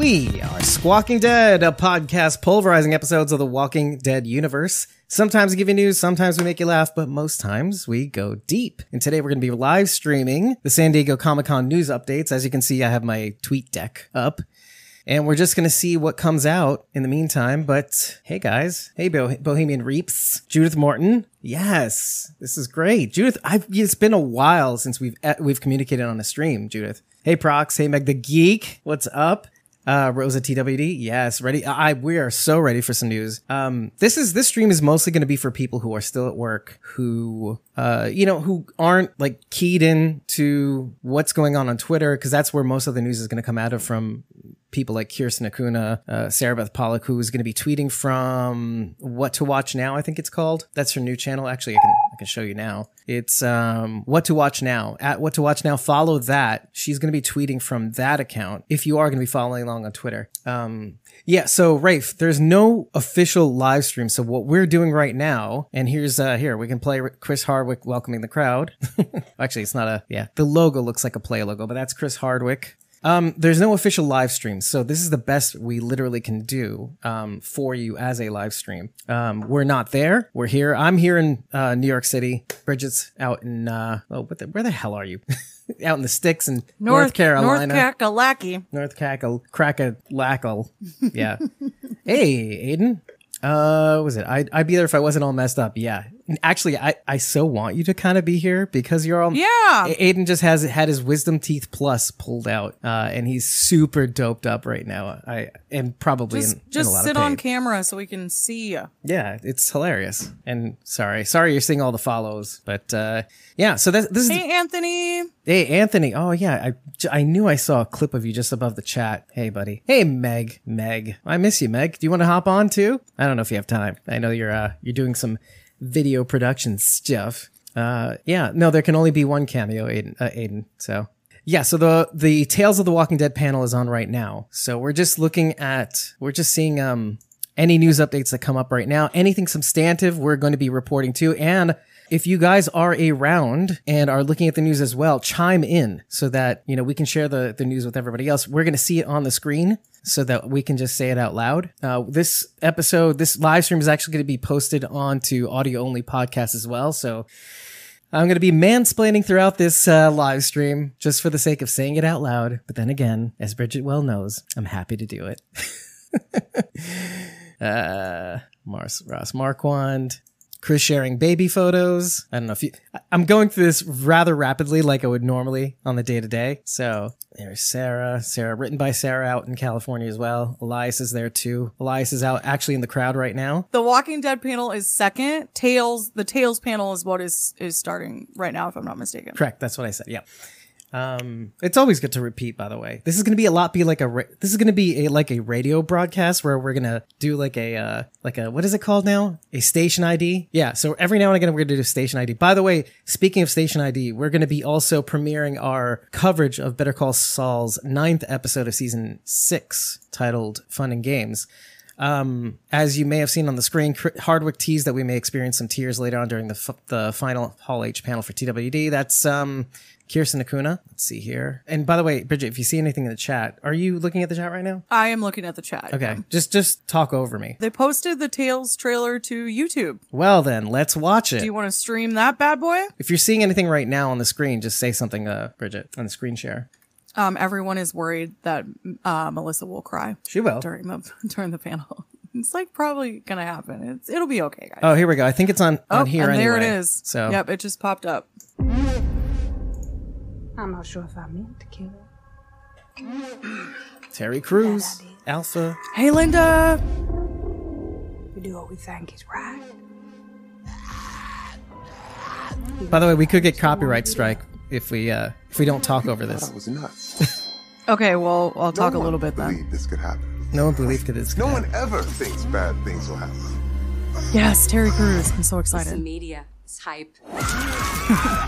We are Squawking Dead, a podcast pulverizing episodes of the Walking Dead universe. Sometimes we give you news, sometimes we make you laugh, but most times we go deep. And today we're going to be live streaming the San Diego Comic-Con news updates. As you can see, I have my tweet deck up. And we're just going to see what comes out in the meantime. But hey, guys. Hey, Bohemian Reaps. Judith Morton. Yes, this is great. Judith, it's been a while since we've communicated on a stream, Judith. Hey, Prox. Hey, Meg the Geek. What's up? Rosa TWD. Yes, ready. We are so ready for some news. This stream is mostly going to be for people who are still at work, who aren't like keyed in to what's going on Twitter, because that's where most of the news is going to come out of, from people like Kirsten Acuna, Sarah Beth Pollock, who is going to be tweeting from What to Watch Now, I think it's called. That's her new channel. Actually, I can show you now. It's What to Watch Now. At What to Watch Now, follow that. She's going to be tweeting from that account if you are going to be following along on Twitter. Yeah, so Rafe, there's no official live stream. So what we're doing right now, and here we can play Chris Hardwick welcoming the crowd. Actually, it's not the logo looks like a play logo, but that's Chris Hardwick. There's no official live stream, so this is the best we literally can do for you as a live stream. We're not there. We're here. I'm here in New York City. Bridget's out in where the hell are you? Out in the sticks in North Carolina. North Cackalackle. Yeah. Hey, Aiden. Was it? I'd be there if I wasn't all messed up. Yeah. Actually, I so want you to kind of be here because you're all... Yeah. Aiden just had his Wisdom Teeth Plus pulled out, and he's super doped up right now. Just sit on camera so we can see you. Yeah, it's hilarious. And sorry you're seeing all the follows, but yeah. So this is... Hey, Anthony. Hey, Anthony. Oh, yeah. I knew I saw a clip of you just above the chat. Hey, buddy. Hey, Meg. I miss you, Meg. Do you want to hop on too? I don't know if you have time. I know you're doing some video production stuff. Yeah, no, there can only be one cameo, Aiden. So yeah, so the Tales of the Walking Dead panel is on right now. So we're just seeing any news updates that come up right now. Anything substantive we're going to be reporting to. And if you guys are around and are looking at the news as well, chime in so that, we can share the news with everybody else. We're going to see it on the screen so that we can just say it out loud. This live stream is actually going to be posted onto audio-only podcasts as well. So I'm going to be mansplaining throughout this live stream just for the sake of saying it out loud. But then again, as Bridget well knows, I'm happy to do it. Ross Marquand. Chris sharing baby photos. I don't know if I'm going through this rather rapidly like I would normally on the day-to-day. So there's Sarah, written by Sarah out in California as well. Elias is there too. Elias is out actually in the crowd right now. The Walking Dead panel is second. The Tales panel is what is starting right now, if I'm not mistaken. Correct. That's what I said. Yeah. It's always good to repeat, by the way. This is going to be like a radio broadcast where we're going to do like a what is it called now? A station ID. Yeah. So every now and again, we're going to do station ID. By the way, speaking of station ID, we're going to be also premiering our coverage of Better Call Saul's 9th episode of season 6 titled Fun and Games. As you may have seen on the screen, Hardwick teased that we may experience some tears later on during the final Hall H panel for TWD. That's, Kirsten Acuna. Let's see here. And by the way, Bridget, if you see anything in the chat, are you looking at the chat right now? I am looking at the chat. Okay. Just talk over me. They posted the Tales trailer to YouTube. Well, then let's watch it. Do you want to stream that bad boy? If you're seeing anything right now on the screen, just say something, Bridget, on the screen share. Everyone is worried that Melissa will cry. She will. During the panel. It's probably going to happen. It'll be okay, guys. Oh, here we go. I think it's on here anyway. And there it is. So. Yep, it just popped up. I'm not sure if I meant to kill her. Terry Crews, Alpha. Hey, Linda. We do what we think is right. By the way, we could get copyright strike if we don't talk over this. That was nuts. Okay, well, I'll talk a little bit then. No one believed this could happen. No one believed that this could happen. No one ever thinks bad things will happen. Yes, Terry Crews. I'm so excited. Media. Hype.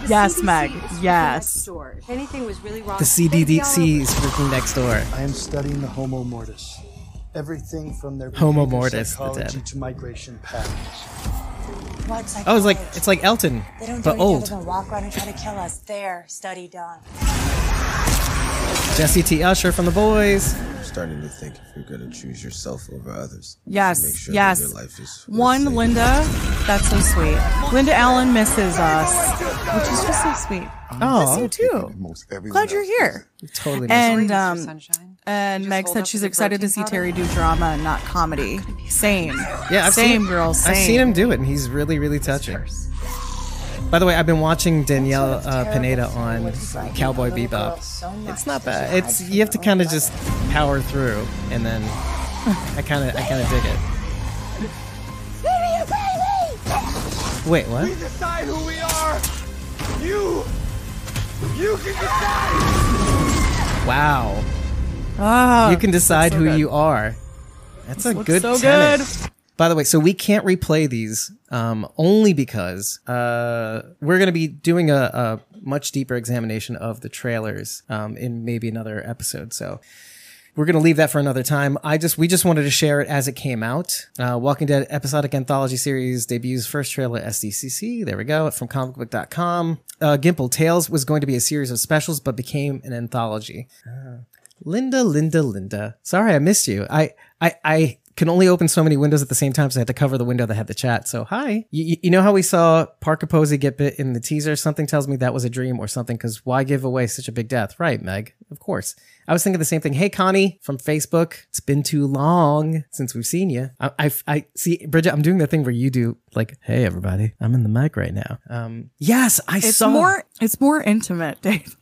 Yes, Meg. Yes. Anything was really wrong. The CDC is freaking next door. I am studying the Homo Mortis. Everything from their Homo Mortis to migration patterns. I was like, it's like Elton, but old. They don't do anything other than walk around and try to kill us. There, study done. Jesse T. Usher from The Boys. I'm starting to think if you're going to choose yourself over others. Yes. Make sure yes. That your life is one, Linda. That's so sweet. Linda Allen misses us, which is just so sweet. Oh, miss you too. Glad you're here. Totally. And Meg said she's excited to see Terry do drama and not comedy. Same. Yeah, I've seen him do it, and he's really, really touching. By the way, I've been watching Danielle Pineda on Cowboy Bebop. It's not bad. It's you have to kind of just power through, and then I kind of dig it. Wait, what? We decide who we are. You can decide. Wow. Ah, you can decide who you are. That's a good tenet. By the way, so we can't replay these only because we're going to be doing a much deeper examination of the trailers in maybe another episode. So we're going to leave that for another time. We just wanted to share it as it came out. Walking Dead episodic anthology series debuts first trailer at SDCC. There we go. From comicbook.com. Gimple, Tales was going to be a series of specials, but became an anthology. Linda. Sorry, I missed you. I can only open so many windows at the same time, so I had to cover the window that had the chat. So, hi. You know how we saw Parker Posey get bit in the teaser? Something tells me that was a dream or something, because why give away such a big death? Right, Meg? Of course. I was thinking the same thing. Hey, Connie from Facebook. It's been too long since we've seen you. I see, Bridget, I'm doing the thing where you do, like, hey, everybody, I'm in the mic right now. Yes, I saw. It's more intimate, Dave.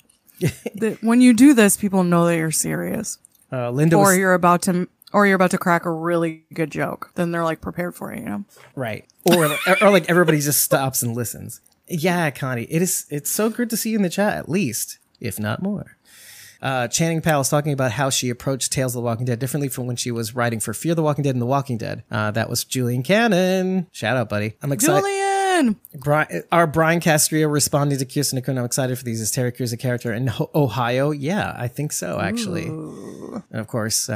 When you do this, people know that you're serious. Linda or you're about to... Or you're about to crack a really good joke. Then they're like prepared for it, you know? Right. Or like everybody just stops and listens. Yeah, Connie, it's so good to see you in the chat, at least, if not more. Channing Powell is talking about how she approached Tales of the Walking Dead differently from when she was writing for Fear the Walking Dead and The Walking Dead. That was Julian Cannon. Shout out, buddy. I'm excited. Julian! Brian Castrillo responding to Kirsten Acuna. I'm excited for these. Is Terry Crews a character in Ohio? Yeah, I think so, actually. Ooh. And of course...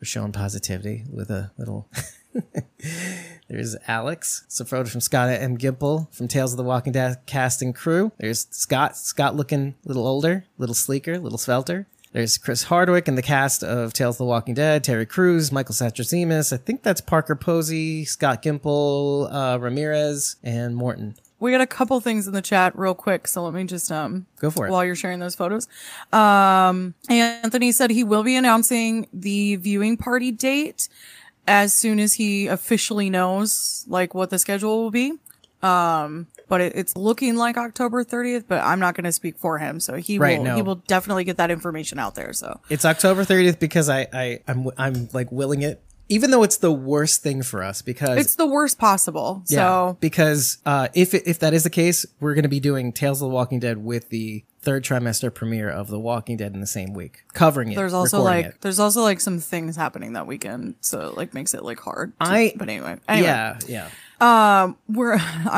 showing positivity with a little... There's Alex. Safroda from Scott M. Gimple from Tales of the Walking Dead cast and crew. There's Scott. Scott looking a little older, a little sleeker, a little svelter. There's Chris Hardwick and the cast of Tales of the Walking Dead, Terry Crews, Michael Satrazhemas. I think that's Parker Posey, Scott Gimple, Ramirez, and Morton. We got a couple things in the chat real quick, so let me just go for it while you're sharing those photos. Anthony said he will be announcing the viewing party date as soon as he officially knows like what the schedule will be. But it's looking like October 30th, but I'm not going to speak for him, so he will definitely get that information out there. So it's October 30th because I'm like willing it. Even though it's the worst thing for us because... It's the worst possible. So yeah, because if that is the case, we're going to be doing Tales of the Walking Dead with the third trimester premiere of The Walking Dead in the same week, covering it. There's also some things happening that weekend, so like makes it like hard. But anyway. Yeah. I'm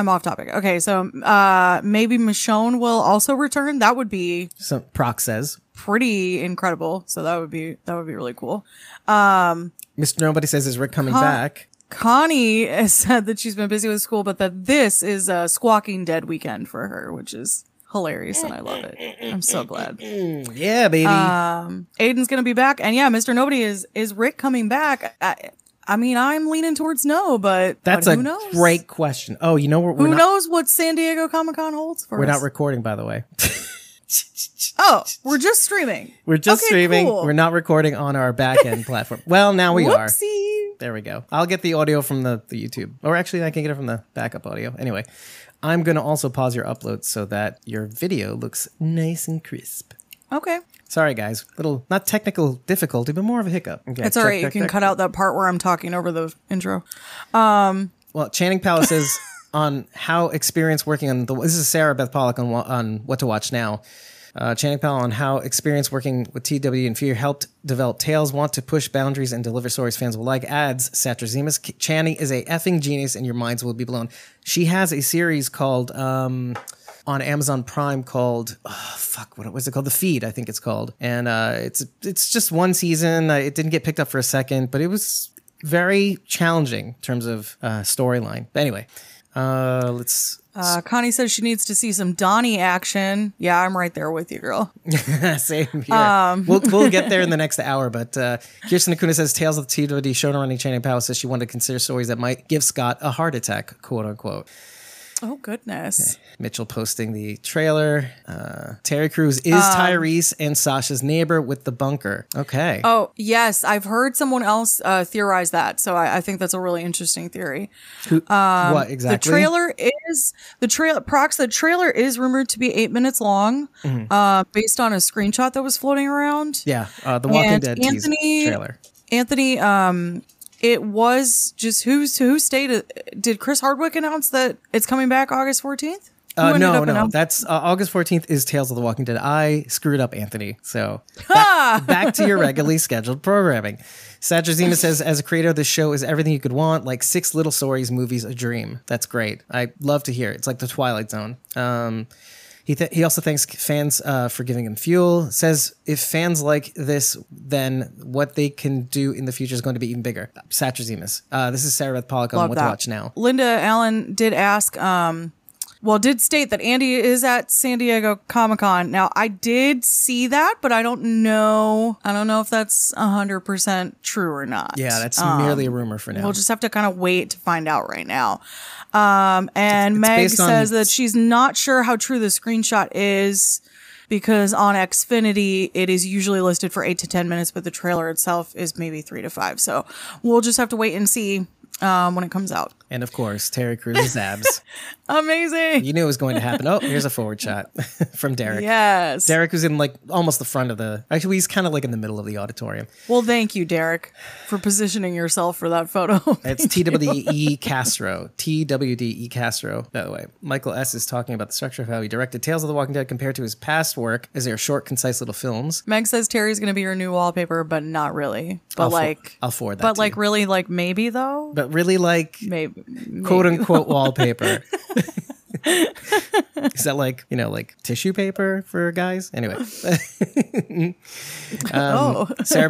off topic. Okay, so maybe Michonne will also return. That would be some Proc says pretty incredible. So that would be really cool. Mr. Nobody says, is Rick coming back? Connie said that she's been busy with school, but that this is a Squawking Dead weekend for her, which is hilarious, and I love it. I'm so glad. Yeah, baby. Aiden's going to be back. And yeah, Mr. Nobody, is Rick coming back? I mean, I'm leaning towards no, but who knows? That's a great question. Oh, you know, who knows what San Diego Comic-Con holds for us? We're not recording, by the way. Oh, we're just streaming. We're just streaming. Cool. We're not recording on our back end platform. Well, now we are. Whoopsie. There we go. I'll get the audio from the YouTube. Or actually, I can get it from the backup audio. Anyway, I'm going to also pause your upload so that your video looks nice and crisp. Okay. Sorry, guys. Little, not technical difficulty, but more of a hiccup. Okay, it's all right. You can cut out that part where I'm talking over the intro. Well, Channing Powell says... on how experience working on this is Sarah Beth Pollock on What to Watch Now. Channing Powell on how experience working with TW and Fear helped develop Tales, want to push boundaries and deliver stories fans will like, adds Satrazhemas. Channing is a effing genius and your minds will be blown. She has a series called on Amazon Prime called what was it called? The Feed, I think it's called. And it's just one season. It didn't get picked up for a second, but it was very challenging in terms of storyline. But anyway. Let's. Connie says she needs to see some Donnie action. Yeah, I'm right there with you, girl. Same here. We'll get there in the next hour. But Kirsten Acuna says Tales of the TWD showrunner Channing Powell says she wanted to consider stories that might give Scott a heart attack, quote unquote. Oh, goodness. Yeah. Mitchell posting the trailer. Terry Crews is Tyrese and Sasha's neighbor with the bunker. Okay. Oh, yes. I've heard someone else theorize that. So I think that's a really interesting theory. What exactly? The trailer is rumored to be 8 minutes long, based on a screenshot that was floating around. Yeah. The Walking Dead trailer. Anthony, it was just who stayed. Did Chris Hardwick announce that it's coming back August 14th? No. That's August 14th is Tales of the Walking Dead. I screwed up, Anthony. So back to your regularly scheduled programming. Satrazhemas says, as a creator, this show is everything you could want, like six little stories, movies, a dream. That's great. I love to hear it. It's like the Twilight Zone. He also thanks fans for giving him fuel. Says, if fans like this, then what they can do in the future is going to be even bigger. Satrazhemas. This is Sarah Beth Pollock on What to Watch Now. Linda Allen did ask, did state that Andy is at San Diego Comic-Con. Now, I did see that, but I don't know. I don't know if that's 100% true or not. Yeah, that's merely a rumor for now. We'll just have to kind of wait to find out right now. And it's Meg says that she's not sure how true the screenshot is, because on Xfinity, it is usually listed for 8 to 10 minutes, but the trailer itself is maybe 3 to 5. So we'll just have to wait and see when it comes out. And of course, Terry Crews' abs. Amazing. You knew it was going to happen. Oh, here's a forward shot from Derek. Yes. Derek was in like almost the front of the... Actually, he's kind of like in the middle of the auditorium. Well, thank you, Derek, for positioning yourself for that photo. It's TWD-E Castro. TWD-E Castro, by the way. Michael S. is talking about the structure of how he directed Tales of the Walking Dead compared to his past work, as they are short, concise little films. Meg says Terry's going to be your new wallpaper, but not really. But I'll forward that. But like you. Really, like maybe though? But really like... Maybe. Quote unquote wallpaper. Is that like, you know, like tissue paper for guys? Anyway. Sarah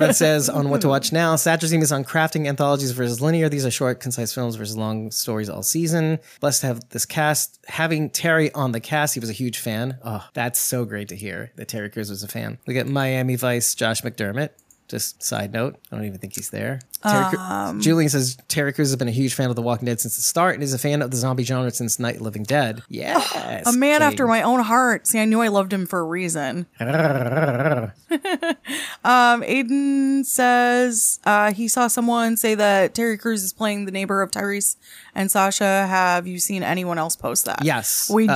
Beth says on What to Watch Now, Satrazhemas is on crafting anthologies versus linear. These are short, concise films versus long stories all season. Blessed to have this cast. Having Terry on the cast, he was a huge fan. Oh, that's so great to hear that Terry Crews was a fan. Look at Miami Vice, Josh McDermitt. Just side note, I don't even think he's there. Julian says Terry Crews has been a huge fan of The Walking Dead since the start and is a fan of the zombie genre since Night of the Living Dead. Yes. A man after my own heart. See, I knew I loved him for a reason. Aiden says he saw someone say that Terry Crews is playing the neighbor of Tyrese and Sasha. Have you seen anyone else post that? Yes. We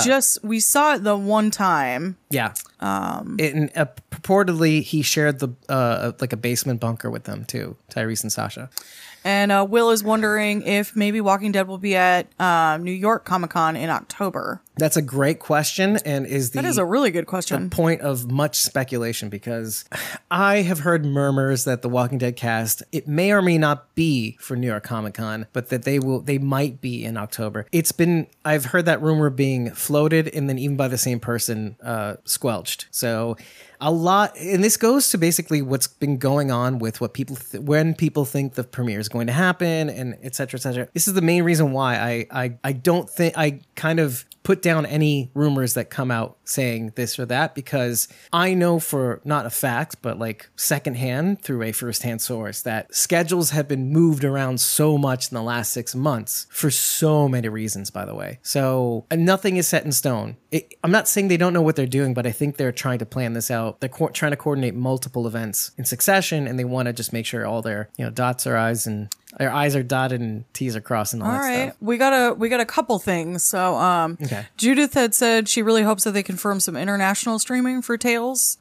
saw it the one time. Yeah. Purportedly, he shared the a basement bunker with them too, Tyrese and Sasha. And Will is wondering if maybe Walking Dead will be at New York Comic-Con in October. That's a great question, and that is a really good question. The point of much speculation, because I have heard murmurs that the Walking Dead cast, it may or may not be for New York Comic-Con, but that they might be in October. I've heard that rumor being floated and then even by the same person squelched. So a lot, and this goes to basically what's been going on with what people when people think the premiere is going to happen, and et cetera, et cetera. This is the main reason why I don't think I kind of put down any rumors that come out saying this or that, because I know for not a fact, but like secondhand through a firsthand source, that schedules have been moved around so much in the last 6 months for so many reasons, by the way. So nothing is set in stone. I'm not saying they don't know what they're doing, but I think they're trying to plan this out. They're trying to coordinate multiple events in succession, and they want to just make sure all their their I's are dotted and T's are crossed and all that stuff. All right. We got a couple things. So Judith had said she really hopes that they confirm some international streaming for Tales,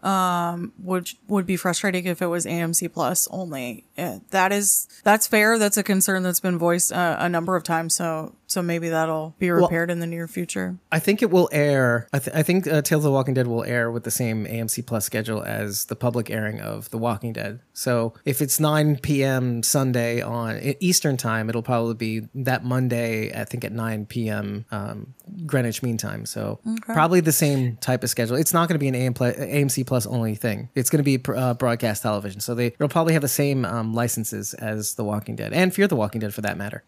which would be frustrating if it was AMC Plus only. Yeah, that's fair. That's a concern that's been voiced a number of times. So maybe that'll be repaired in the near future. I think it will air. I think Tales of the Walking Dead will air with the same AMC Plus schedule as the public airing of The Walking Dead. So if it's 9 p.m. Sunday on Eastern time, it'll probably be that Monday, I think at 9 p.m. Greenwich Mean Time. So probably the same type of schedule. It's not going to be an AMC Plus only thing. It's going to be broadcast television. So it'll probably have the same licenses as The Walking Dead and Fear the Walking Dead for that matter.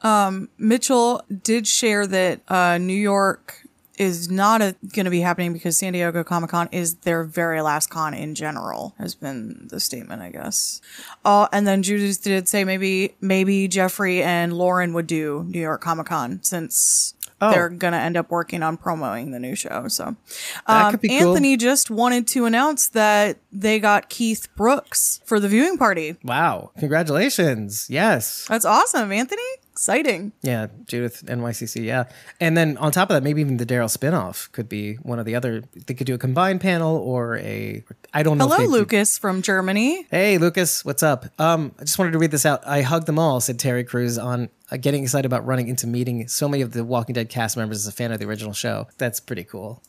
Mitchell did did share that New York is not going to be happening because San Diego Comic-Con is their very last con in general, has been the statement, I guess. And then Judith did say maybe Jeffrey and Lauren would do New York Comic-Con since... Oh. They're going to end up working on promoting the new show. So that could be Anthony cool. Just wanted to announce that they got Keith Brooks for the viewing party. Wow. Congratulations. Yes. That's awesome, Anthony. Exciting. Yeah. Judith, NYCC. Yeah. And then on top of that, maybe even the Daryl spinoff could be one of the other. They could do a combined panel or a, I don't know. Hello, Lucas from Germany. Hey, Lucas. What's up? I just wanted to read this out. I hugged them all, said Terry Crews on getting excited about running into meeting so many of the Walking Dead cast members as a fan of the original show. That's pretty cool.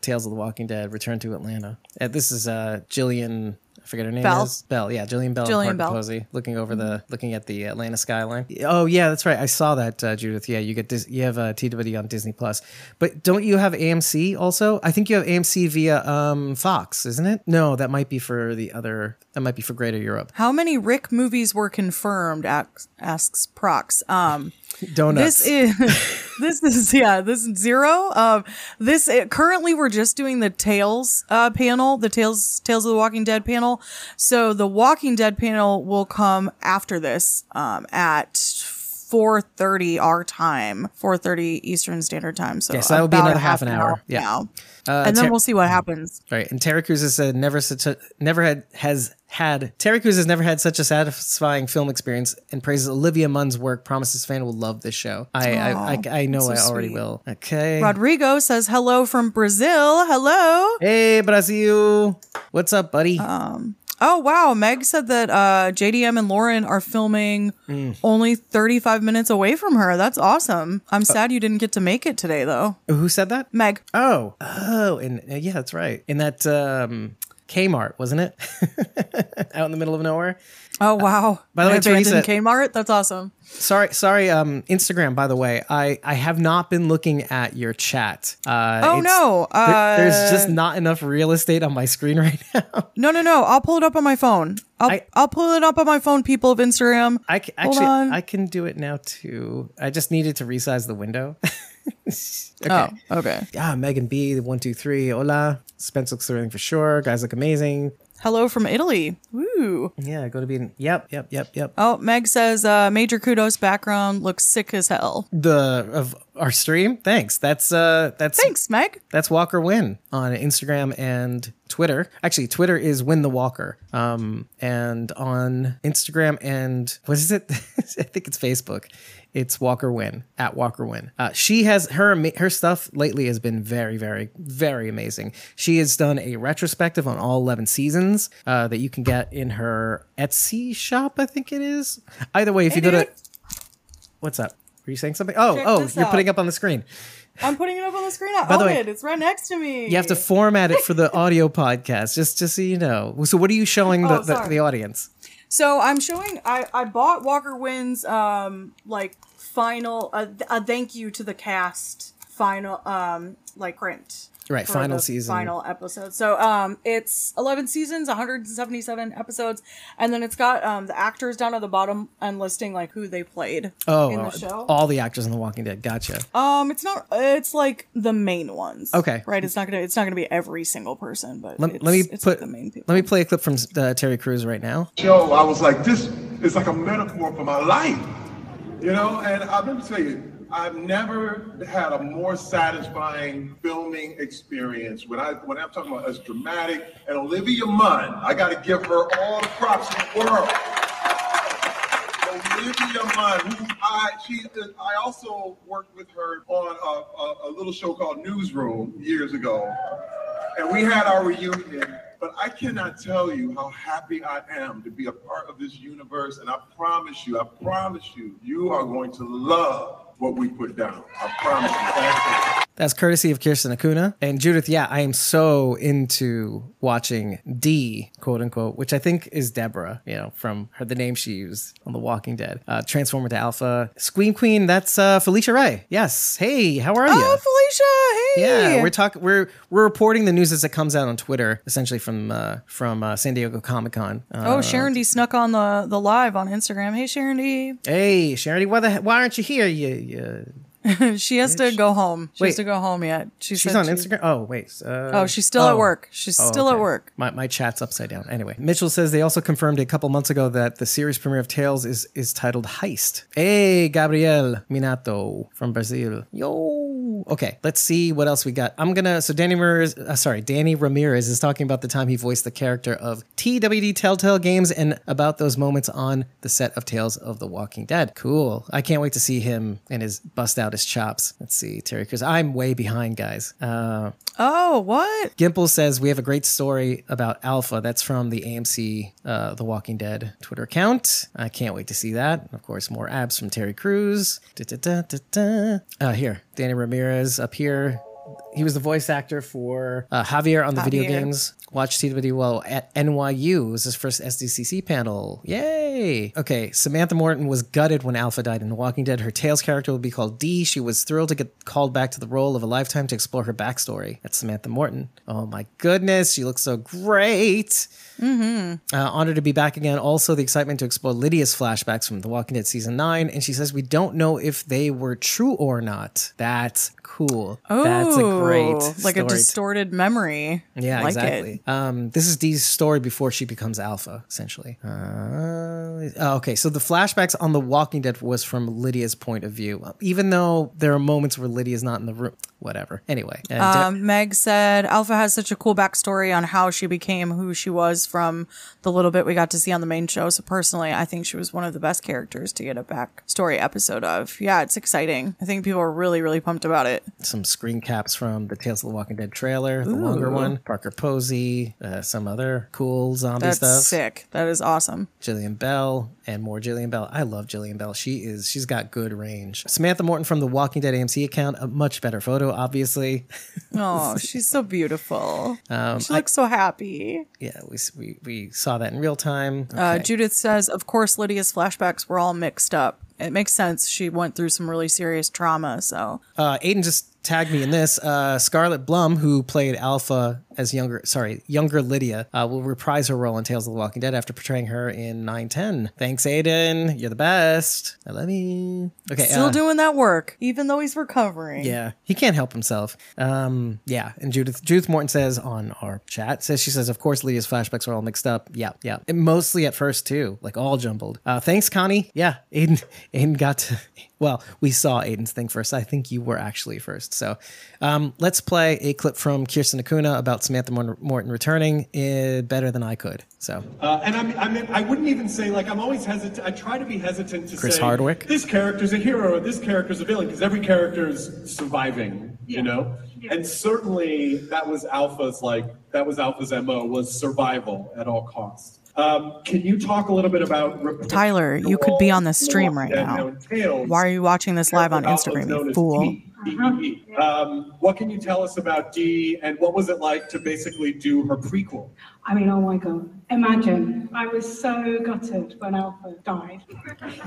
Tales of the Walking Dead, Return to Atlanta. This is Jillian... I forget her name. Bell. Is Bell. Yeah, Jillian Bell. Jillian and Bell. Posey, looking at the Atlanta skyline. Oh yeah, that's right. I saw that, Judith. Yeah, you get you have TWD on Disney Plus, but don't you have AMC also? I think you have AMC via Fox, isn't it? No, that might be for the other. That might be for Greater Europe. How many Rick movies were confirmed? Asks Prox. Donuts. This is zero. Currently we're just doing the Tales panel, the Tales of the Walking Dead panel. So the Walking Dead panel will come after this at 4:30 our time, 4:30 Eastern Standard Time. So, so that will be another half an hour. Yeah. Now. And then we'll see what happens. Right. And Terry Crews has said never had such a satisfying film experience and praises Olivia Munn's work. Promises fan will love this show. I know so I already sweet. Will. Okay. Rodrigo says hello from Brazil. Hello. Hey, Brazil. What's up, buddy? Oh, wow. Meg said that JDM and Lauren are filming only 35 minutes away from her. That's awesome. I'm sad you didn't get to make it today, though. Who said that? Meg. Oh, and yeah, that's right. In that Kmart, wasn't it? Out in the middle of nowhere. Oh, wow. By the way, Teresa, Kmart? That's awesome. Sorry. Instagram, by the way, I have not been looking at your chat. There's just not enough real estate on my screen right now. No. I'll pull it up on my phone. I'll pull it up on my phone, people of Instagram. I can do it now too. I just needed to resize the window. Okay. Oh, okay. Megan B, 123. Hola. Spence looks thrilling for sure. Guys look amazing. Hello from Italy. Woo. Yeah, go to be. Yep. Oh, Meg says, major kudos. Background looks sick as hell. Of our stream. Thanks. That's thanks, Meg. That's Walker Wynn on Instagram and Twitter. Actually, Twitter is Win the Walker. And on Instagram and what is it? I think it's Facebook. It's Walker Wynn at Walker Wynn. She has her stuff lately has been very, very, very amazing. She has done a retrospective on all 11 seasons that you can get in her Etsy shop. I think it is. Either way, if you go to what's up? Were you saying something? You're putting up on the screen. I'm putting it up on the screen. I own it. It's right next to me. You have to format it for the audio podcast, just so you know. So what are you showing the audience? So I'm showing, I bought Walker Wynn's, final, a thank you to the cast final, print. Right. Final season. Final episode. So, it's 11 seasons, 177 episodes. And then it's got, the actors down at the bottom and listing who they played in the show. All the actors in The Walking Dead. Gotcha. It's like the main ones. Okay. Right. It's not gonna be every single person, but let me put the main people. Let me play a clip from Terry Crews right now. Yo, I was like, this is like a metaphor for my life, and I've been saying, I've never had a more satisfying filming experience. When I'm talking about as dramatic, and Olivia Munn, I got to give her all the props in the world. Olivia Munn, I also worked with her on a little show called Newsroom years ago, and we had our reunion. But I cannot tell you how happy I am to be a part of this universe, and I promise you, you are going to love what we put down. I promise you. That's courtesy of Kirsten Acuna. And Judith, yeah, I am so into watching D, quote unquote, which I think is Deborah, from the name she used on The Walking Dead. Transform into Alpha. Scream Queen, that's Felicia Ray. Yes. Hey, how are you? Oh, Felicia. Hey. Yeah, we're reporting the news as it comes out on Twitter, essentially from San Diego Comic-Con. Sharon D snuck on the live on Instagram. Hey, Sharon D. Why aren't you here? You She has to go home. She has to go home yet. She's on Instagram? Oh, wait. She's still at work. She's still at work. My chat's upside down. Anyway, Mitchell says they also confirmed a couple months ago that the series premiere of Tales is titled Heist. Hey, Gabriel Minato from Brazil. Yo. Okay, let's see what else we got. So Danny Ramirez is talking about the time he voiced the character of TWD Telltale Games and about those moments on the set of Tales of the Walking Dead. Cool. I can't wait to see him and his bust out his chops. Let's see, Terry Crews. I'm way behind, guys. What? Gimple says we have a great story about Alpha. That's from the AMC The Walking Dead Twitter account. I can't wait to see that. Of course, more abs from Terry Crews. Here, Danny Ramirez up here. He was the voice actor for Javier on the video games. Watch TWD well at NYU. It was his first SDCC panel. Yay! Okay, Samantha Morton was gutted when Alpha died in The Walking Dead. Her Tales character will be called Dee. She was thrilled to get called back to the role of a lifetime to explore her backstory. That's Samantha Morton. Oh my goodness, she looks so great. Mm-hmm. Honored to be back again. Also, the excitement to explore Lydia's flashbacks from The Walking Dead Season 9. And she says, we don't know if they were true or not. That's cool. Oh, that's a great story. Like a distorted memory. Yeah, like exactly. It. This is Dee's story before she becomes Alpha, essentially. Okay, so the flashbacks on The Walking Dead was from Lydia's point of view, even though there are moments where Lydia's not in the room. Whatever. Anyway. Meg said, Alpha has such a cool backstory on how she became who she was from the little bit we got to see on the main show. So personally, I think she was one of the best characters to get a backstory episode of. Yeah, it's exciting. I think people are really, really pumped about it. Some screen caps from the Tales of the Walking Dead trailer, the longer one. Parker Posey, some other cool zombie stuff. That's sick. That is awesome. Jillian Bell and more Jillian Bell. I love Jillian Bell. She's got good range. Samantha Morton from the Walking Dead AMC account, a much better photo. Obviously. Oh, she's so beautiful. She looks so happy. Yeah, we saw that in real time. Okay. Judith says, of course, Lydia's flashbacks were all mixed up. It makes sense. She went through some really serious trauma. So Aiden just tagged me in this. Scarlett Blum, who played Alpha as younger Lydia, will reprise her role in Tales of the Walking Dead after portraying her in 910. Thanks, Aiden. You're the best. I love you. Okay, still doing that work, even though he's recovering. Yeah, he can't help himself. And Judith Morton says on our chat, she says, of course, Lydia's flashbacks are all mixed up. Yeah. And mostly at first too, like all jumbled. Thanks, Connie. Yeah, Aiden got to. Well, we saw Aiden's thing first. I think you were actually first. So let's play a clip from Kirsten Acuna about Samantha Morton returning better than I could. So, I wouldn't even say, like, I'm always hesitant. I try to be hesitant to Chris Hardwick. This character's a hero or this character's a villain, because every character's surviving, you know? Yeah. And certainly that was Alpha's MO, was survival at all costs. Can you talk a little bit about Tyler? You could be on the stream right now. Why are you watching this live on Instagram, you fool? What can you tell us about Dee, and what was it like to basically do her prequel? I mean, oh my God. Imagine. I was so gutted when Alpha died.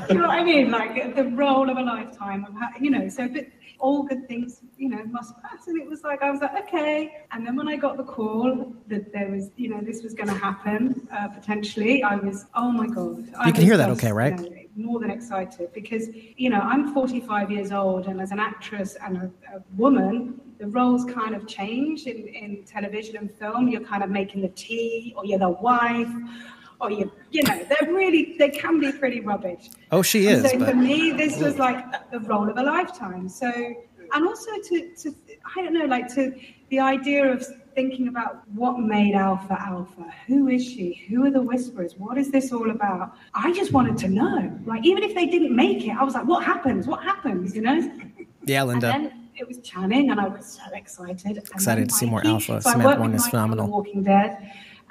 You know what I mean? Like, the role of a lifetime. But all good things, must pass. And it was like, I was like, okay. And then when I got the call that there was, this was going to happen, potentially, I was, oh my God. You can hear that okay, right? More than excited, because I'm 45 years old, and as an actress and a woman, the roles kind of change in television and film. You're kind of making the tea, or you're the wife, or they can be pretty rubbish. Oh, she is. So for me, this was like the role of a lifetime. So, and also to I don't know, like, to the idea of thinking about what made Alpha. Who is she? Who are the Whisperers? What is this all about? I just wanted to know. Like, even if they didn't make it, I was like, what happens? What happens? Yeah, Linda. And then it was Channing, and I was so excited. Excited to see more Alpha. So Samantha Morton is phenomenal. Walking Dead,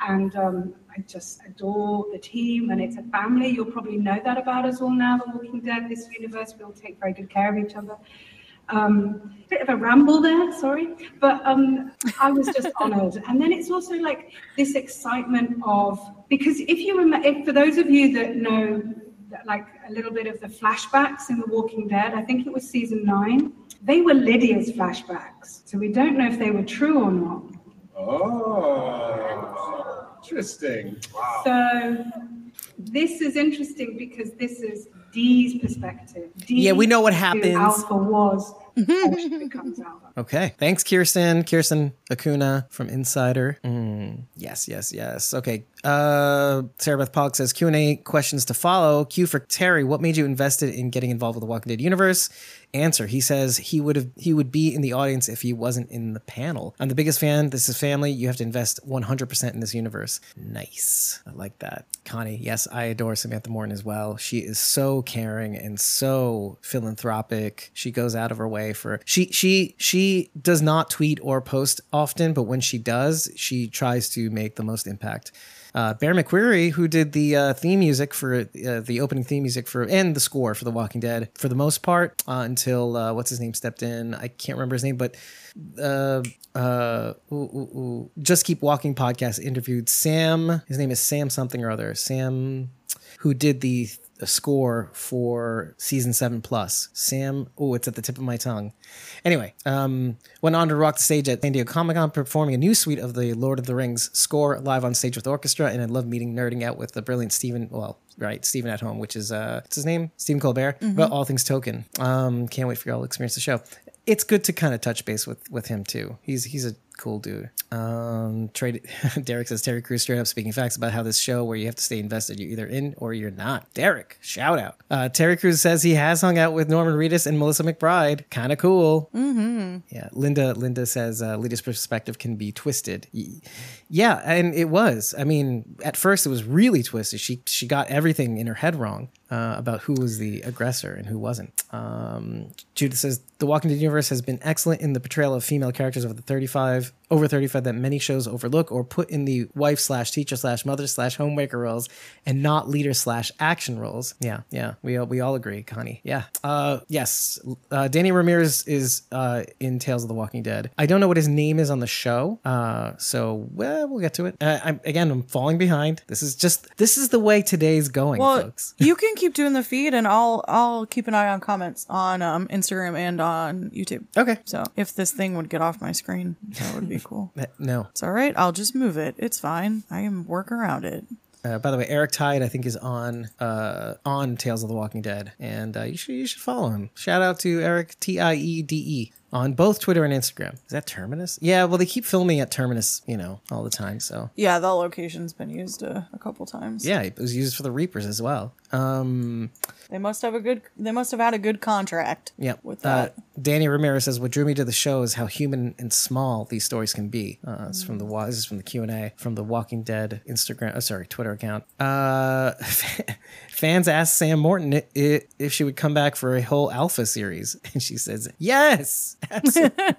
and I just adore the team, and it's a family. You'll probably know that about us all now. The Walking Dead, this universe, we all take very good care of each other. Bit of a ramble there, sorry, but I was just honored. And then it's also like this excitement of, because if you remember, for those of you that know, like, a little bit of the flashbacks in The Walking Dead, I think it was season 9, they were Lydia's flashbacks, so we don't know if they were true or not. Oh, interesting. Wow. So this is interesting, because this is Dee's perspective. Dee, yeah, we know what happens. Alpha was. Okay. Thanks, Kirsten Acuna from Insider. Yes. Okay. Sarah Beth Pollock says Q&A questions to follow. Q for Terry. What made you invested in getting involved with the Walking Dead universe? Answer. He says he would be in the audience if he wasn't in the panel. I'm the biggest fan. This is family. You have to invest 100% in this universe. Nice. I like that. Connie. Yes, I adore Samantha Morton as well. She is so caring and so philanthropic. She goes out of her way for she does not tweet or post often, but when she does, she tries to make the most impact. Bear McQuarrie, who did the theme music for the opening theme music for and the score for The Walking Dead for the most part until what's his name stepped in. I can't remember his name, but Just Keep Walking podcast interviewed Sam. His name is Sam something or other. Sam, who did the score for season 7+. Sam, oh, it's at the tip of my tongue. Anyway, went on to rock the stage at San Diego Comic-Con, performing a new suite of the Lord of the Rings score live on stage with orchestra, and I love meeting, nerding out with the brilliant Stephen at Home, which is, what's his name? Stephen Colbert, about all things Tolkien. Can't wait for y'all to experience the show. It's good to kind of touch base with him too. He's a cool dude. Derek says Terry Crews straight up speaking facts about how this show where you have to stay invested, you're either in or you're not. Derek, shout out. Terry Crews says he has hung out with Norman Reedus and Melissa McBride. Kind of cool. Mm-hmm. Yeah. Linda says Lita's perspective can be twisted. Yeah, and it was. I mean, at first it was really twisted. She got everything in her head wrong about who was the aggressor and who wasn't. Judith says The Walking Dead universe has been excellent in the portrayal of female characters over the 35 that many shows overlook or put in the wife/teacher/mother/homemaker roles and not leader/action roles. Yeah, we all agree, Connie. Yeah. Danny Ramirez is in Tales of the Walking Dead. I don't know what his name is on the show, so we'll get to it. I'm falling behind. This is the way today's going, folks. You can keep doing the feed, and I'll keep an eye on comments on Instagram and on YouTube. Okay. So if this thing would get off my screen, that would be cool. No. It's all right. I'll just move it. It's fine. I can work around it. By the way, Eric Tide, I think, is on Tales of the Walking Dead, and you should follow him. Shout out to Eric Tiede on both Twitter and Instagram. Is that Terminus? Yeah, well, they keep filming at Terminus, all the time. So yeah, that location's been used a couple times. Yeah, it was used for the Reapers as well. They must have had a good contract. Yeah. With that. Danny Ramirez says, "What drew me to the show is how human and small these stories can be." This is from the Q&A from the Walking Dead Twitter account. Fans asked Sam Morton if she would come back for a whole Alpha series, and she says, "Yes." Absolutely.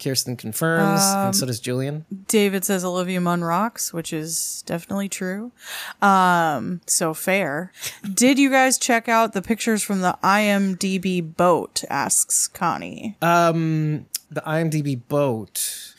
Kirsten confirms, and so does Julian. David says Olivia Munn rocks, which is definitely true. So fair. Did you guys check out the pictures from the IMDb boat, asks Connie. The IMDb boat.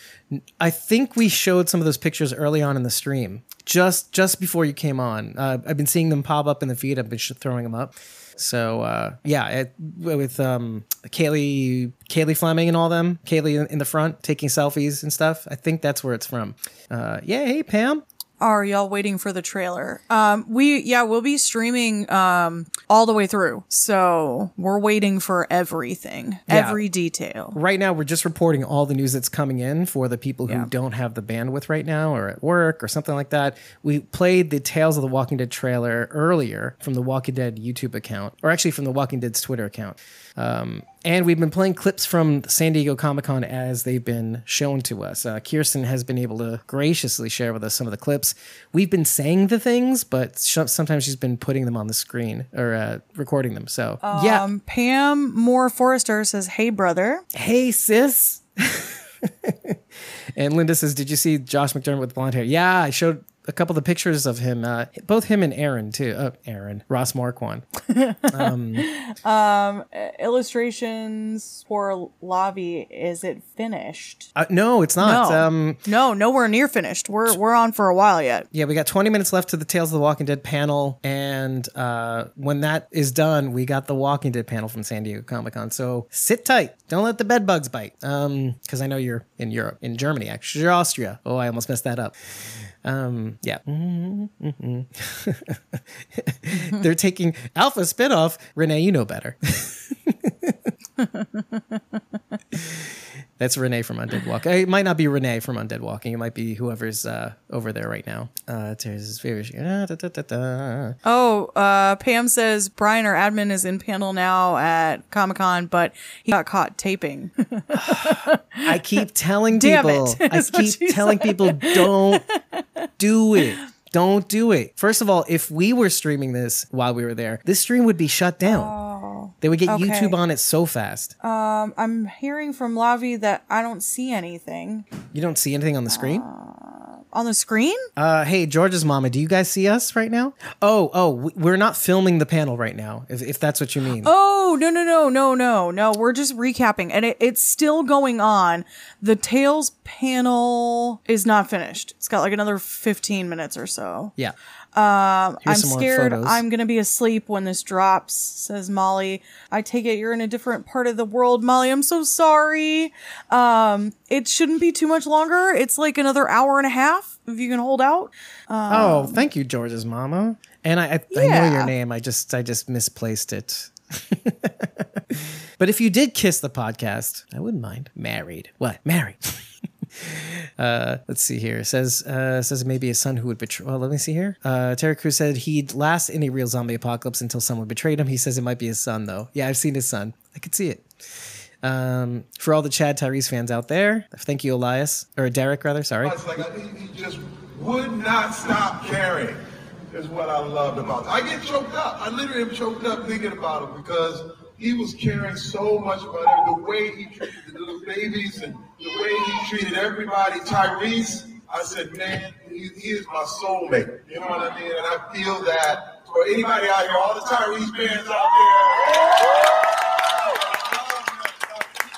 I think we showed some of those pictures early on in the stream, just before you came on. I've been seeing them pop up in the feed. I've been throwing them up. So, with Kaylee Fleming and all them, Kaylee in the front taking selfies and stuff. I think that's where it's from. Hey, Pam. Are y'all waiting for the trailer? We'll be streaming all the way through. So we're waiting for everything, every detail. Right now, we're just reporting all the news that's coming in for the people who don't have the bandwidth right now or at work or something like that. We played the Tales of the Walking Dead trailer earlier from the Walking Dead YouTube account, or actually from the Walking Dead's Twitter account. And we've been playing clips from San Diego Comic-Con as they've been shown to us. Kirsten has been able to graciously share with us some of the clips. We've been saying the things, but sometimes she's been putting them on the screen or recording them. So, Pam Moore Forrester says, "Hey, brother." Hey, sis. And Linda says, "Did you see Josh McDermitt with blonde hair?" Yeah, I showed a couple of the pictures of him, both him and Aaron too. Ross Marquand. Illustrations for Lavi. Is it finished? No, it's not. No, nowhere near finished. We're on for a while yet. Yeah, we got 20 minutes left to the Tales of the Walking Dead panel, and when that is done, we got the Walking Dead panel from San Diego Comic-Con. So sit tight. Don't let the bed bugs bite. Because I know you're in Germany, actually, Austria. Oh, I almost messed that up. Yeah. They're taking Alpha spinoff. Renee, you know better. That's Renee from Undead Walking. It might not be Renee from Undead Walking. It might be whoever's over there right now. Pam says, Brian, our admin, is in panel now at Comic-Con, but he got caught taping. I keep telling people. Damn it, people, don't do it. Don't do it. First of all, if we were streaming this while we were there, this stream would be shut down. They would get YouTube on it so fast. I'm hearing from Lavi that I don't see anything. You don't see anything on the screen? On the screen? Hey, George's mama, do you guys see us right now? Oh, we're not filming the panel right now, if that's what you mean. Oh, no. We're just recapping, and it's still going on. The Tales panel is not finished. It's got like another 15 minutes or so. Yeah. I'm scared I'm going to be asleep when this drops, says Molly. I take it you're in a different part of the world, Molly. I'm so sorry. It shouldn't be too much longer. It's like another hour and a half if you can hold out. Thank you, George's mama. And I know your name. I just misplaced it. But if you did kiss the podcast, I wouldn't mind. Married. What? Married. Let's see here. It says maybe a son who would betray. Well, let me see here. Terry Crews said he'd last in a real zombie apocalypse until someone betrayed him. He says it might be his son, though. Yeah, I've seen his son. I could see it. For all the Chad Tyrese fans out there, thank you, Elias. Or Derek, rather. Sorry. It's like he just would not stop caring. Is what I loved about him. I get choked up. I literally am choked up thinking about him because he was caring so much about it. The way he treated the little babies and the way he treated everybody. Tyrese, I said, man, he is my soulmate. You know what I mean? And I feel that for anybody out here, all the Tyrese fans out there. I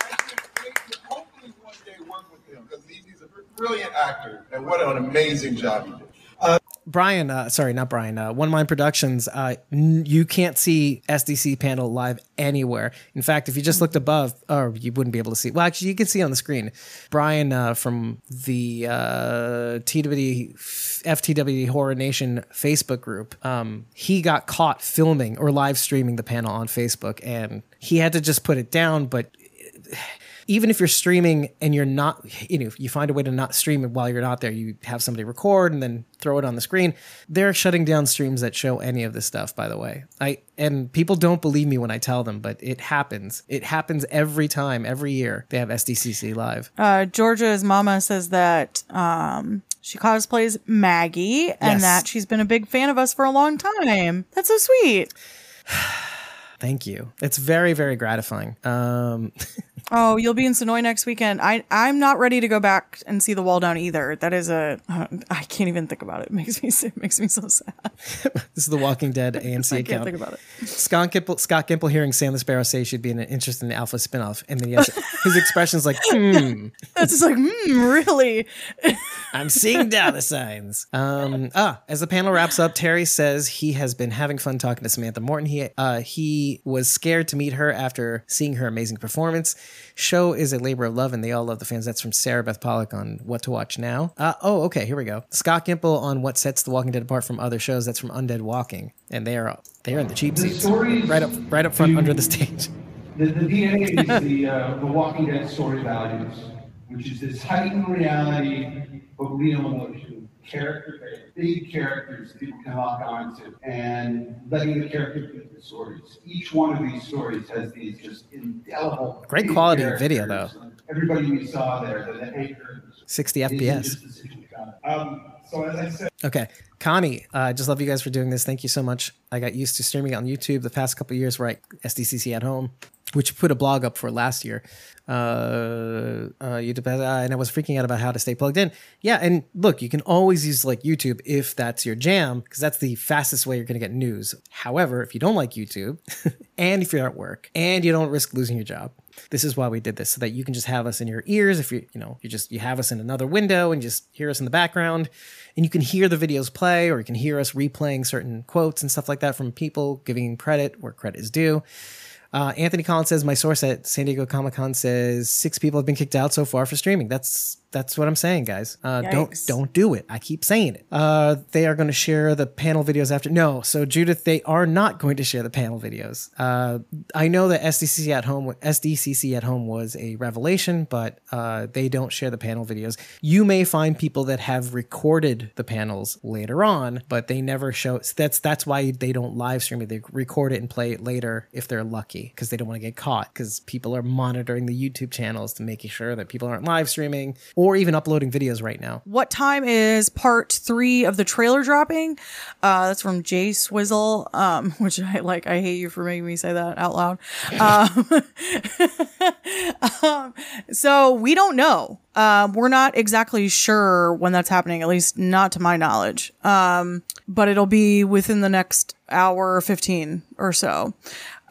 can't wait to hopefully one day work with him because he's a brilliant actor. And what an amazing job he did. Brian, sorry, not Brian, One Mind Productions, you can't see SDC panel live anywhere. In fact, if you just looked above, you wouldn't be able to see. Well, actually, you can see on the screen. Brian from the FTW Horror Nation Facebook group, he got caught filming or live streaming the panel on Facebook, and he had to just put it down, but... Even if you're streaming and you're not, you find a way to not stream it while you're not there, you have somebody record and then throw it on the screen. They're shutting down streams that show any of this stuff, by the way. And people don't believe me when I tell them, but it happens. It happens every time, every year they have SDCC live. Georgia's mama says that she cosplays Maggie and that she's been a big fan of us for a long time. That's so sweet. Thank you. It's very, very gratifying. Oh, you'll be in Sonoy next weekend. I'm not ready to go back and see The Wall Down either. That is I can't even think about it. It makes me so sad. This is The Walking Dead AMC account. I can't think about it. Scott Gimple hearing Sam the Sparrow say she'd be an interest in the Alpha spinoff. And then his expression's like, That's just like, really? I'm seeing dollar signs. As the panel wraps up, Terry says he has been having fun talking to Samantha Morton. He was scared to meet her after seeing her amazing performance. Show is a labor of love and they all love the fans. That's from Sarah Beth Pollock on What to Watch Now. Okay, here we go. Scott Gimple on what sets The Walking Dead apart from other shows. That's from Undead Walking, and they are in the cheap seats, right up front under the stage. The DNA is the Walking Dead story values, which is this heightened reality but real emotion. Character, big characters people can lock onto, and letting the characters do the stories. Each one of these stories has these just indelible. Great quality of video, though. Everybody we saw there, the anchors. 60 FPS. So as I said. Okay. Connie, I just love you guys for doing this. Thank you so much. I got used to streaming on YouTube the past couple of years where I SDCC at home, which put a blog up for last year. YouTube, and I was freaking out about how to stay plugged in. Yeah, and look, you can always use like YouTube if that's your jam, because that's the fastest way you're going to get news. However, if you don't like YouTube, and if you're at work, and you don't risk losing your job, this is why we did this, so that you can just have us in your ears. If you have us in another window and just hear us in the background, and you can hear the videos play, or you can hear us replaying certain quotes and stuff like that from people giving credit where credit is due. Anthony Collins says, my source at San Diego Comic-Con says 6 people have been kicked out so far for streaming. That's That's what I'm saying, guys. Don't do it. I keep saying it. They are going to share the panel videos after. No. So Judith, they are not going to share the panel videos. I know that SDCC at home was a revelation, but they don't share the panel videos. You may find people that have recorded the panels later on, but they never show. So that's why they don't live stream it. They record it and play it later if they're lucky, because they don't want to get caught, because people are monitoring the YouTube channels to making sure that people aren't live streaming or even uploading videos right now. What time is part 3 of the trailer dropping? That's from Jay Swizzle, which I like. I hate you for making me say that out loud. So we don't know. We're not exactly sure when that's happening, at least not to my knowledge. But it'll be within the next hour or 15 or so.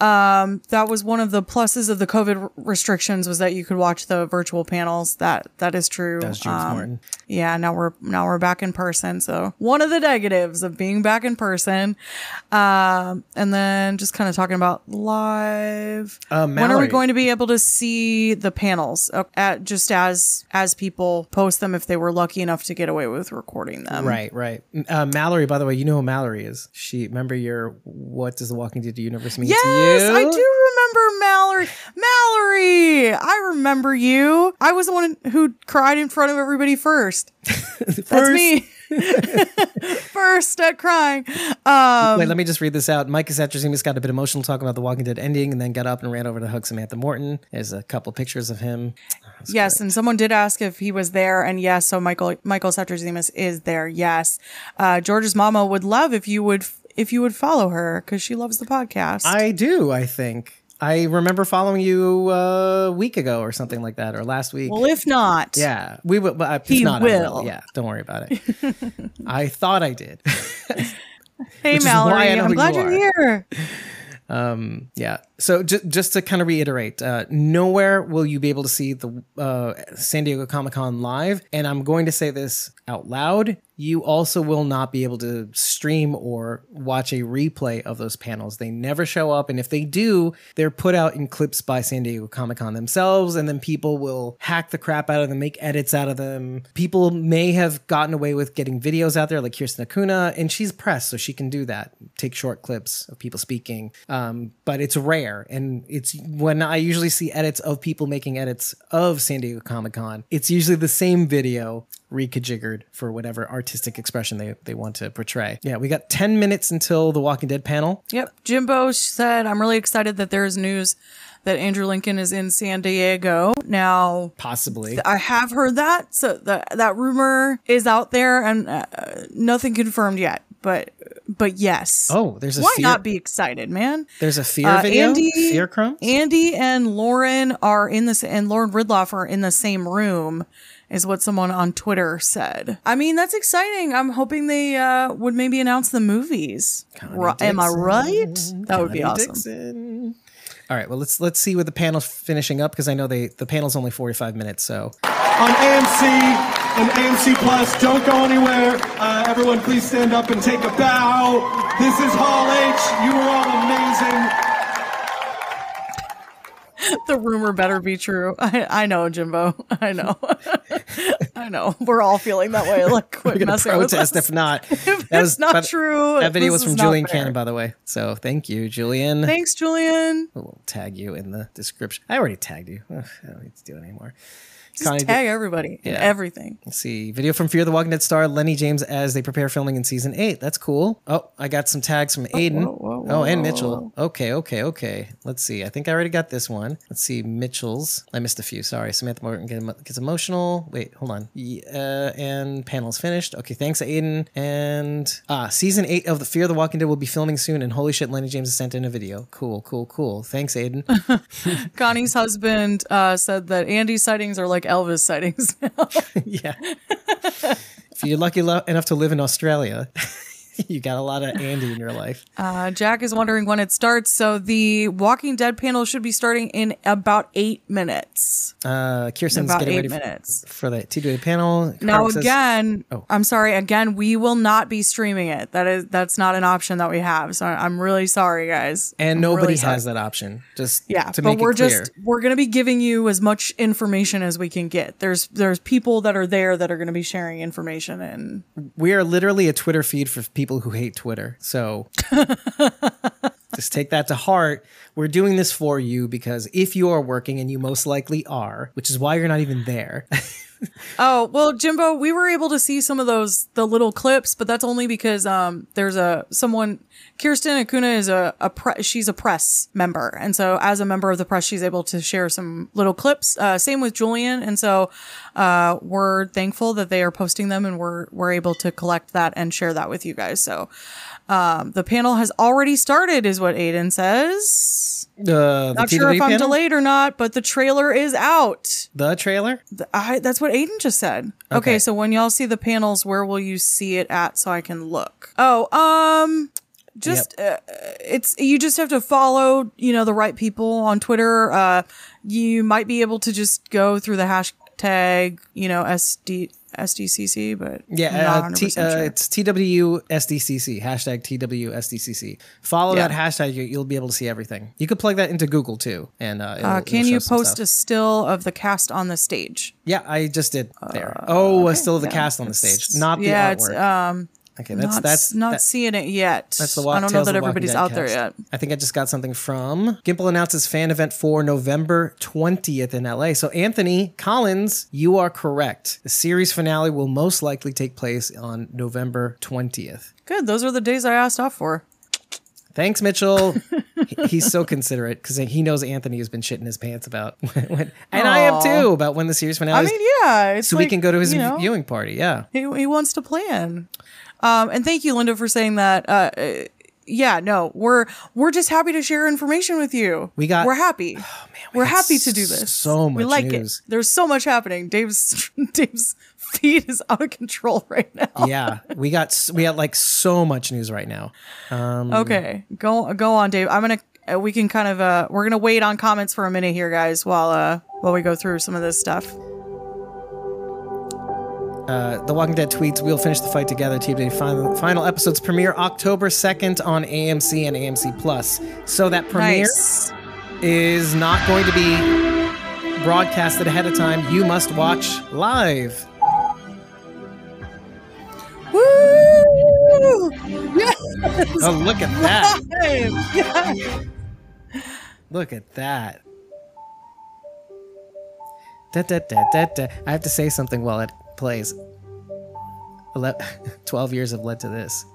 That was one of the pluses of the COVID restrictions, was that you could watch the virtual panels. That is true. That's James Martin. Yeah. Now we're back in person. So one of the negatives of being back in person. And then just kind of talking about live. When are we going to be able to see the panels as people post them, if they were lucky enough to get away with recording them? Right. Mallory, by the way, you know who Mallory is. She, remember your, what does The Walking Dead universe mean to you? Yes, I do remember Mallory. Mallory, I remember you. I was the one who cried in front of everybody first. That's me. First at crying. Wait, let me just read this out. Michael Satrazhemas got a bit emotional talking about The Walking Dead ending, and then got up and ran over to hug Samantha Morton. There's a couple pictures of him. Yes, great. And someone did ask if he was there, and yes, so Michael Satrazhemas is there. Yes, George's mama would love if you would follow her, because she loves the podcast. I do, I think. I remember following you a week ago or something like that, or last week. Well, if not. Yeah, we will. But he not will. Yeah, don't worry about it. I thought I did. Hey, Mallory, I'm glad you're here. Yeah. So just to kind of reiterate, nowhere will you be able to see the San Diego Comic-Con live. And I'm going to say this out loud. You also will not be able to stream or watch a replay of those panels. They never show up. And if they do, they're put out in clips by San Diego Comic-Con themselves. And then people will hack the crap out of them, make edits out of them. People may have gotten away with getting videos out there, like Kirsten Acuna. And she's press, so she can do that. Take short clips of people speaking. But it's rare. And it's when I usually see edits of people making edits of San Diego Comic-Con, it's usually the same video rejiggered for whatever artistic expression they want to portray. Yeah, we got 10 minutes until the Walking Dead panel. Yep. Jimbo said, I'm really excited that there is news that Andrew Lincoln is in San Diego now. Possibly. I have heard that. So that rumor is out there, and nothing confirmed yet. But yes. Oh, there's a Why not be excited, man? There's a Fear video? Fear Crumbs? Andy and Lauren are in this, and Lauren Ridloff are in the same room, is what someone on Twitter said. I mean, that's exciting. I'm hoping they would maybe announce the movies. Am I right? That would be awesome. Dixon. All right, well, let's see with the panel's finishing up, because I know the panel's only 45 minutes, so. On AMC and AMC Plus, don't go anywhere. Everyone, please stand up and take a bow. This is Hall H. You are all amazing. The rumor better be true. I know, Jimbo. I know. I know. We're all feeling that way. Like, quit messing protest with us. If not, that's not true. That video was from Julian Cannon, by the way. So thank you, Julian. Thanks, Julian. We'll tag you in the description. I already tagged you. Ugh, I don't need to do it anymore. Just tag everybody and everything. Let's see. Video from Fear the Walking Dead star Lenny James as they prepare filming in season 8. That's cool. Oh, I got some tags from Aiden. Whoa, and Mitchell. Okay. Let's see. I think I already got this one. Let's see. Mitchell's. I missed a few. Sorry. Samantha Morton gets emotional. Wait, hold on. And panel's finished. Okay, thanks, Aiden. And season 8 of the Fear the Walking Dead will be filming soon. And holy shit, Lenny James has sent in a video. Cool. Thanks, Aiden. Connie's husband said that Andy's sightings are like Elvis sightings now. Yeah. If you're lucky enough to live in Australia, You got a lot of Andy in your life. Jack is wondering when it starts. So the Walking Dead panel should be starting in about 8 minutes. Kirsten's getting ready for the T2A panel. Now, again, I'm sorry. Again, we will not be streaming it. That's not an option that we have. So I'm really sorry, guys. And nobody has that option. Just to make it clear. We're going to be giving you as much information as we can get. There's people that are there that are going to be sharing information, and we are literally a Twitter feed for people who hate Twitter. So just take that to heart. We're doing this for you because if you are working, and you most likely are, which is why you're not even there. Oh, well, Jimbo, we were able to see some of the little clips, but that's only because there's someone, Kirsten Acuna is she's a press member. And so as a member of the press, she's able to share some little clips. Same with Julian. And so we're thankful that they are posting them, and we're able to collect that and share that with you guys. So the panel has already started is what Aiden says. Not sure if I'm delayed or not, but the trailer is out. The trailer? That's what Aiden just said. Okay, so when y'all see the panels, where will you see it at so I can look? It's you just have to follow, the right people on Twitter. You might be able to just go through the hashtag, SDCC, but sure. It's TWSDCC, hashtag TWSDCC. Follow that hashtag, you'll be able to see everything. You could plug that into Google too, and can you post a still of the cast on the stage? Yeah, I just did there. A still of the cast on the stage, not the artwork. Okay, that's not seeing it yet. That's the I don't know that everybody's out there yet. I think I just got something from Gimple announces fan event for November 20th in LA. So Anthony Collins, you are correct. The series finale will most likely take place on November 20th. Good. Those are the days I asked off for. Thanks, Mitchell. He's so considerate because he knows Anthony has been shitting his pants about I am too, about when the series finale is. I mean, so we can go to his viewing party. Yeah. He wants to plan. And thank you, Linda, for saying that. We're just happy to share information with you. We're happy. Oh, man, we're happy to do this. So much we like news. It. There's so much happening. Dave's feed is out of control right now. Yeah, we got like so much news right now. Okay, go on, Dave. We're gonna wait on comments for a minute here, guys, while we go through some of this stuff. The Walking Dead tweets, we'll finish the fight together. TBD final episodes premiere October 2nd on AMC and AMC Plus. So that premiere is not going to be broadcasted ahead of time. You must watch live. Woo! Yes! Oh, look at that. Yes! Look at that. Da, da, da, da, da. I have to say something while it plays. 12 years have led to this.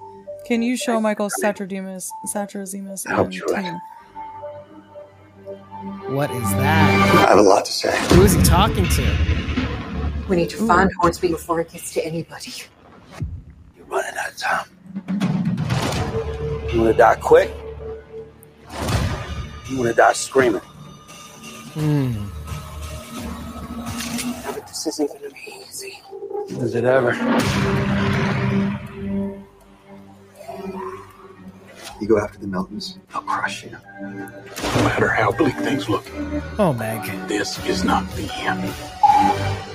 Can you show Michael Satrazhemas? I'll do it. What is that? I have a lot to say. Who is he talking to? We need to find Hornsby before it gets to anybody. You're running out of time. You want to die quick? You want to die screaming? But this isn't going to be easy. Is it ever? You go after the Meltons, they'll crush you. No matter how bleak things look. Oh, Meg. This is not the end.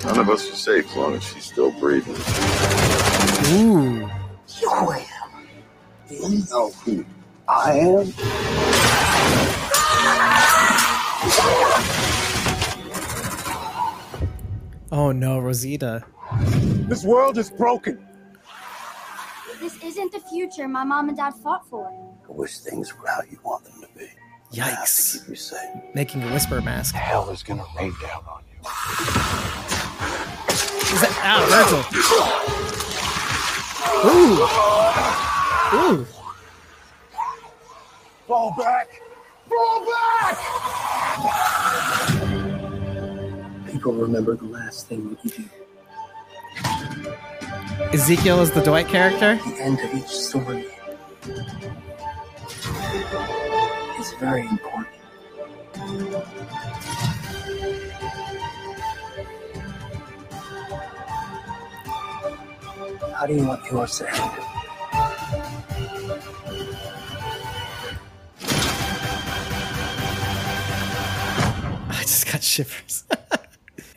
None of us are safe as long as she's still breathing. Ooh. You know I am. Do you know who I am? Oh no, Rosita. This world is broken. This isn't the future my mom and dad fought for. I wish things were how you want them to be. Yikes. To keep you safe. Making a whisper mask. Hell is gonna rain down on you. Is that ow, Rachel? Ooh. Ooh. Fall back! Fall back! People remember the last thing you do. Ezekiel is the Dwight character. The end of each story is very important. How do you want yours to end? Shivers.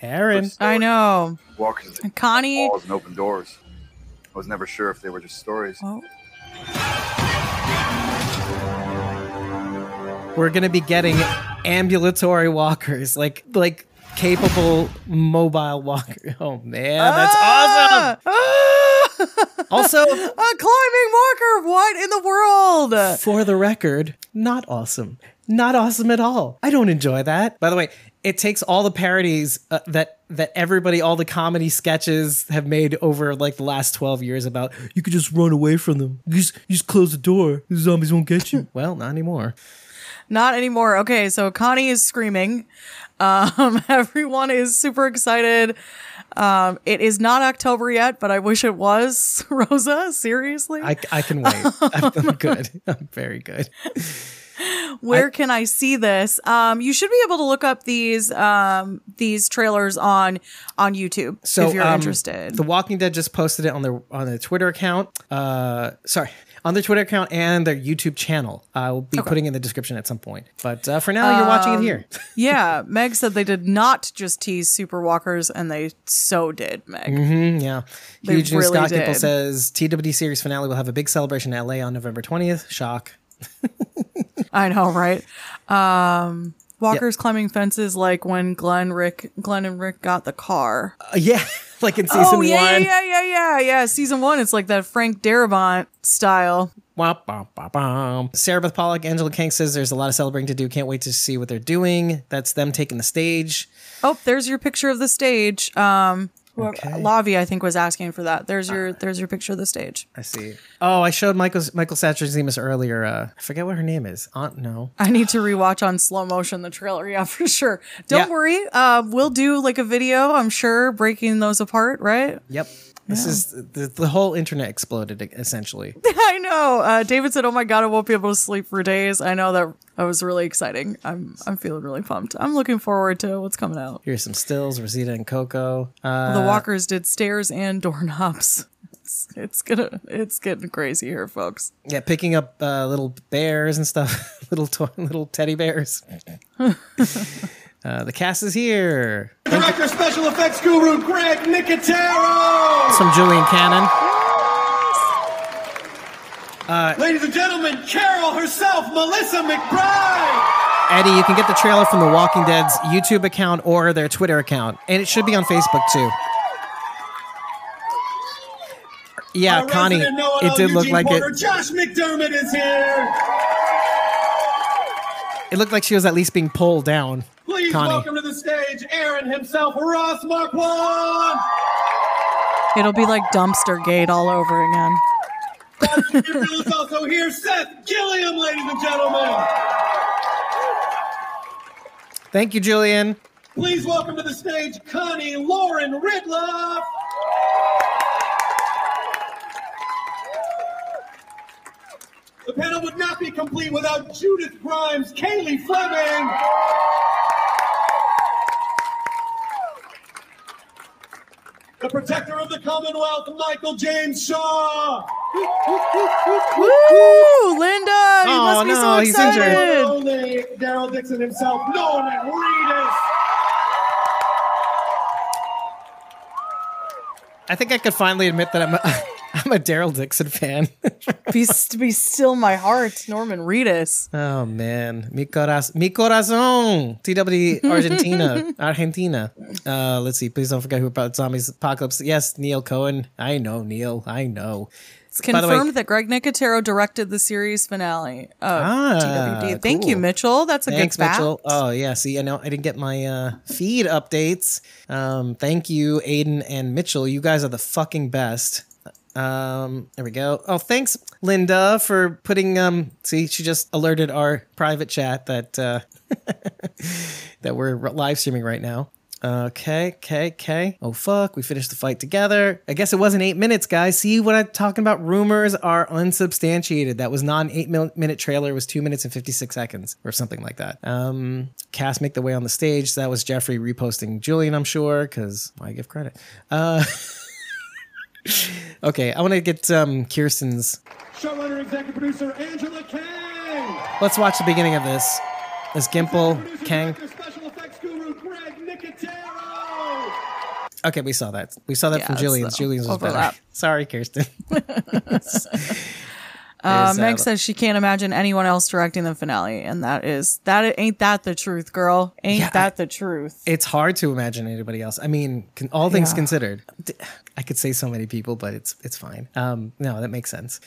Aaron. I know. Walking through Connie. Walls and open doors. I was never sure if they were just stories. Oh. We're going to be getting ambulatory walkers, like capable mobile walkers. Oh, man, that's awesome. Also, a climbing walker. What in the world? For the record, not awesome. Not awesome at all. I don't enjoy that. By the way, it takes all the parodies that everybody, all the comedy sketches have made over like the last 12 years about you could just run away from them. You just close the door. The zombies won't get you. Well, not anymore. Not anymore. Okay, so Connie is screaming. Everyone is super excited. It is not October yet, but I wish it was. Rosa, seriously? I can wait. I'm good. I'm very good. Where can I see this? You should be able to look up these trailers on YouTube if you're interested. The Walking Dead just posted it on their Twitter account. On their Twitter account and their YouTube channel. I will be putting in the description at some point. But for now, you're watching it here. Yeah. Meg said they did not just tease Super Walkers, and they so did, Meg. Mm-hmm, yeah. They Huge really Scott Gimple says, TWD series finale will have a big celebration in LA on November 20th. Shock. I know, right? Walkers climbing fences, like when Glenn and Rick got the car. Yeah, like in season one. Yeah. Season one, it's like that Frank Darabont style. Sarah Beth Pollock, Angela Kang says there's a lot of celebrating to do. Can't wait to see what they're doing. That's them taking the stage. Oh, there's your picture of the stage. Okay. Lavi, I think, was asking for that. There's your picture of the stage. I see. Oh, I showed Michael Satrazhemas earlier. I forget what her name is. I need to rewatch on slow motion the trailer. Yeah, for sure. Don't worry. We'll do like a video, I'm sure, breaking those apart, right? Yep. This is the whole internet exploded, essentially. I know. David said, "Oh my god, I won't be able to sleep for days." I know that was really exciting. I'm feeling really pumped. I'm looking forward to what's coming out. Here's some stills, Rosita and Coco. The walkers did stairs and doorknobs. It's getting crazy here, folks. Yeah, picking up little bears and stuff, little teddy bears. The cast is here. Director, special effects guru, Greg Nicotero. Some Julian Cannon. Ladies and gentlemen, Carol herself, Melissa McBride. Eddie, you can get the trailer from The Walking Dead's YouTube account or their Twitter account. And it should be on Facebook, too. Yeah, Connie, it did look like it. Josh McDermitt is here. It looked like she was at least being pulled down. Please welcome to the stage, Aaron himself, Ross Marquand. It'll be like Dumpster Gate all over again. Is also here, Seth Gilliam, ladies and gentlemen. Thank you, Julian. Please welcome to the stage, Connie, Lauren Ridloff. The panel would not be complete without Judith Grimes, Kaylee Fleming. The protector of the Commonwealth, Michael James Shaw. Woo! Linda, you must be so excited. Only Daryl Dixon himself, Lauren Ridloff. I think I could finally admit that I'm a Daryl Dixon fan. Be still my heart, Norman Reedus. Oh, man. Mi corazón. TWD Argentina. Let's see. Please don't forget who brought Zombies Apocalypse. Yes, Neil Cohen. I know, Neil. I know. It's confirmed that Greg Nicotero directed the series finale of TWD. Thank you, Mitchell. That's a good fact. Mitchell. Oh, yeah. See, I know I didn't get my feed updates. Thank you, Aiden and Mitchell. You guys are the fucking best. There we go. Oh, thanks, Linda, for putting see, she just alerted our private chat that that we're live streaming right now. Okay. Oh fuck, we finished the fight together. I guess it wasn't 8 minutes, guys. See what I'm talking about? Rumors are unsubstantiated. That was not an 8-minute trailer. It was 2 minutes and 56 seconds or something like that. Cass make the way on the stage. That was Jeffrey reposting Julian, I'm sure, because why give credit? Okay, I want to get Kirsten's showrunner, executive producer Angela Kang. Let's watch the beginning of this. As Gimple, Kang, special effects guru Greg Okay, we saw that. We saw that from Julian's. Julian's was better. Sorry, Kirsten. Meg says she can't imagine anyone else directing the finale, and that ain't that the truth, girl? Ain't that the truth? It's hard to imagine anybody else. I mean, all things considered, I could say so many people, but it's fine. No, that makes sense.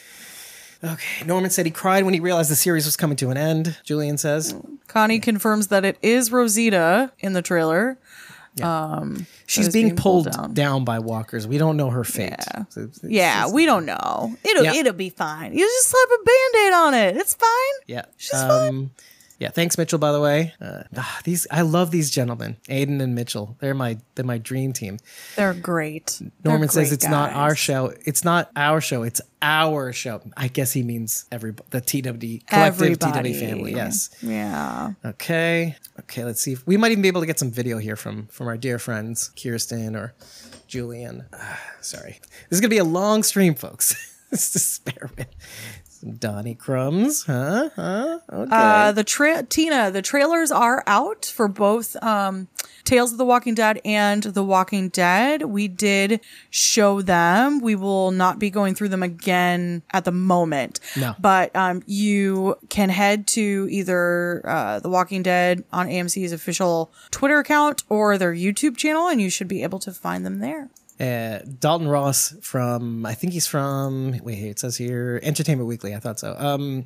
Okay, Norman said he cried when he realized the series was coming to an end, Julian says. Connie confirms that it is Rosita in the trailer. Yeah. She's being pulled down by walkers. We don't know her fate. Yeah, we don't know. It'll be fine. You just slap a Band-Aid on it. It's fine. Yeah. She's fine. Yeah, thanks, Mitchell, by the way. I love these gentlemen, Aiden and Mitchell. They're my dream team. They're great. Norman says it's not our show. It's not our show. It's our show. I guess he means the TWD collective TWD family. Yes. Yeah. Okay. Let's see. We might even be able to get some video here from our dear friends Kirsten or Julian. Sorry, this is gonna be a long stream, folks. It's despair. Donnie Crumbs, huh? Okay. Tina, the trailers are out for both Tales of the Walking Dead and The Walking Dead. We did show them. We will not be going through them again at the moment. No. But you can head to either The Walking Dead on AMC's official Twitter account or their YouTube channel, and you should be able to find them there. Dalton Ross it says here Entertainment Weekly. I thought so.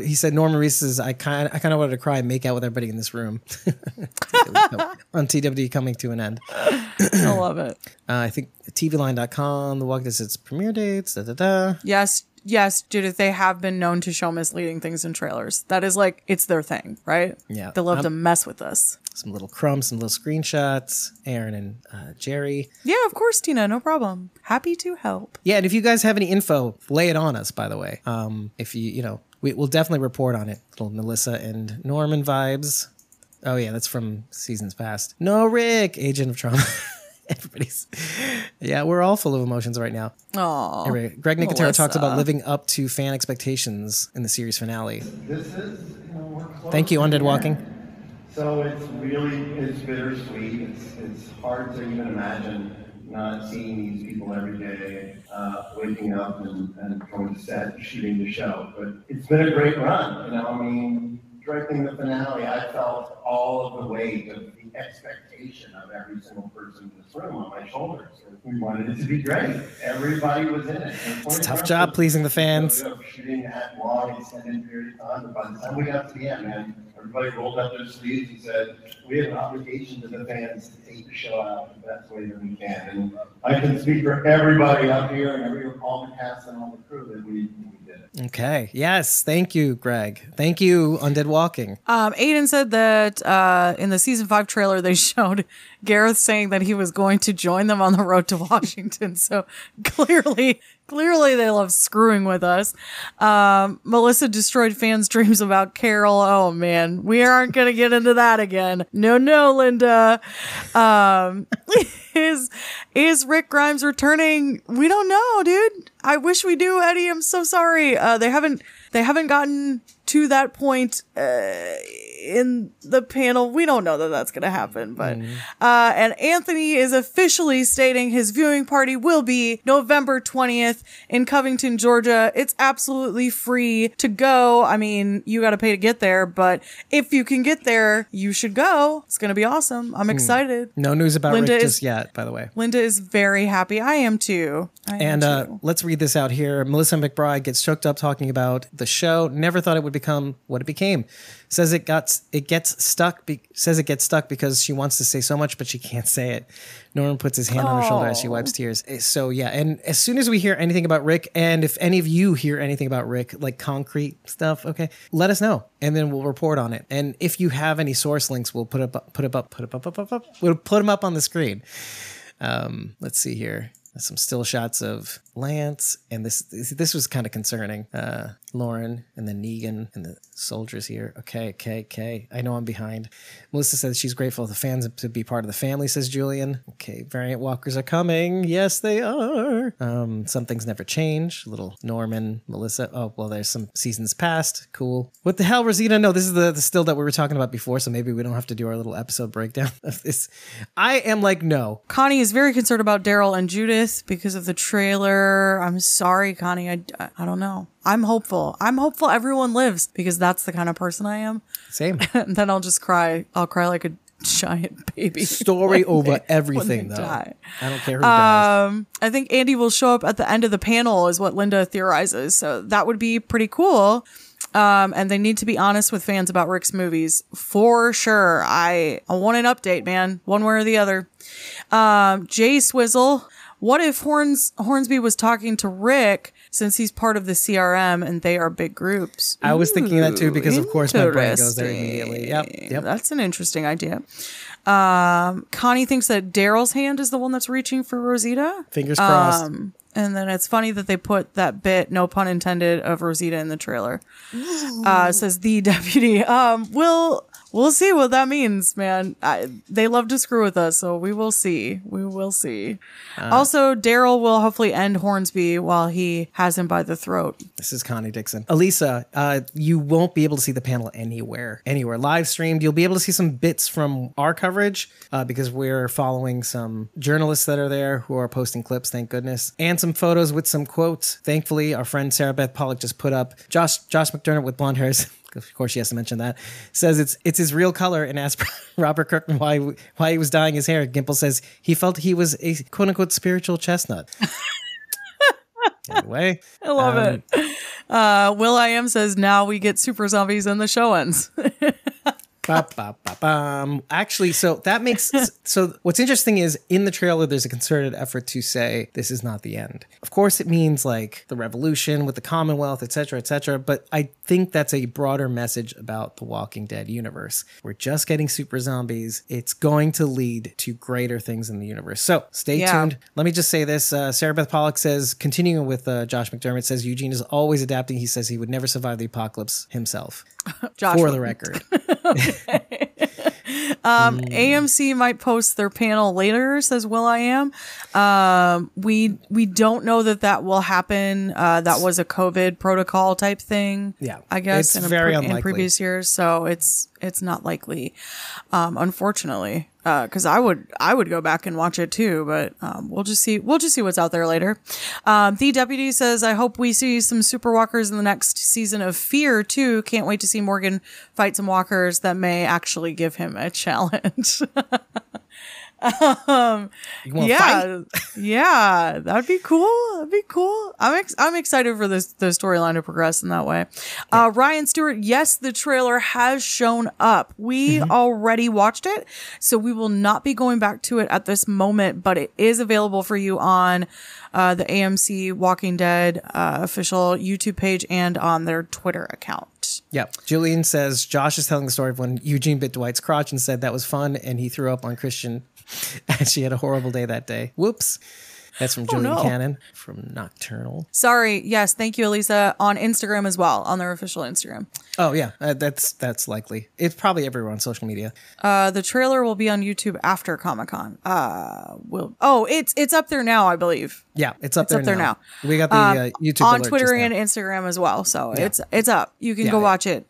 He said Norman Reese says I kind of wanted to cry and make out with everybody in this room on TWD coming to an end. I love it. I think tvline.com, The Walking Dead, its premiere dates. Yes, Judith, they have been known to show misleading things in trailers. That is it's their thing, right? Yeah. They love to mess with us. Some little crumbs, some little screenshots, Aaron and Jerry. Yeah, of course, Tina, no problem. Happy to help. Yeah, and if you guys have any info, lay it on us, by the way. If we'll definitely report on it. Little Melissa and Norman vibes. Oh, yeah, that's from seasons past. No, Rick, Agent of Trauma. Everybody's, we're all full of emotions right now. Oh, anyway, Greg Nicotero talks about living up to fan expectations in the series finale. This is, we're close. Thank you, Undead Walking. So it's bittersweet. It's hard to even imagine not seeing these people every day, waking up and going to set, shooting the show. But it's been a great run. Directing the finale, I felt all of the weight of the expectation of every single person in this room on my shoulders. We wanted it to be great. Everybody was in it. It's a tough job pleasing the fans. Shooting that long extended period of time, by the time we got to the end, man, everybody rolled up their sleeves and said, "We have an obligation to the fans to take the show out the best way that we can." And I can speak for everybody up here and all the cast and all the crew that we did it. Okay. Yes. Thank you, Greg. Thank you, Undead Walking. Aiden said that in the season 5 trailer they showed Gareth saying that he was going to join them on the road to Washington. So clearly they love screwing with us. Melissa destroyed fans' dreams about Carol. Oh man, we aren't gonna get into that again. No, Linda. Is Rick Grimes returning? We don't know, dude. I wish we do, Eddie. I'm so sorry. They haven't gotten to that point in the panel. We don't know that that's going to happen, but and Anthony is officially stating his viewing party will be November 20th in Covington, Georgia. It's absolutely free to go. I mean, you got to pay to get there, but if you can get there, you should go. It's going to be awesome. I'm excited. No news about Rick just yet, by the way. Linda is very happy. I am too. Let's read this out here. Melissa McBride gets choked up talking about the show. Never thought it would become what it became. Says it gets stuck because she wants to say so much, but she can't say it. Norman puts his hand on her shoulder as she wipes tears. So yeah, and as soon as we hear anything about Rick, and if any of you hear anything about Rick, like concrete stuff, okay, let us know, and then we'll report on it. And if you have any source links, we'll put them up on the screen. Let's see here. some still shots of Lance, and this was kind of concerning. Lauren and then Negan and the soldiers here. Okay. I know I'm behind. Melissa says she's grateful to the fans to be part of the family, says Julian. Okay, variant walkers are coming. Yes, they are. Some things never change. Little Norman, Melissa. Oh, well, there's some seasons past. Cool. What the hell, Rosita? No, this is the still that we were talking about before, so maybe we don't have to do our little episode breakdown of this. I am like, no. Connie is very concerned about Daryl and Judith because of the trailer. I'm sorry, Connie. I don't know. I'm hopeful. I'm hopeful everyone lives because that's the kind of person I am. Same. And then I'll just cry. I'll cry like a giant baby. Story over everything, though. Die. I don't care who dies. I think Andy will show up at the end of the panel is what Linda theorizes. So that would be pretty cool. And they need to be honest with fans about Rick's movies for sure. I want an update, man. One way or the other. Jay Swizzle. What if Hornsby was talking to Rick since he's part of the CRM and they are big groups? I was thinking that too, because of course my brain goes there immediately. Yep. That's an interesting idea. Connie thinks that Daryl's hand is the one that's reaching for Rosita. Fingers crossed. And then it's funny that they put that bit, no pun intended, of Rosita in the trailer. Says the deputy. We'll see what that means, man. They love to screw with us, so we will see. We will see. Also, Daryl will hopefully end Hornsby while he has him by the throat. This is Connie Dixon. Elisa, you won't be able to see the panel anywhere. Live streamed, you'll be able to see some bits from our coverage because we're following some journalists that are there who are posting clips, thank goodness, and some photos with some quotes. Thankfully, our friend Sarah Beth Pollock just put up Josh McDermitt with blonde hairs. Of course, she has to mention that. Says it's his real color and asked Robert Kirkman why he was dyeing his hair. Gimple says he felt he was a quote-unquote spiritual chestnut. Anyway. I love it. Will.i.am says, now we get super zombies and the show ends. Actually, so that makes... So what's interesting is in the trailer, there's a concerted effort to say this is not the end. Of course, it means like the revolution with the Commonwealth, etc. But I think that's a broader message about the Walking Dead universe. We're just getting super zombies. It's going to lead to greater things in the universe. So stay tuned. Let me just say this. Sarah Beth Pollock says, continuing with Josh McDermitt, says Eugene is always adapting. He says he would never survive the apocalypse himself. Josh, for the record. AMC might post their panel later, says Will.i.am. We don't know that will happen. That was a COVID protocol type thing. Yeah, I guess it's very unlikely in previous years, so it's not likely, unfortunately. Because I would go back and watch it too, but we'll just see what's out there later. The deputy says, I hope we see some super walkers in the next season of Fear too. Can't wait to see Morgan fight some walkers that may actually give him a challenge. Fight? Yeah, that'd be cool. I'm excited for the storyline to progress in that way. Ryan Stewart, yes, the trailer has shown up. We already watched it, so we will not be going back to it at this moment, but it is available for you on the AMC Walking Dead official YouTube page and on their Twitter account. Yep. Julian says Josh is telling the story of when Eugene bit Dwight's crotch and said that was fun, and he threw up on Christian and she had a horrible day that day. Whoops. That's from Julian Cannon from Nocturnal. Sorry. Yes. Thank you, Elisa. On Instagram as well, on their official Instagram. Oh, yeah. That's likely. It's probably everywhere on social media. The trailer will be on YouTube after Comic-Con. It's up there now, I believe. Yeah, it's up there now. We got the YouTube on Twitter and Instagram as well. So it's up. You can go watch it.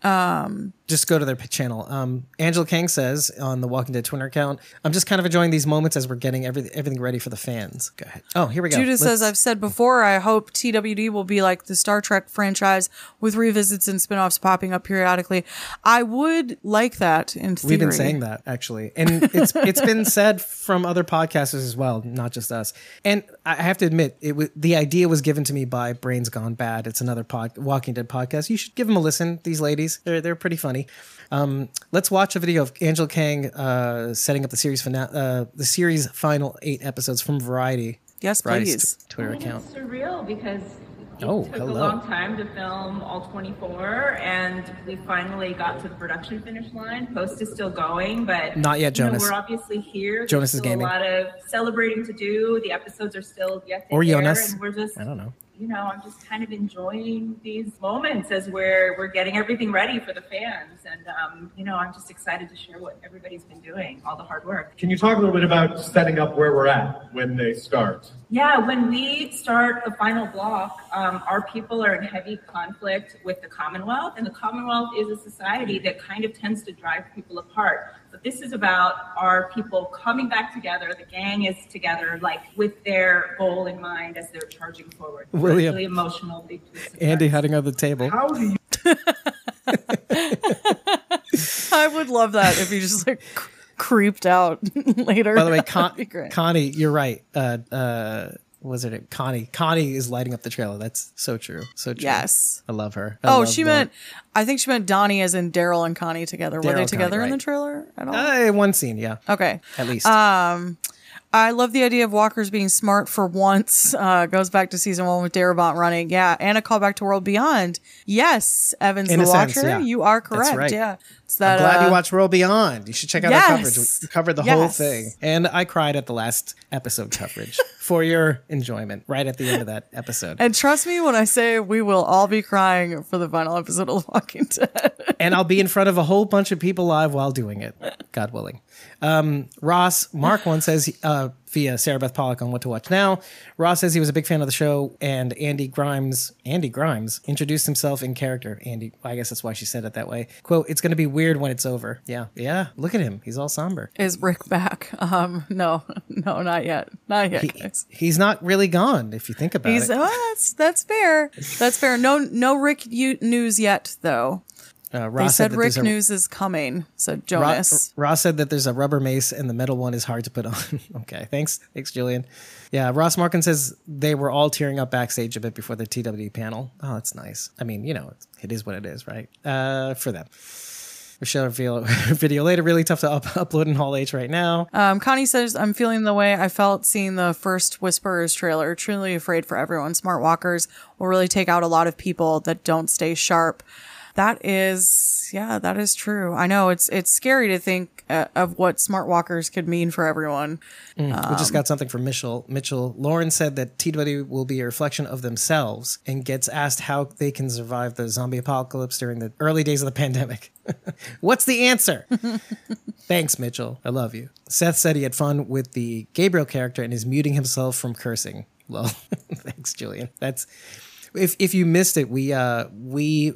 Just go to their channel. Angela Kang says on the Walking Dead Twitter account, I'm just kind of enjoying these moments as we're getting everything ready for the fans. Go ahead. Oh, here we go. Judah says, I've said before, I hope TWD will be like the Star Trek franchise with revisits and spinoffs popping up periodically. I would like that in theory. We've been saying that, actually. And it's been said from other podcasters as well, not just us. And I have to admit, the idea was given to me by Brains Gone Bad. It's another Walking Dead podcast. You should give them a listen, these ladies. They're pretty funny. Let's watch a video of Angela Kang setting up the series final 8 episodes from Variety's Twitter account. It's surreal because It took a long time to film all 24, and we finally got to the production finish line. Post is still going, but not yet, Jonas. We're obviously here. Jonas is gaming. A lot of celebrating to do. The episodes are still yet to air, Jonas. And we're just, I don't know. You know, I'm just kind of enjoying these moments as we're getting everything ready for the fans. And, you know, I'm just excited to share what everybody's been doing, all the hard work. Can you talk a little bit about setting up where we're at when they start? Yeah, when we start the final block, our people are in heavy conflict with the Commonwealth. And the Commonwealth is a society that kind of tends to drive people apart. But this is about our people coming back together. The gang is together, like, with their goal in mind as they're charging forward. William. Really emotional. Big Andy heading on the table. How do you... I would love that if you just, like, creeped out later. By the way, Connie, you're right. Connie is lighting up the trailer. That's so true. So true. Yes. I love her. I think she meant Donnie as in Daryl and Connie together. Were they together in the trailer at all? One scene, yeah. Okay. At least. I love the idea of walkers being smart for once. Goes back to season 1 with Darabont running. Yeah. And a callback to World Beyond. Yes. Evans the Watcher. Yeah. You are correct. That's right. Yeah. I'm glad you watched World Beyond. You should check out our coverage. We covered the whole thing. And I cried at the last episode coverage for your enjoyment right at the end of that episode. And trust me when I say we will all be crying for the final episode of Walking Dead. And I'll be in front of a whole bunch of people live while doing it, God willing. Ross Marquand says... via Sarah Beth Pollock on What to Watch Now. Ross says he was a big fan of the show, and Andy Grimes introduced himself in character. Andy, I guess that's why she said it that way. Quote, "It's going to be weird when it's over." Yeah. Yeah. Look at him. He's all somber. Is Rick back? No, not yet. Not yet, guys. He's not really gone, if you think about it. Oh, that's fair. That's fair. No Rick news yet, though. Ross said Rick news is coming, so Jonas. Ross said that there's a rubber mace and the metal one is hard to put on. Okay, thanks, Julian. Yeah, Ross Marquand says they were all tearing up backstage a bit before the TW panel. Oh, that's nice. I mean, you know, it is what it is, right? For them. We shall reveal her video later. Really tough to upload in Hall H right now. Connie says, "I'm feeling the way I felt seeing the first Whisperers trailer. Truly afraid for everyone. Smart walkers will really take out a lot of people that don't stay sharp." That is true. I know it's scary to think of what smart walkers could mean for everyone. We just got something from Mitchell. Lauren said that TW will be a reflection of themselves and gets asked how they can survive the zombie apocalypse during the early days of the pandemic. What's the answer? Thanks, Mitchell. I love you. Seth said he had fun with the Gabriel character and is muting himself from cursing. Well, thanks, Julian. That's... If you missed it, we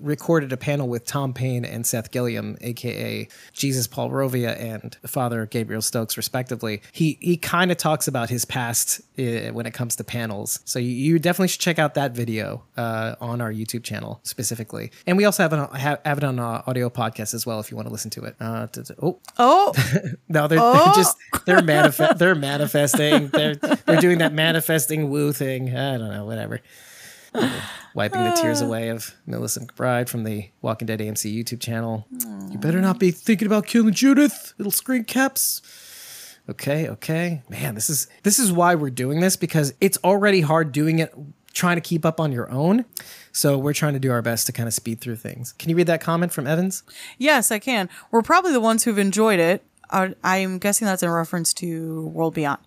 recorded a panel with Tom Payne and Seth Gilliam, a.k.a. Jesus Paul Rovia and Father Gabriel Stokes, respectively. He kind of talks about his past when it comes to panels. So you definitely should check out that video on our YouTube channel specifically. And we also have it on our audio podcast as well if you want to listen to it. No, they're manifesting. They're doing that manifesting woo thing. I don't know, whatever. Wiping the tears away of Melissa McBride from the Walking Dead AMC YouTube channel. You better not be thinking about killing Judith, little screen caps. Okay. Man, this is why we're doing this, because it's already hard doing it, trying to keep up on your own. So we're trying to do our best to kind of speed through things. Can you read that comment from Evans? Yes, I can. We're probably the ones who've enjoyed it. I'm guessing that's in reference to World Beyond.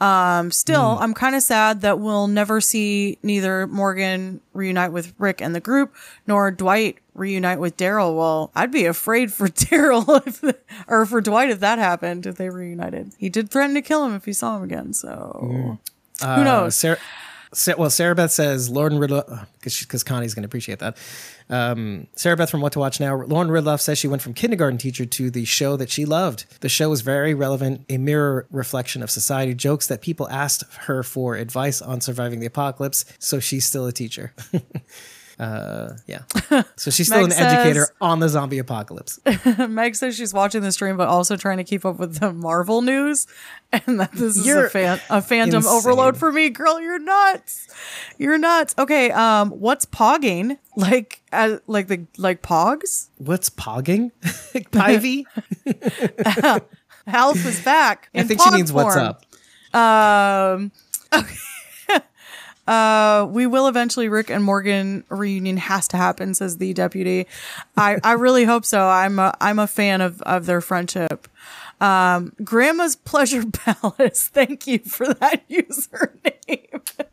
I'm kind of sad that we'll never see neither Morgan reunite with Rick and the group, nor Dwight reunite with Daryl. Well, I'd be afraid for Daryl or for Dwight if that happened, if they reunited. He did threaten to kill him if he saw him again, so who knows? Sarah Beth says Lauren Ridloff, because Connie's going to appreciate that. Sarah Beth from What to Watch Now. Lauren Ridloff says she went from kindergarten teacher to the show that she loved. The show was very relevant, a mirror reflection of society. Jokes that people asked her for advice on surviving the apocalypse. So she's still a teacher. So she's still an educator on the zombie apocalypse. Meg says she's watching the stream, but also trying to keep up with the Marvel news. And that this is a fandom insane. Overload for me. Girl, you're nuts. You're nuts. Okay. What's pogging? Like pogs? What's pogging? Pivy? Alf is back. I think she means what's up. Okay. We will eventually. Rick and Morgan reunion has to happen, says the deputy. I really hope so. I'm a fan of their friendship. Grandma's Pleasure Palace. Thank you for that username.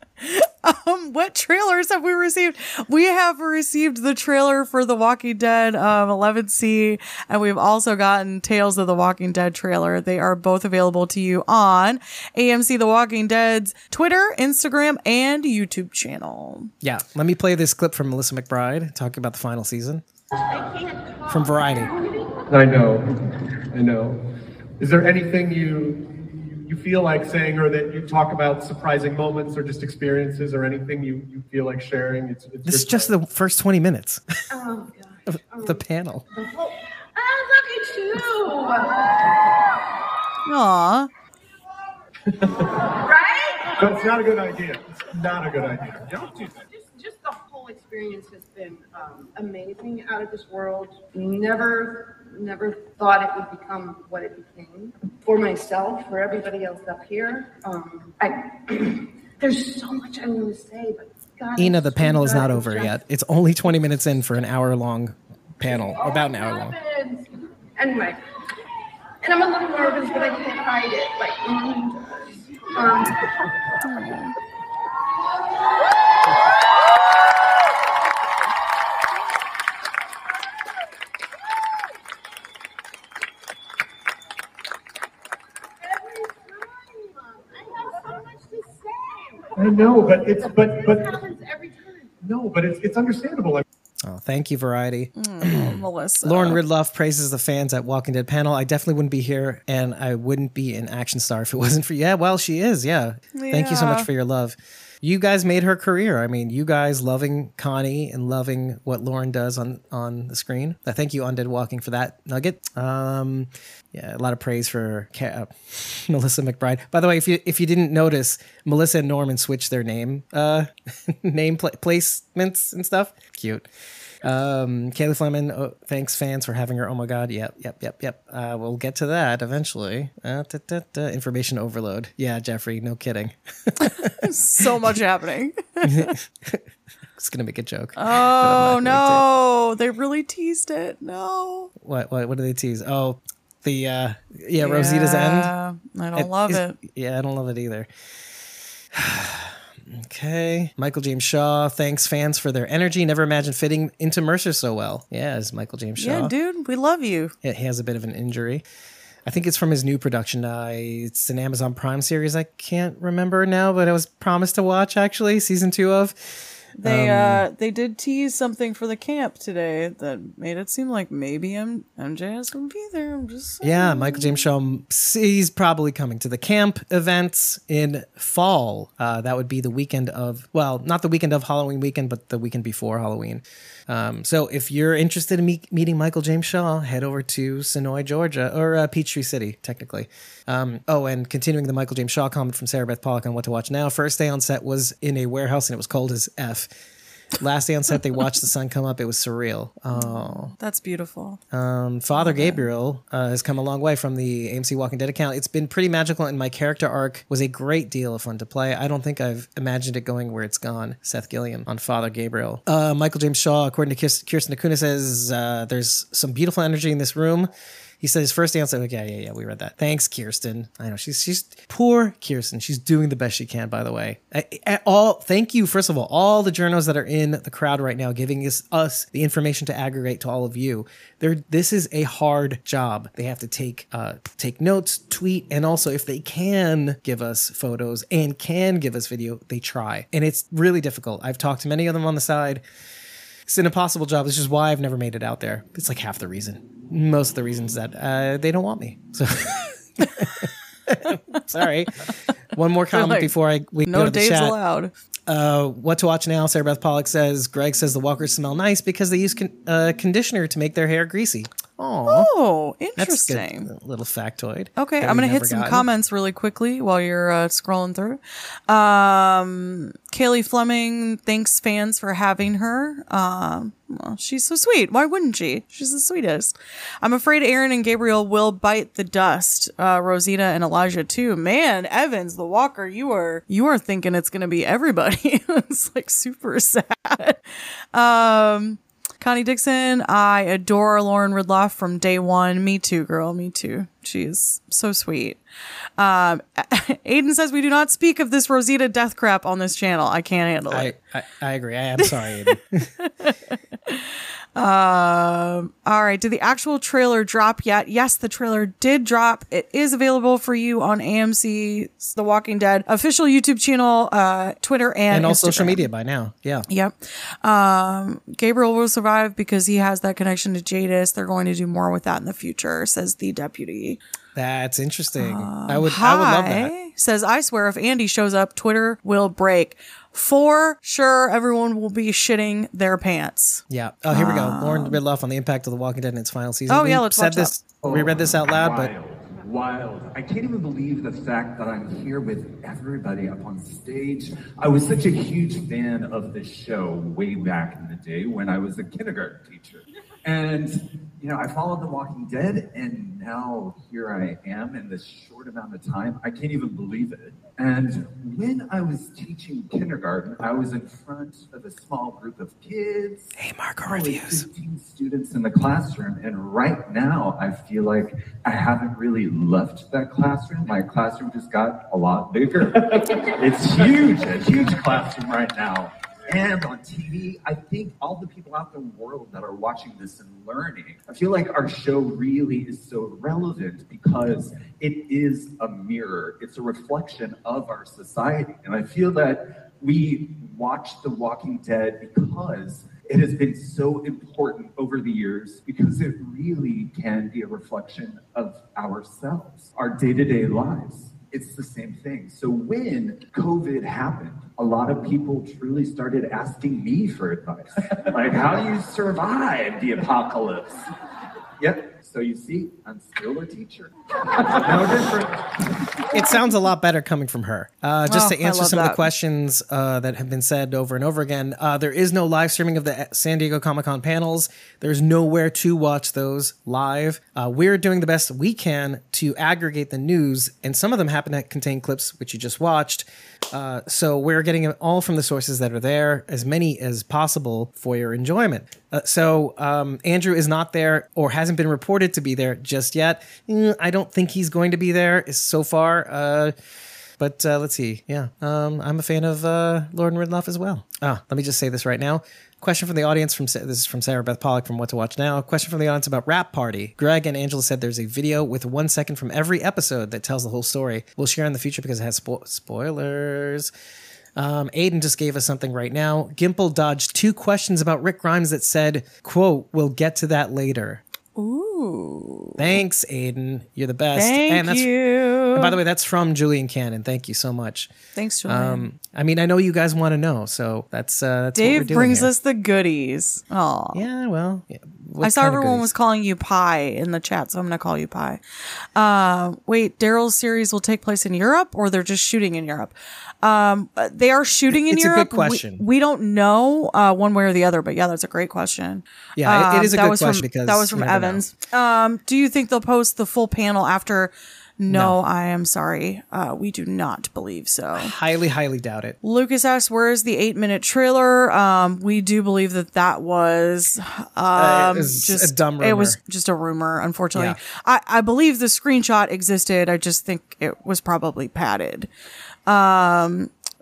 What trailers have we received? We have received the trailer for The Walking Dead 11C, and we've also gotten Tales of the Walking Dead trailer. They are both available to you on AMC The Walking Dead's Twitter, Instagram, and YouTube channel. Yeah, let me play this clip from Melissa McBride talking about the final season from Variety. I know. Is there anything you feel like saying, or that you talk about surprising moments or just experiences or anything you feel like sharing? This is just the first 20 minutes of the panel. I love you too. Aww. Right? That's not a good idea. It's not a good idea. Don't do that. Just the whole experience has been amazing, out of this world. Never thought it would become what it became. For myself, for everybody else up here, there's so much I want to say, but God, Ina, the panel is not over yet. It's only 20 minutes in for an hour-long panel, about an hour long. Anyway, and I'm a little nervous, but I can't hide it. I know, but it happens every time. No, but it's understandable. Oh, thank you, Variety. Melissa. Lauren Ridloff praises the fans at Walking Dead panel. I definitely wouldn't be here, and I wouldn't be an action star if it wasn't for you. Yeah, well, she is. Yeah. Thank you so much for your love. You guys made her career. I mean, you guys loving Connie and loving what Lauren does on the screen. I thank you, Undead Walking, for that nugget. Yeah, a lot of praise for Melissa McBride. By the way, if you didn't notice, Melissa and Norman switched their name placements and stuff. Cute. Kaylee Fleming, thanks fans for having her. Oh my God. Yep. We'll get to that eventually. Information overload. Yeah, Jeffrey, no kidding. So much happening. It's going to make a joke. Oh no, they really teased it. No. What do they tease? Oh, the Rosita's end. I don't love it. Yeah, I don't love it either. Okay. Michael James Shaw, thanks fans for their energy. Never imagined fitting into Mercer so well. Yeah, it's Michael James Shaw. Yeah, dude, we love you. Yeah, he has a bit of an injury. I think it's from his new production. It's an Amazon Prime series. I can't remember now, but I was promised to watch, actually, season 2 of. They did tease something for the camp today that made it seem like maybe MJ is going to be there. I'm just saying. Yeah, Michael James Shaw, he's probably coming to the camp events in fall. That would be the weekend of, well, not the weekend of Halloween weekend, but the weekend before Halloween. So if you're interested in meeting Michael James Shaw, head over to Sonoy, Georgia, or Peachtree City, technically. And continuing the Michael James Shaw comment from Sarah Beth Pollock on What to Watch Now. First day on set was in a warehouse and it was cold as F. Last day on set, they watched the sun come up. It was surreal. Oh, that's beautiful. Father Gabriel has come a long way from the AMC Walking Dead account. It's been pretty magical, and my character arc was a great deal of fun to play. I don't think I've imagined it going where it's gone. Seth Gilliam on Father Gabriel. Michael James Shaw, according to Kirsten Acuna, says there's some beautiful energy in this room. He said his first answer, like, yeah, we read that. Thanks, Kirsten. I know, she's poor Kirsten. She's doing the best she can, by the way. Thank you, first of all the journos that are in the crowd right now, giving us the information to aggregate to all of you. This is a hard job. They have to take notes, tweet, and also if they can give us photos and can give us video, they try. And it's really difficult. I've talked to many of them on the side. It's an impossible job. This is why I've never made it out there. It's like half the reason. Most of the reasons that they don't want me. So sorry. One more comment before we go to the chat. No Dave's allowed. What to watch now? Sarah Beth Pollock says Greg says the walkers smell nice because they use conditioner to make their hair greasy. Oh, interesting. That's a little factoid. Okay, I'm going to hit some comments really quickly while you're scrolling through. Kaylee Fleming thanks fans for having her. Well, she's so sweet. Why wouldn't she? She's the sweetest. I'm afraid Aaron and Gabriel will bite the dust. Rosita and Elijah too. Man, Evans, the Walker, you are thinking it's going to be everybody. It's like super sad. Connie Dixon, I adore Lauren Ridloff from day one. Me too, girl. Me too. She's so sweet. Aiden says we do not speak of this Rosita death crap on this channel. I can't handle it. I agree. I am sorry, Aiden. All right. Did the actual trailer drop yet? Yes, the trailer did drop. It is available for you on AMC, The Walking Dead official YouTube channel, Twitter, and all Instagram. Social media by now. Yeah. Yep. Gabriel will survive because he has that connection to Jadis. They're going to do more with that in the future, says the deputy. That's interesting. I would love that. Says, I swear if Andy shows up, Twitter will break. For sure, everyone will be shitting their pants. Yeah. Oh, here we go. Lauren Ridloff on the impact of The Walking Dead in its final season. Oh, yeah, let's watch this. We read this out loud, but wild. I can't even believe the fact that I'm here with everybody up on stage. I was such a huge fan of this show way back in the day when I was a kindergarten teacher. And, you know, I followed The Walking Dead, and now here I am in this short amount of time. I can't even believe it. And when I was teaching kindergarten, I was in front of a small group of kids. Hey, Marco Reviews. 15 students in the classroom, and right now I feel like I haven't really left that classroom. My classroom just got a lot bigger. It's huge, a huge classroom right now. And on TV, I think all the people out in the world that are watching this and learning, I feel like our show really is so relevant because it is a mirror. It's a reflection of our society. And I feel that we watch The Walking Dead because it has been so important over the years, because it really can be a reflection of ourselves, our day-to-day lives. It's the same thing. So when COVID happened, a lot of people truly started asking me for advice. Like, how do you survive the apocalypse? Yep. So you see, I'm still a teacher. No different. It sounds a lot better coming from her. Just to answer some of the questions that have been said over and over again, there is no live streaming of the San Diego Comic-Con panels. There's nowhere to watch those live. We're doing the best we can to aggregate the news, and some of them happen to contain clips which you just watched. So we're getting it all from the sources that are there, as many as possible for your enjoyment. Andrew is not there or hasn't been reported to be there just yet. I don't think he's going to be there so far, but let's see. Yeah, I'm a fan of Lauren Ridloff as well. Let me just say this right now. Question from the audience this is from Sarah Beth Pollock from What to Watch Now. Question from the audience about Rap Party. Greg and Angela said there's a video with 1 second from every episode that tells the whole story. We'll share in the future because it has spoilers. Aiden just gave us something right now. Gimple dodged two questions about Rick Grimes that said, quote, "We'll get to that later." Ooh. Thanks, Aiden. You're the best. Thank you. And by the way, that's from Julian Cannon. Thank you so much. Thanks, Julian. I mean, I know you guys want to know, so that's Dave what we're doing brings here. Us the goodies. Oh, yeah. Well, yeah. I saw everyone was calling you Pie in the chat, so I'm gonna call you Pie. Wait, Daryl's series will take place in Europe, or they're just shooting in Europe? They are shooting in Europe. It's a good question. We don't know one way or the other, but yeah, that's a great question. Yeah, it is a good question because that was from Evans. Do you think they'll post the full panel after? No, I am sorry. We do not believe so. Highly, highly doubt it. Lucas asks, where is the 8-minute trailer? We do believe that was just a dumb rumor. It was just a rumor, unfortunately. Yeah. I believe the screenshot existed. I just think it was probably padded.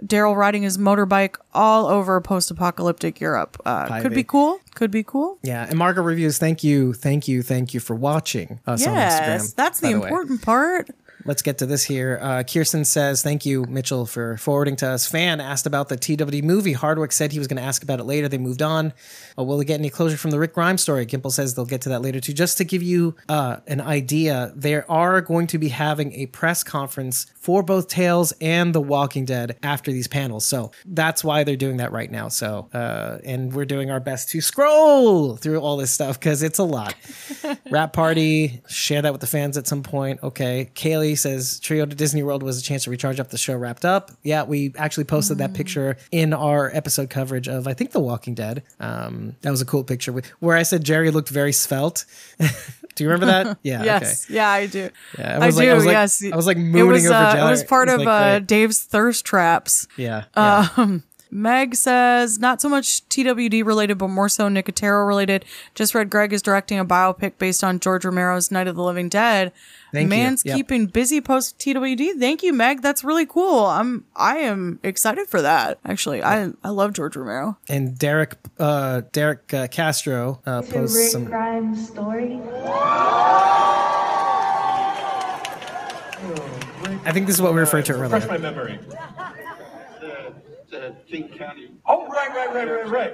Daryl riding his motorbike all over post-apocalyptic Europe. Could be cool. Could be cool. Yeah. And Margaret Reviews, thank you for watching us on Instagram. Yes, that's the important part. Let's get to this here. Kirsten says, thank you, Mitchell, for forwarding to us. Fan asked about the TWD movie. Hardwick said he was going to ask about it later. They moved on. Will they get any closure from the Rick Grimes story? Gimple says they'll get to that later, too. Just to give you an idea, they are going to be having a press conference for both Tales and The Walking Dead after these panels. So that's why they're doing that right now. So, and we're doing our best to scroll through all this stuff because it's a lot. Rap party, share that with the fans at some point. Okay. Kaylee says trio to Disney World was a chance to recharge up the show wrapped up. Yeah, we actually posted that picture in our episode coverage of, I think, The Walking Dead. That was a cool picture where I said Jerry looked very svelte. Do you remember that? Yeah. Yes. Okay. Yeah, I do. Yeah, I was like mooning over Jerry. It was part of Dave's thirst traps. Yeah. Yeah. Meg says, not so much TWD related, but more so Nicotero related. Just read Greg is directing a biopic based on George Romero's Night of the Living Dead. Keeping busy post TWD. Thank you, Meg. That's really cool. I am excited for that. Actually, yeah. I love George Romero. And Derek Castro posts Rick Grimes story. I think this is what we referred to earlier. Refresh my memory. King County. Oh, right.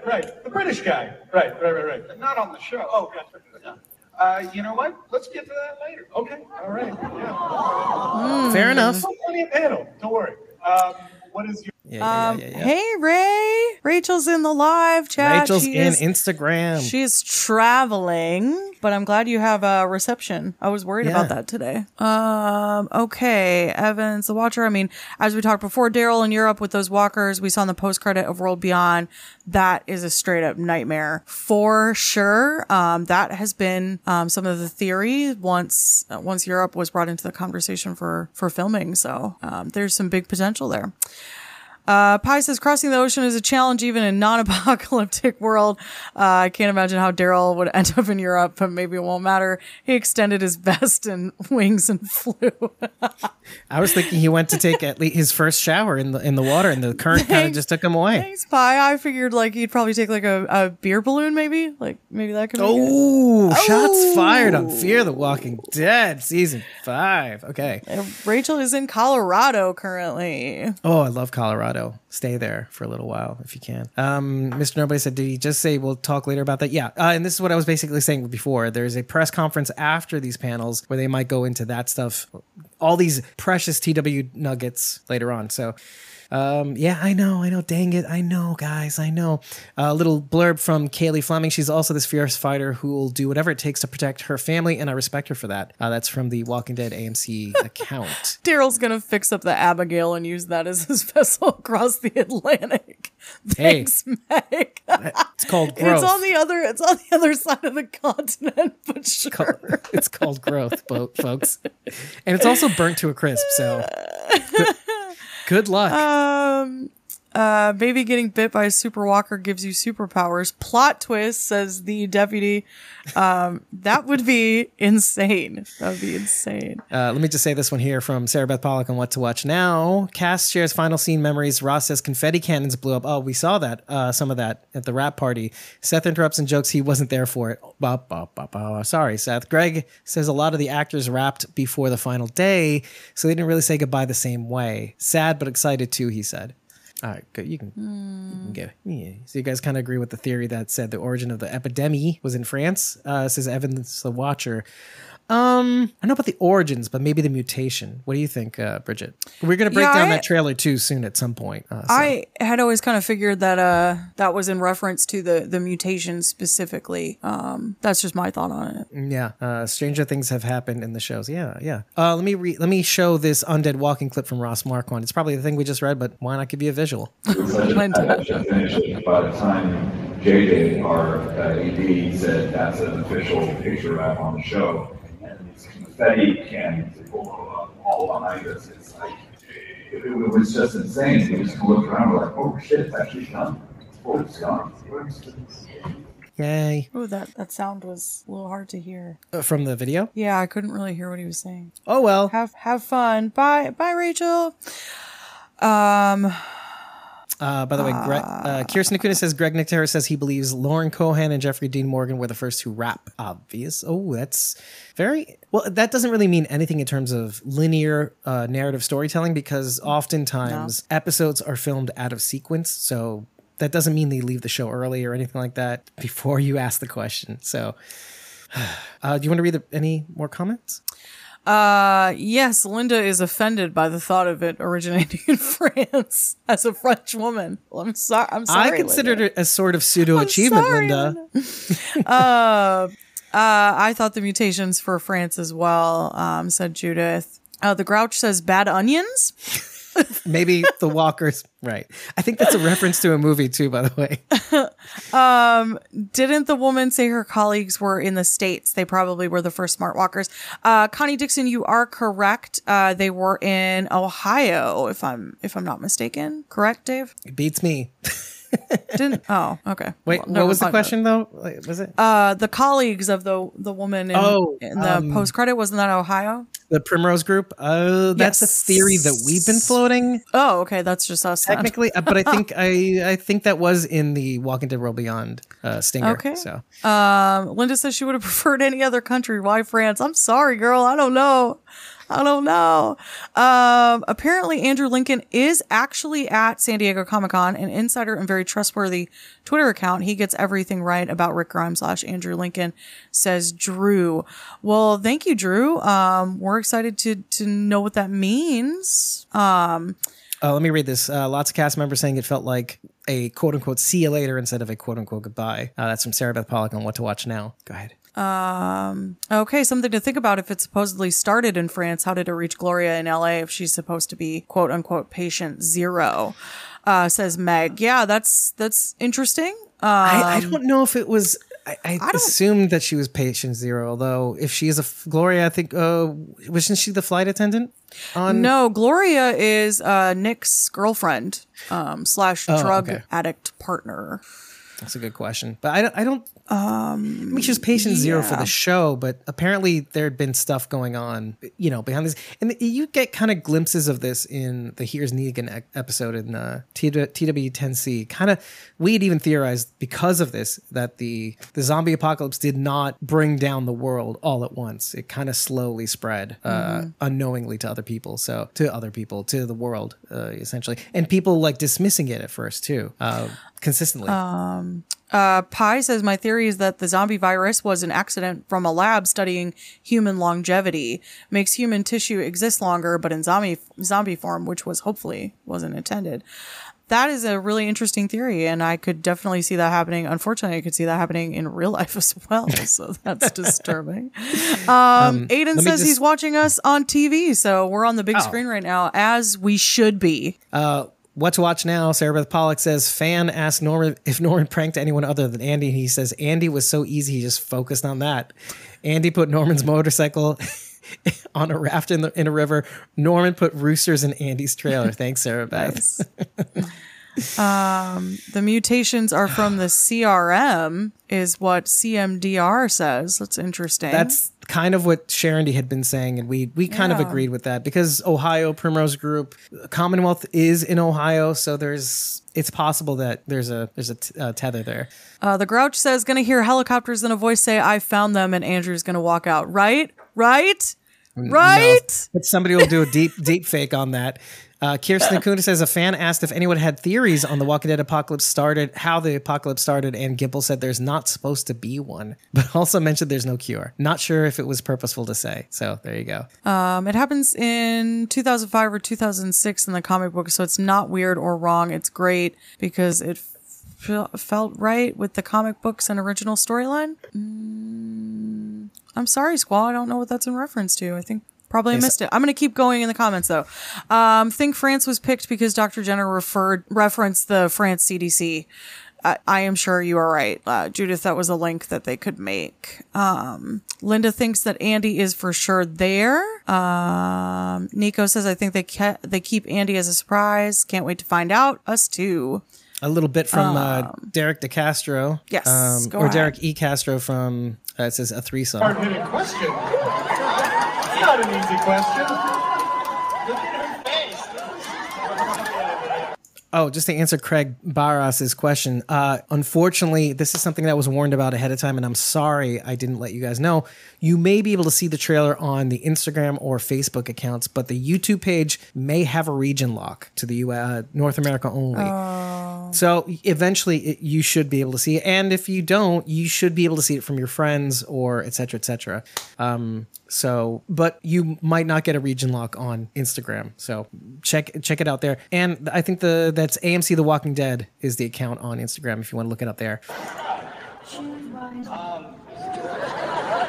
The British guy. Right. Not on the show. Oh, gotcha. Yeah. You know what? Let's get to that later. Okay. All right. Yeah. Fair enough. There's plenty of panel. Don't worry. What is your... Yeah. Hey, Ray. Rachel's in the live chat. Rachel's Instagram. She's traveling, but I'm glad you have a reception. I was worried about that today. Okay. Evans, the Watcher. I mean, as we talked before, Daryl in Europe with those walkers we saw in the post-credit of World Beyond. That is a straight up nightmare for sure. That has been some of the theory once Europe was brought into the conversation for filming. So there's some big potential there. Pi says crossing the ocean is a challenge even in non-apocalyptic world. I can't imagine how Daryl would end up in Europe, but maybe it won't matter. He extended his vest and wings and flew. I was thinking he went to take at least his first shower in the water, and the current kind of just took him away. Thanks, Pi. I figured like he'd probably take like a beer balloon, maybe that could. Shots fired on Fear the Walking Dead season 5. Okay, Rachel is in Colorado currently. Oh, I love Colorado. Stay there for a little while if you can. Mr. Nobody said, did he just say we'll talk later about that? Yeah. And this is what I was basically saying before. There's a press conference after these panels where they might go into that stuff, all these precious TW nuggets later on. So yeah, I know. Dang it. I know, guys. I know. A little blurb from Kaylee Fleming. She's also this fierce fighter who will do whatever it takes to protect her family, and I respect her for that. That's from the Walking Dead AMC account. Daryl's going to fix up the Abigail and use that as his vessel across the Atlantic. Thanks, Meg. It's called growth. It's on the other side of the continent, but sure. It's called growth, folks. And it's also burnt to a crisp, so... Good luck. Maybe getting bit by a super walker gives you superpowers. Plot twist, says the deputy. That would be insane. That would be insane. Let me just say this one here from Sarah Beth Pollock on What to Watch Now. Cass shares final scene memories. Ross says confetti cannons blew up. Oh, we saw that, some of that at the rap party. Seth interrupts and jokes he wasn't there for it. Sorry, Seth. Greg says a lot of the actors rapped before the final day, so they didn't really say goodbye the same way. Sad, but excited too, he said. All right, good. You can get it. Yeah. So you guys kind of agree with the theory that said the origin of the epidemic was in France, says Evans the Watcher. I don't know about the origins, but maybe the mutation. What do you think, Bridget? We're going to break down that trailer too soon at some point. I had always kind of figured that that was in reference to the mutation specifically. That's just my thought on it. Yeah. Stranger things have happened in the shows. Yeah. Let me show this Undead Walking clip from Ross Marquand. It's probably the thing we just read, but why not give you a visual? By the time Jay did, our ED said that's an official picture wrap on the show. Confetti cannons all behind us. It's like, it was just insane. We just looked around and were like, oh shit, it's actually done. Oh, it's gone. Yay. Oh, that sound was a little hard to hear. From the video? Yeah, I couldn't really hear what he was saying. Oh, well. Have fun. Bye, Rachel. By the way, Kirsten Acuna says Greg Nicotero says he believes Lauren Cohan and Jeffrey Dean Morgan were the first to rap. Obvious. Oh, that's very... Well, that doesn't really mean anything in terms of linear narrative storytelling, because oftentimes episodes are filmed out of sequence, so that doesn't mean they leave the show early or anything like that before you ask the question. So do you want to read any more comments? Yes, Linda is offended by the thought of it originating in France as a French woman. Well, I'm sorry. I considered it a sort of pseudo achievement, Linda. I thought the mutations for France as well, said Judith. The Grouch says bad onions. Maybe the walkers. Right. I think that's a reference to a movie too, by the way. Didn't the woman say her colleagues were in the States? They probably were the first smart walkers. Connie Dixon, you are correct. They were in Ohio, if I'm not mistaken. Correct, Dave? It beats me. Wait, well, what was the question though? Was it the colleagues of the woman in the post credit? Wasn't that Ohio? The Primrose Group. That's a theory that we've been floating. Oh, okay, that's just us technically. But I think I think that was in the Walking Dead World Beyond stinger. Okay. So Linda says she would have preferred any other country. Why France? I'm sorry, girl. I don't know. Apparently, Andrew Lincoln is actually at San Diego Comic-Con, an insider and very trustworthy Twitter account. He gets everything right about Rick Grimes /Andrew Lincoln, says Drew. Well, thank you, Drew. We're excited to know what that means. Let me read this. Lots of cast members saying it felt like a quote-unquote see you later instead of a quote-unquote goodbye. That's from Sarah Beth Pollock on What to Watch Now. Go ahead. Okay, something to think about. If it supposedly started in France, how did it reach Gloria in LA if she's supposed to be quote unquote patient zero, says Meg. Yeah, that's interesting. I don't know if it was, I assumed that she was patient zero, although if she is Gloria, I think, wasn't she the flight attendant? No, Gloria is Nick's girlfriend /drug addict partner. That's a good question, but I don't. I mean, she was patient zero for the show, but apparently there had been stuff going on, you know, behind this, and you get kind of glimpses of this in the Here's Negan episode in TW10C. Kind of, we had even theorized because of this that the zombie apocalypse did not bring down the world all at once. It kind of slowly spread unknowingly to other people, to the world essentially, and people like dismissing it at first too. Consistently. Pi says, my theory is that the zombie virus was an accident from a lab studying human longevity. Makes human tissue exist longer, but in zombie form, which wasn't intended. That is a really interesting theory, and I could definitely see that happening. Unfortunately, I could see that happening in real life as well, so that's disturbing. Aiden says he's watching us on TV, so we're on the big screen right now, as we should be. What to Watch Now, Sarah Beth Pollock says, fan asked Norman if Norman pranked anyone other than Andy. He says, Andy was so easy, he just focused on that. Andy put Norman's motorcycle on a raft in a river. Norman put roosters in Andy's trailer. Thanks, Sarah Beth. The mutations are from the CRM is what CMDR says. That's interesting. That's kind of what Sharon D had been saying, and we kind of agreed with that because Ohio, Primrose Group, Commonwealth is in Ohio, so it's possible that there's a tether there. The Grouch says, gonna hear helicopters and a voice say, I found them, and Andrew's gonna walk out. Right? No, but somebody will do a deep fake on that. Kirsten Acuna says, a fan asked if anyone had theories on the Walking Dead apocalypse started, how the apocalypse started, and Gimple said there's not supposed to be one, but also mentioned there's no cure. Not sure if it was purposeful to say. So there you go. It happens in 2005 or 2006 in the comic book, so it's not weird or wrong. It's great because it felt right with the comic books and original storyline. I'm sorry, Squall. I don't know what that's in reference to. I think... probably missed it. I'm going to keep going in the comments, though. Think France was picked because Dr. Jenner referenced the France CDC. I am sure you are right. Judith, that was a link that they could make. Linda thinks that Andy is for sure there. Nico says, I think they keep Andy as a surprise. Can't wait to find out. Us too. A little bit from Derek E. Castro. Yes, go ahead. Derek E. Castro from, it says, a threesome. Hard-hitting question. Not an easy question. Look at her face. Oh, just to answer Craig Barras's question. Unfortunately, this is something that was warned about ahead of time, and I'm sorry I didn't let you guys know. You may be able to see the trailer on the Instagram or Facebook accounts, but the YouTube page may have a region lock to the North America only. So eventually you should be able to see it. And if you don't, you should be able to see it from your friends or et cetera, et cetera. But you might not get a region lock on Instagram. So check it out there. And I think that's AMC The Walking Dead is the account on Instagram if you want to look it up there.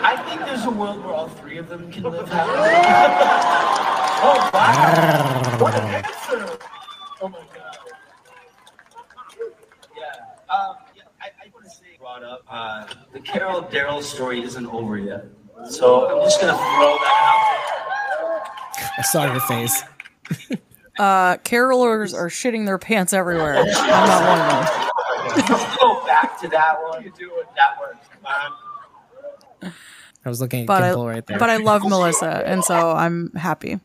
I think there's a world where all three of them can live happily. Oh, wow. What an answer. Oh, my God. Yeah. I want to say, brought up, the Carol Daryl story isn't over yet. So I'm just going to throw that out there. I saw your face. Carolers are shitting their pants everywhere. I'm not one of them. Let's go back to that one. You do it. That works. I was looking at Gimple right there. But I love Melissa, and so I'm happy.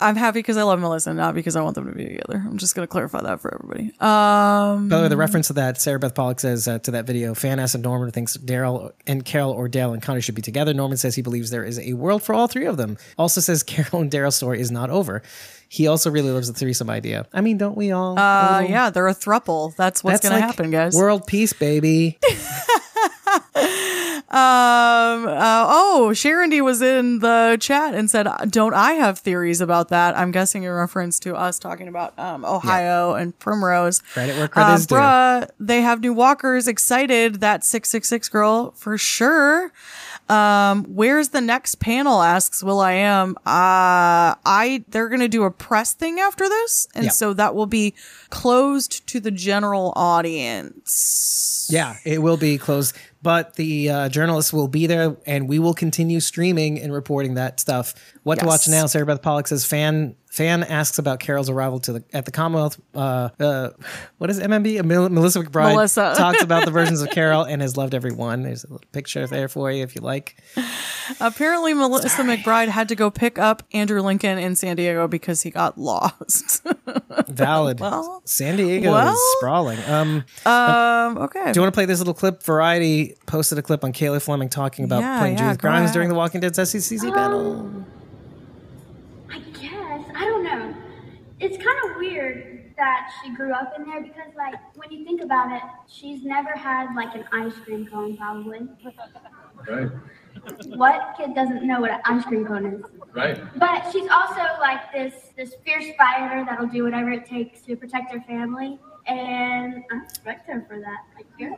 I'm happy because I love Melissa, not because I want them to be together. I'm just going to clarify that for everybody. By the way, the reference to that, Sarah Beth Pollock says to that video, Fanass and Norman thinks Daryl and Carol or Dale and Connie should be together. Norman says he believes there is a world for all three of them. Also says Carol and Daryl's story is not over. He also really loves the threesome idea. I mean, don't we all? Yeah, they're a throuple. That's what's going to happen, guys. World peace, baby. Oh, Sharon D was in the chat and said, don't I have theories about that? I'm guessing a reference to us talking about Ohio and Primrose. Credit where credit is due. They have new walkers. Excited. That 666 girl for sure. Where's the next panel, asks Will I Am. They're going to do a press thing after this. And so that will be closed to the general audience. Yeah, it will be closed. But the journalists will be there, and we will continue streaming and reporting that stuff. What to watch now? Sarah Beth Pollock says fan asks about Carol's arrival at the Commonwealth. What is MMB? Melissa McBride talks about the versions of Carol and has loved every one. There's a little picture there for you if you like. Apparently, Melissa McBride had to go pick up Andrew Lincoln in San Diego because he got lost. Valid. Well, San Diego is sprawling. Okay. Do you want to play this little clip? Variety posted a clip on Kayla Fleming talking about playing Judith Grimes during the Walking Dead SCCC battle. I guess. I don't know. It's kind of weird that she grew up in there because, like, when you think about it, she's never had, like, an ice cream cone, probably. Right. What kid doesn't know what an ice cream cone is? Right. But she's also, like, this fierce fighter that'll do whatever it takes to protect her family. And I respect her for that. Like, you're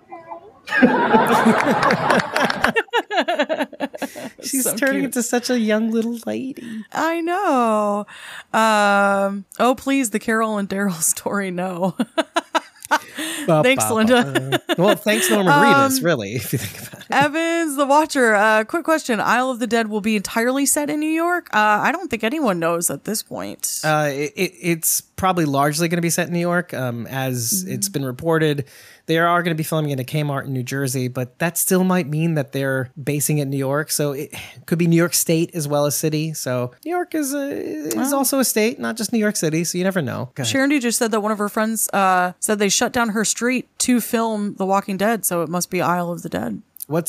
she's so turning into such a young little lady. I know. Oh, please, the Carol and Daryl story. No. Thanks, Linda. Well, thanks, Norman Reedus, really, if you think about it. Evans, the Watcher. Quick question. Isle of the Dead will be entirely set in New York? I don't think anyone knows at this point. It's probably largely going to be set in New York. As it's been reported, they are going to be filming at a Kmart in New Jersey, but that still might mean that they're basing it in New York. So it could be New York State as well as city. So New York is also a state, not just New York City. So you never know. Sharon D just said that one of her friends said they shut down her street to film The Walking Dead. So it must be Isle of the Dead. What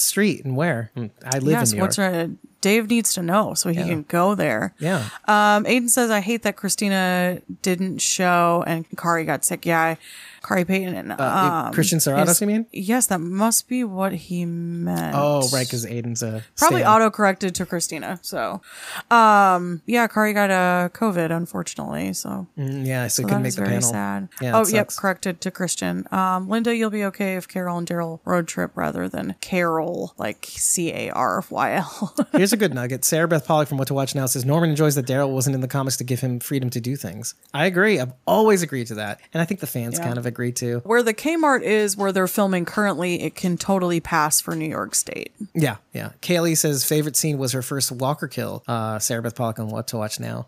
street and where? I live in New York. Dave needs to know so he can go there. Yeah. Aiden says, I hate that Christina didn't show and Kari got sick. Yeah. Kari Payton. And, Christian Serratos, you mean? Yes, that must be what he meant. Oh, right. Because Aiden's probably auto-corrected to Christina. So, Kari got COVID, unfortunately. So, so couldn't make the panel. Sad. Yeah, corrected to Christian. Linda, you'll be okay if Carol and Daryl road trip rather than Carol, like Caryl. Here's a good nugget. Sarah Beth Pollock from What to Watch Now says, Norman enjoys that Daryl wasn't in the comics to give him freedom to do things. I agree. I've always agreed to that. And I think the fans kind of agree too. Where the Kmart is, where they're filming currently, it can totally pass for New York State. Yeah, yeah. Kaylee says favorite scene was her first walker kill. Sarah Beth Pollock on What to Watch Now.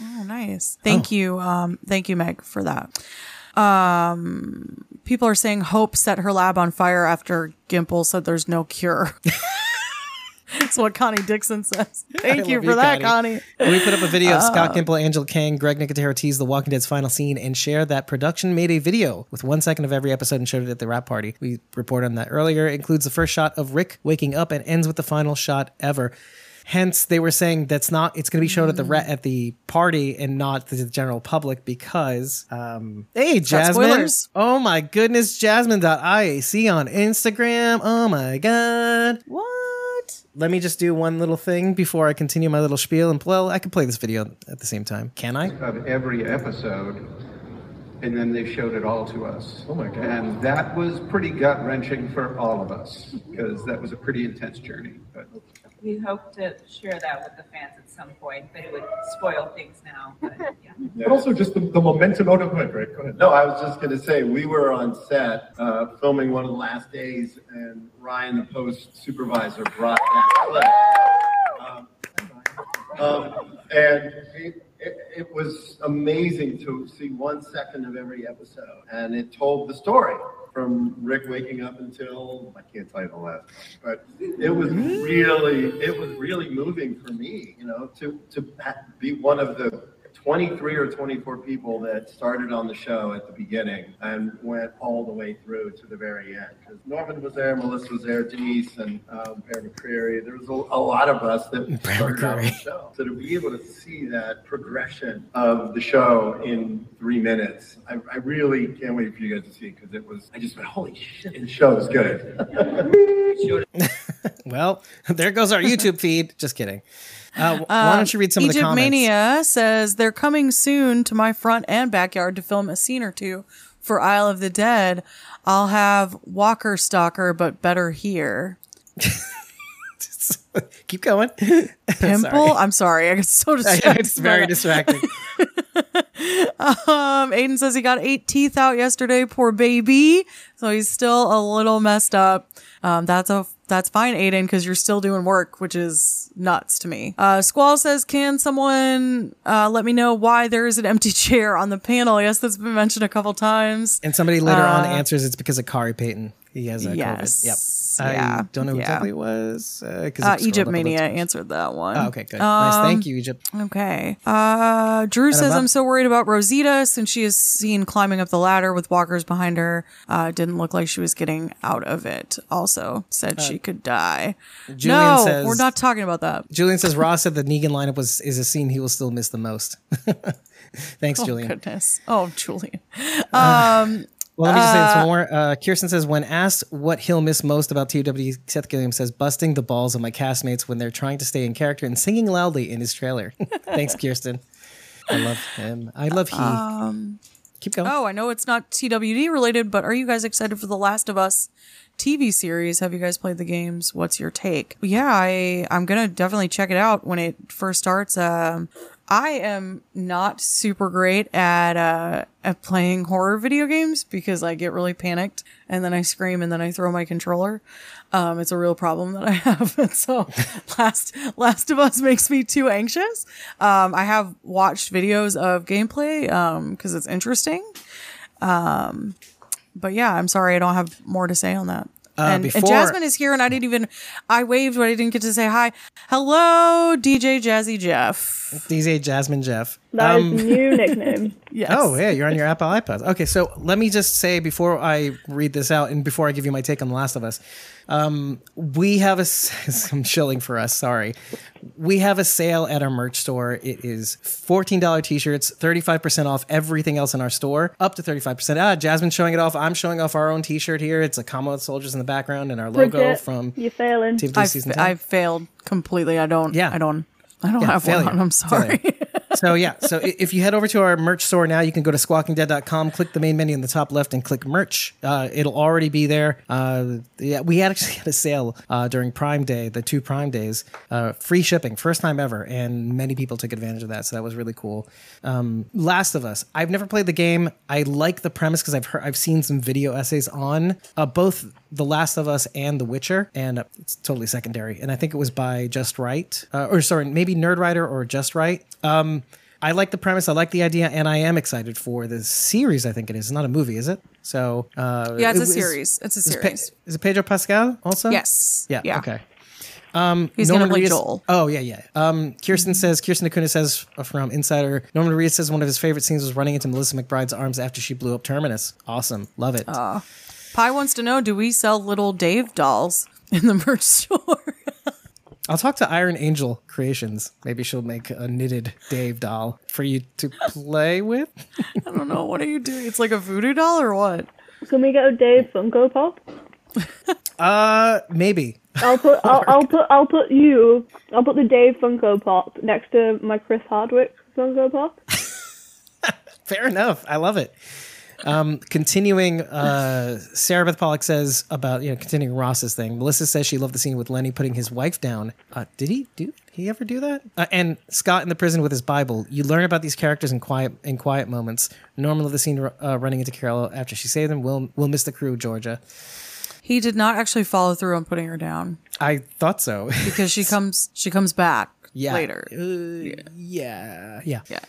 Oh, nice. Thank you. Thank you, Meg, for that. People are saying Hope set her lab on fire after Gimple said there's no cure. That's what Connie Dixon says. Thank you for that, Connie. We put up a video of Scott Gimple, Angela Kang, Greg Nicotero teased The Walking Dead's final scene and shared that production made a video with 1 second of every episode and showed it at the wrap party. We reported on that earlier. It includes the first shot of Rick waking up and ends with the final shot ever. Hence, they were saying it's going to be shown at the party and not to the general public because, hey, Jasmine. Oh my goodness, Jasmine.IAC on Instagram. Oh my God. What? Let me just do one little thing before I continue my little spiel. And, well, I can play this video at the same time. Can I? Of every episode, and then they showed it all to us. Oh my God. And that was pretty gut-wrenching for all of us, because that was a pretty intense journey. But we hope to share that with the fans at some point, but it would spoil things now. But, yeah. But also just the momentum out of it, right? Go ahead. No, I was just going to say, we were on set filming one of the last days, and Ryan, the post supervisor, brought that clip. And it was amazing to see 1 second of every episode, and it told the story from Rick waking up until I can't tell you the last one, but it was really moving for me, you know, to be one of the 23 or 24 people that started on the show at the beginning and went all the way through to the very end. Because Norman was there, Melissa was there, Denise, and Bear McCreary. There was a lot of us that started on the show. So to be able to see that progression of the show in 3 minutes, I really can't wait for you guys to see it, because it was, I just went, holy shit, the show is good. Well, there goes our YouTube feed. Just kidding. Why don't you read some of the comments? Egyptmania says, they're coming soon to my front and backyard to film a scene or two for Isle of the Dead. I'll have Walker Stalker, but better here. Keep going. Pimple? I'm sorry. I get so distracted. It's very distracting. Aiden says he got 8 teeth out yesterday. Poor baby. So he's still a little messed up. That's fine, Aiden, because you're still doing work, which is nuts to me. Squall says, can someone let me know why there is an empty chair on the panel? Yes, that's been mentioned a couple times. And somebody later on answers it's because of Kari Payton. He has a COVID. Yep. Yeah. I don't know exactly what it was. Egypt Mania answered that one. Oh, okay, good. Nice. Thank you, Egypt. Okay. Drew says, I'm so worried about Rosita since she is seen climbing up the ladder with walkers behind her. Didn't look like she was getting out of it. Also said she could die. Julian says, we're not talking about that. Julian says, Ross said the Negan lineup is a scene he will still miss the most. Thanks, Julian. Oh, goodness. Oh, Julian. Well, let me just say this one more. Kirsten says, when asked what he'll miss most about TOW, Seth Gilliam says, busting the balls of my castmates when they're trying to stay in character and singing loudly in his trailer. Thanks, Kirsten. I love him. I love he. Keep going. Oh, I know it's not TWD related, but are you guys excited for The Last of Us TV series? Have you guys played the games? What's your take? Yeah, I'm going to definitely check it out when it first starts. I am not super great at playing horror video games because I get really panicked and then I scream and then I throw my controller. It's a real problem that I have. And so Last of Us makes me too anxious. I have watched videos of gameplay, cause it's interesting. But yeah, I'm sorry. I don't have more to say on that. And Jasmine is here and I waved, but I didn't get to say hi. Hello, DJ Jazzy Jeff. DJ Jasmine Jeff. That is new nickname. Yes. Oh, yeah, you're on your Apple iPod. Okay, so let me just say before I read this out and before I give you my take on The Last of Us, we have some shilling for us, sorry. We have a sale at our merch store. It is $14 t-shirts, 35% off everything else in our store, up to 35%. Jasmine's showing it off. I'm showing off our own t-shirt here. It's a combo with soldiers in the background and our logo from You're failing. TFD season 10. I failed completely. I don't have failure. One. I'm sorry. So yeah, so if you head over to our merch store now, you can go to squawkingdead.com, click the main menu in the top left, and click merch. It'll already be there. We actually had a sale during Prime Day, the 2 Prime Days, free shipping, first time ever, and many people took advantage of that. So that was really cool. Last of Us, I've never played the game. I like the premise because I've seen some video essays on both The Last of Us and The Witcher, and it's totally secondary. And I think it was by Just Right, maybe Nerd Writer or Just Right. I like the premise. I like the idea, and I am excited for the series. I think it is. It's not a movie, is it? So yeah, it's a series. It's a series. Is it Pedro Pascal also? Yes. Yeah. Okay. He's going to play Joel. Oh, yeah. Kirsten Acuna says from Insider, Norman Reedus says one of his favorite scenes was running into Melissa McBride's arms after she blew up Terminus. Awesome. Love it. Pi wants to know, do we sell little Dave dolls in the merch store? I'll talk to Iron Angel Creations. Maybe she'll make a knitted Dave doll for you to play with. I don't know. What are you doing? It's like a voodoo doll or what? Can we get a Dave Funko Pop? Maybe. I'll put the Dave Funko Pop next to my Chris Hardwick Funko Pop. Fair enough. I love it. Continuing, Sarah Beth Pollock says about, continuing Ross's thing. Melissa says she loved the scene with Lenny putting his wife down. Did he ever do that? And Scott in the prison with his Bible. You learn about these characters in quiet moments. Norm loved the scene running into Carol after she saved him. We'll miss the crew, Georgia. He did not actually follow through on putting her down. I thought so. Because she comes back later. Yeah.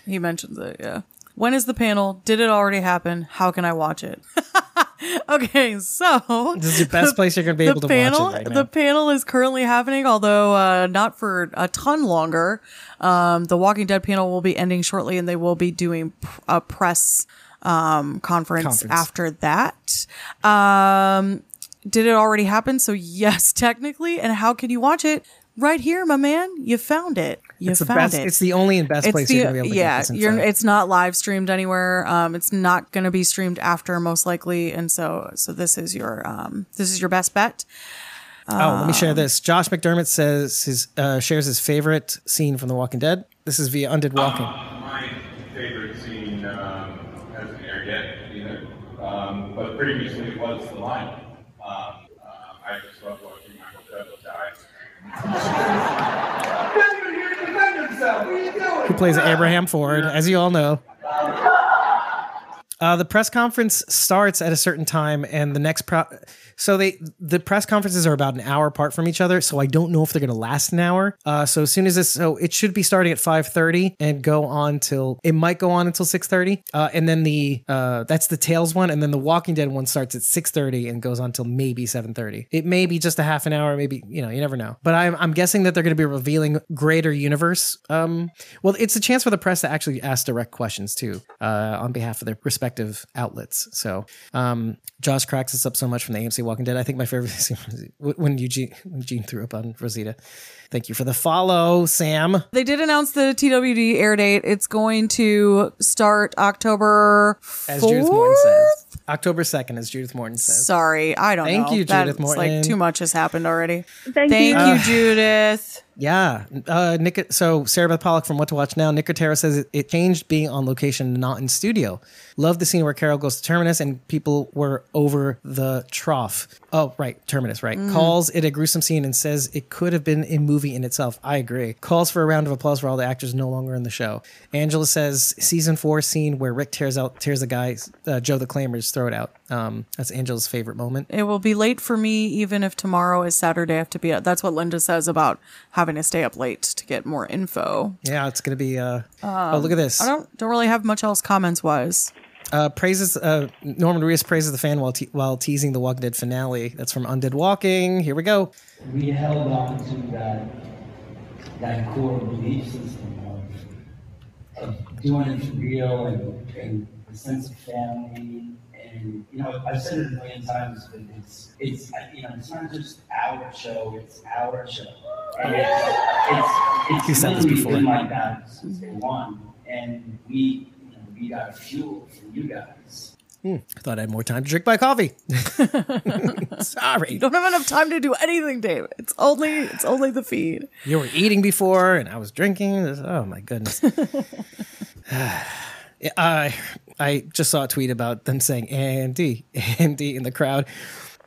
He mentions it. Yeah. When is the panel? Did it already happen? How can I watch it? Okay, so... this is the best place you're going to be able to watch it right now. The panel is currently happening, although not for a ton longer. The Walking Dead panel will be ending shortly, and they will be doing a press conference after that. Did it already happen? So yes, technically. And how can you watch it? Right here, my man. You found it. It's the best. It's the only and best place you're going to be able to get this info. It's not live streamed anywhere. It's not going to be streamed after, most likely. And so this is your best bet. Let me share this. Josh McDermitt says shares his favorite scene from The Walking Dead. This is via Undead Walking. My favorite scene hasn't aired yet either, but previously it was the line. I just love watching Michael James die. Who plays Abraham Ford, as you all know. The press conference starts at a certain time, and the next the press conferences are about an hour apart from each other, so I don't know if they're going to last an hour. So as soon as it should be starting at 5:30 and it might go on until 6:30, and then that's the Tales one, and then the Walking Dead one starts at 6:30 and goes on till maybe 7:30. It may be just a half an hour, maybe you never know. But I'm guessing that they're going to be revealing greater universe. Well, it's a chance for the press to actually ask direct questions too, on behalf of their respective outlets. So Josh cracks us up so much from the AMC Walking Dead. I think my favorite scene was when Eugene threw up on Rosita. Thank you for the follow, Sam. They did announce the TWD air date. It's going to start October 4th? As Judith Morton says. October 2nd, as Judith Morton says. Sorry, I don't know. Thank you, Judith Morton. Like too much has happened already. Thank you, Judith. Yeah. So Sarah Beth Pollock from What to Watch Now. Nicotero says it changed being on location, not in studio. Love the scene where Carol goes to Terminus and people were over the trough. Oh, right. Terminus, right. Mm. Calls it a gruesome scene and says it could have been a movie in itself. I agree. Calls for a round of applause for all the actors no longer in the show. Angela says season 4 scene where Rick tears the guy, Joe the Claimer's throat out. That's Angela's favorite moment. It will be late for me even if tomorrow is Saturday. I have to be out. That's what Linda says about having to stay up late to get more info. Yeah, it's going to be... oh, look at this. I don't really have much else comments-wise. Norman Reedus praises the fan while teasing the Walking Dead finale. That's from Undead Walking. Here we go. We held on to that core belief system of doing it for real and the sense of family. And, I've said it a million times, but it's not just our show, it's our show. And it's really been like that since day one. And we got fuel from you guys. I thought I had more time to drink my coffee. Sorry. You don't have enough time to do anything, Dave. It's only the feed. You were eating before and I was drinking. Oh my goodness. I just saw a tweet about them saying Andy in the crowd.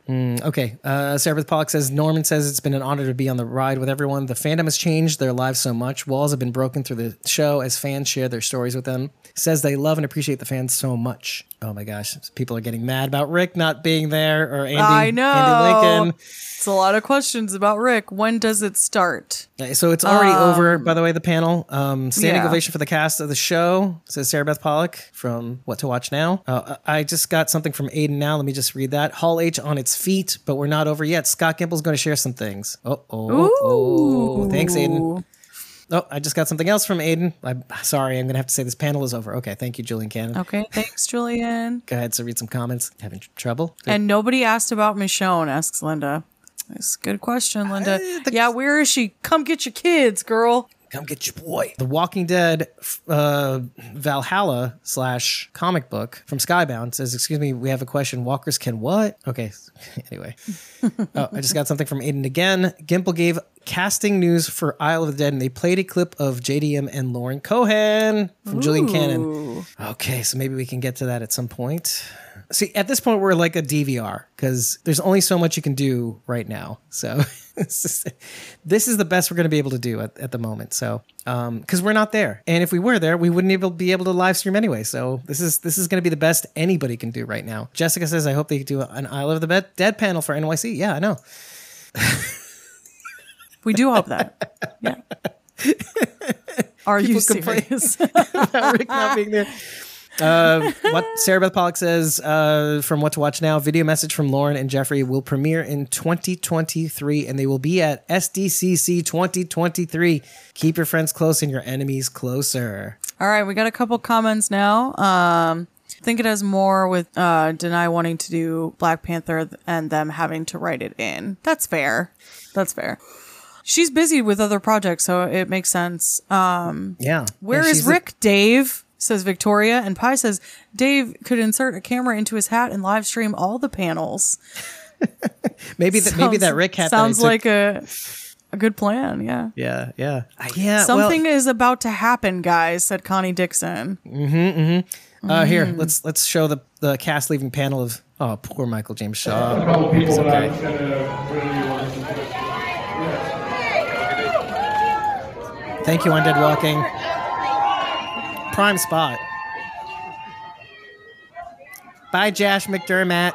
Okay. Sarah Beth Pollock says, Norman says it's been an honor to be on the ride with everyone. The fandom has changed their lives so much. Walls have been broken through the show as fans share their stories with them. Says they love and appreciate the fans so much. Oh my gosh. People are getting mad about Rick not being there or Andy. I know. Andy Lincoln. It's a lot of questions about Rick. When does it start? So it's already over, by the way, the panel. Standing ovation for the cast of the show, says Sarah Beth Pollock from What to Watch Now. I just got something from Aiden now. Let me just read that. Hall H on its feet, but we're not over yet. Scott Gimple's going to share some things. Oh, thanks, Aiden. Oh, I just got something else from Aiden. Sorry, I'm going to have to say this panel is over. Okay, thank you, Julian Cannon. Okay, thanks, Julian. Go ahead, so read some comments. Having trouble? Good. And nobody asked about Michonne, asks Linda. That's a good question, Linda. Where is she? Come get your kids, girl. Come get your boy. The Walking Dead Valhalla / comic book from Skybound says, excuse me, we have a question. Walkers can what? Okay. Anyway. I just got something from Aiden again. Gimple gave casting news for Isle of the Dead, and they played a clip of JDM and Lauren Cohan from Julian Cannon. Okay, so maybe we can get to that at some point. See, at this point, we're like a DVR because there's only so much you can do right now. So this is the best we're going to be able to do at the moment. So because we're not there. And if we were there, we wouldn't be able to live stream anyway. So this is going to be the best anybody can do right now. Jessica says, I hope they do an Isle of the Dead panel for NYC. Yeah, I know. We do hope that. Yeah. Are people you serious? About Rick not being there. What Sarah Beth Pollock says from What to Watch Now, video message from Lauren and Jeffrey will premiere in 2023, and they will be at SDCC 2023. Keep your friends close and your enemies closer. All right, we got a couple comments now. I think it has more with Danai wanting to do Black Panther and them having to write it in. That's fair. That's fair. She's busy with other projects, so it makes sense. Yeah. Where is Rick, Dave? Says Victoria. And Pi says, Dave could insert a camera into his hat and live stream all the panels. maybe that Rick hat sounds like a good plan. Yeah. Something is about to happen, guys, said Connie Dixon. Here, let's show the cast leaving panel of, oh, poor Michael James Shaw. A couple people that thank you, Undead Walking. Prime spot. Bye, Josh McDermitt.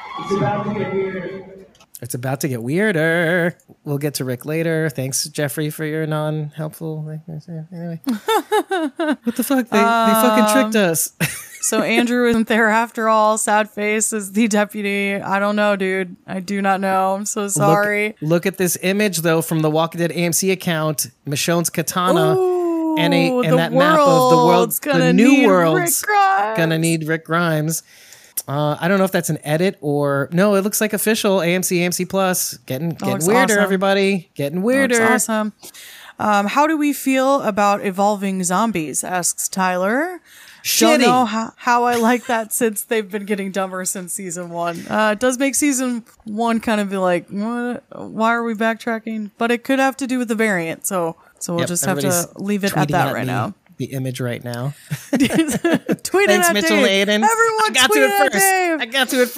It's about to get weirder. It's about to get weirder. We'll get to Rick later. Thanks, Jeffrey, for your non-helpful. Anyway, what the fuck? They fucking tricked us. So Andrew isn't there after all. Sad face is the deputy. I don't know, dude. I do not know. I'm so sorry. Look at this image though from the Walking Dead AMC account. Michonne's katana. Ooh. And that map of the world, the new world's gonna need Rick Grimes. I don't know if that's an edit or no. It looks like official AMC Plus. Getting weirder, awesome. Everybody. Getting weirder. Awesome. How do we feel about evolving zombies? Asks Tyler. Shitty. Don't know how I like that since they've been getting dumber since season one. It does make season one kind of be like, what? Why are we backtracking? But it could have to do with the variant. So we'll just have to leave it at that right now. The image right now. Tweet it at Dave. Thanks, Mitchell Aiden. Everyone I got to it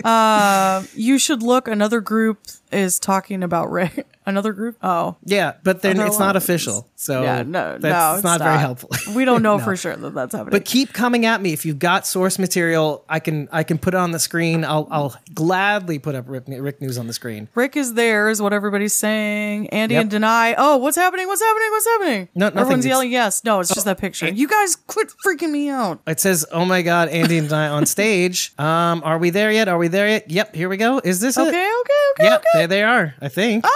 first. You should look. Another group is talking about Rick. Another group? Oh. Yeah, but then it's not official. So yeah, it's not very helpful. We don't know for sure that that's happening. But keep coming at me. If you've got source material, I can put it on the screen. I'll gladly put up Rick news on the screen. Rick is there is what everybody's saying. Andy and Danai. Oh, what's happening? What's happening? What's happening? No, everyone's yelling yes. No, it's just that picture. You guys quit freaking me out. It says, oh my God, Andy and Danai on stage. Are we there yet? Are we there yet? Yep, here we go. Is this it? Okay. Yep, there they are, I think. Oh!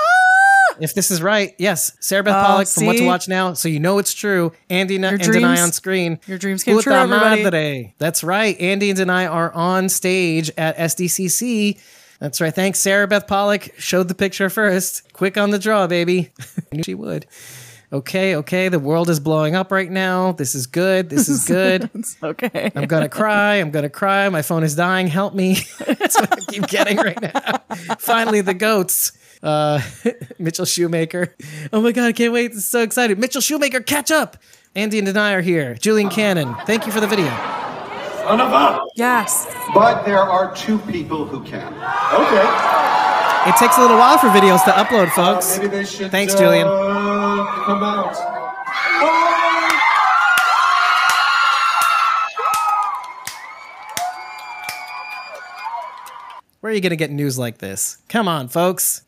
If this is right, yes. Sarah Beth Pollock from What to Watch Now, so you know it's true. Andy and Danai on screen. Your dreams came true, everybody. That's right. Andy and Danai are on stage at SDCC. That's right. Thanks, Sarah Beth Pollock. Showed the picture first. Quick on the draw, baby. I knew she would. Okay. The world is blowing up right now. This is good. It's okay. I'm going to cry. My phone is dying. Help me. That's what I keep getting right now. Finally, the goats. Mitchell Shoemaker. Oh my God, I can't wait. I'm so excited. Mitchell Shoemaker, catch up. Andy and Danai are here. Julian Cannon, thank you for the video. Son of a... Yes. But there are two people who can. Okay. It takes a little while for videos to upload, folks. Maybe they should, thanks, Julian. Come out. Where are you going to get news like this? Come on, folks.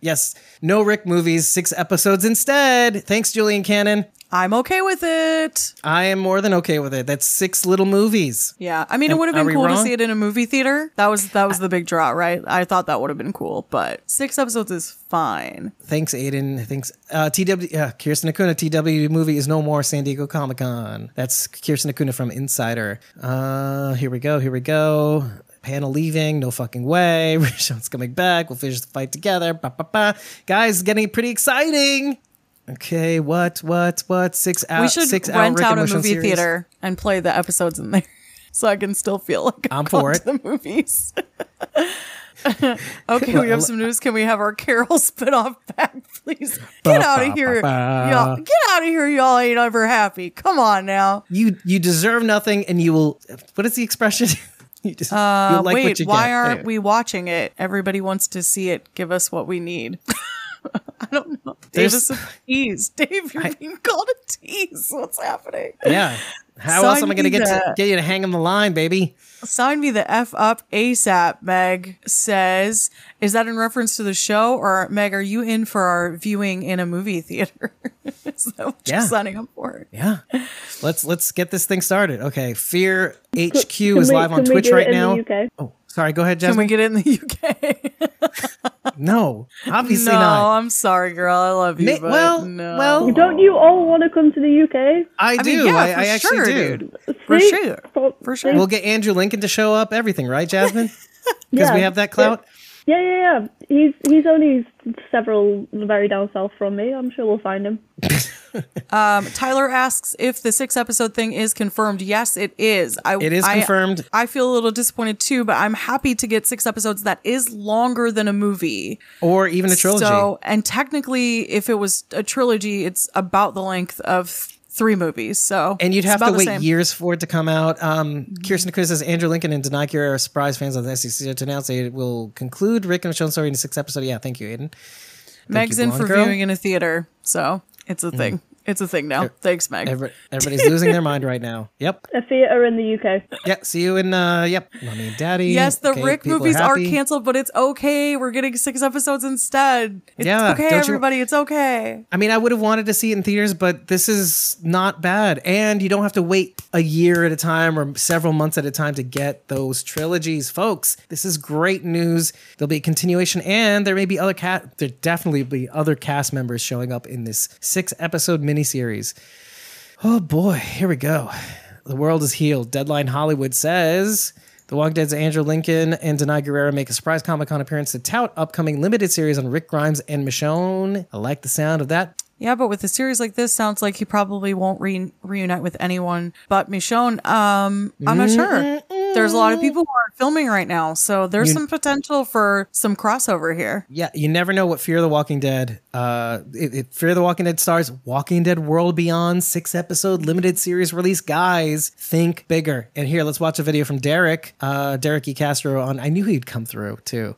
Yes. No Rick movies, 6 episodes instead. Thanks, Julian Cannon. I'm okay with it. I am more than okay with it. That's 6 little movies. Yeah. I mean, it would have been cool to see it in a movie theater. That was the big draw, right? I thought that would have been cool, but 6 episodes is fine. Thanks, Aiden. Thanks. Kirsten Acuna, TW movie is no more San Diego Comic-Con. That's Kirsten Acuna from Insider. Here we go. Panel leaving, no fucking way. Rishon's coming back. We'll finish the fight together. Guys, getting pretty exciting. Okay, what? 6 out. We should rent out a movie theater and play the episodes in there. so I can still feel like I'm for it. The movies. Okay, we have some news. Can we have our Carol spinoff back, please? Get out of here, y'all! Get out of here, y'all! Ain't ever happy. Come on now. You deserve nothing, and you will. What is the expression? You just, you'll like what you why get. Aren't we watching it? Everybody wants to see it. Give us what we need. I don't know. Dave is a tease. Dave, you're being called a tease. What's happening? Yeah. How else am I going to get you to hang on the line, baby? Sign me the F up ASAP, Meg says. Is that in reference to the show? Or, Meg, are you in for our viewing in a movie theater? Is that what you're signing up for? Yeah. Let's get this thing started. Okay. Fear HQ is live on Twitch right now. Oh, sorry. Go ahead, Jasmine. Can we get it in the UK? No, obviously not. No, I'm sorry, girl. I love you, but well, don't you all want to come to the UK? I mean, yeah, I actually do. For sure. We'll get Andrew Lincoln to show up, everything, right, Jasmine? Because we have that clout? Yeah. He's only several very down south from me. I'm sure we'll find him. Tyler asks if the 6-episode thing is confirmed. Yes, it is. It is confirmed. I feel a little disappointed too, but I'm happy to get 6 episodes. That is longer than a movie or even a trilogy. So, and technically, if it was a trilogy, it's about the length of 3 movies. So, and you'd have to wait years for it to come out. Kirsten Acuna says Andrew Lincoln and Danai Gurira are surprise fans on the SEC to announce it will conclude Rick and Michonne's story in the 6th episode. Yeah, thank you, Aiden. Meg's in for viewing in a theater, so. It's a thing. It's a thing now. Thanks, Meg. Everybody's losing their mind right now. Yep. A theater in the UK. Yeah. See you in, Mommy and Daddy. Yes, the Rick movies are canceled, but it's okay. We're getting 6 episodes instead. It's okay, everybody. It's okay. I mean, I would have wanted to see it in theaters, but this is not bad. And you don't have to wait a year at a time or several months at a time to get those trilogies, folks. This is great news. There'll be a continuation, and there may be other there definitely be other cast members showing up in this 6-episode miniseries. Oh boy, here we go. The world is healed. Deadline Hollywood says The Walking Dead's Andrew Lincoln and Danai Gurira make a surprise Comic-Con appearance to tout upcoming limited series on Rick Grimes and Michonne. I like the sound of that. Yeah, but with a series like this, sounds like he probably won't reunite with anyone but Michonne. I'm not sure. There's a lot of people who aren't filming right now, so there's some potential for some crossover here. Yeah, you never know what Fear the Walking Dead. Fear the Walking Dead stars Walking Dead World Beyond 6-episode limited series release. Guys, think bigger. And here, let's watch a video from Derek, Derek E. Castro. I knew he'd come through too.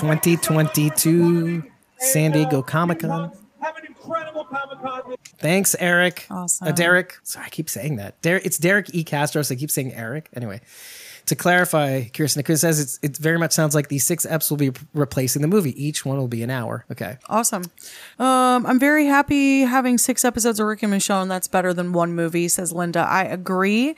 "2022 San Diego Comic-Con. Have an incredible Comic-Con." Thanks, Eric. Awesome. Derek. Sorry, I keep saying that. It's Derek E. Castro, so I keep saying Eric. Anyway, to clarify, Kirsten Acuna says it very much sounds like these 6 eps will be replacing the movie. Each one will be an hour. Okay. Awesome. I'm very happy having 6 episodes of Rick and Michonne. That's better than 1 movie, says Linda. I agree.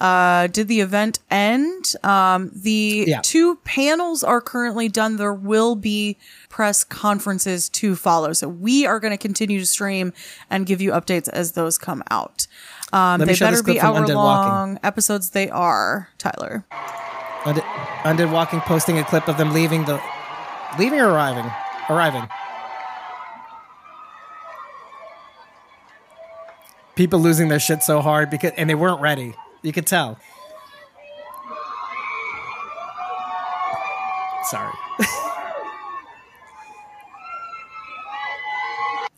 Did the event end? The 2 panels are currently done. There will be press conferences to follow. So we are going to continue to stream and give you updates as those come out. They better be hour-long episodes. They are, Tyler. Undead Walking posting a clip of them leaving or arriving? Arriving. People losing their shit so hard because they weren't ready. You could tell. Sorry.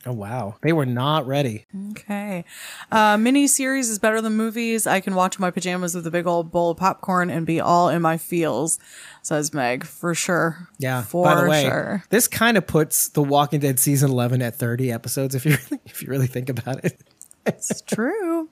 Oh, wow. They were not ready. Okay. Miniseries is better than movies. I can watch my pajamas with a big old bowl of popcorn and be all in my feels, says Meg. For sure. Yeah. By the way, this kind of puts The Walking Dead season 11 at 30 episodes if you really think about it. It's true.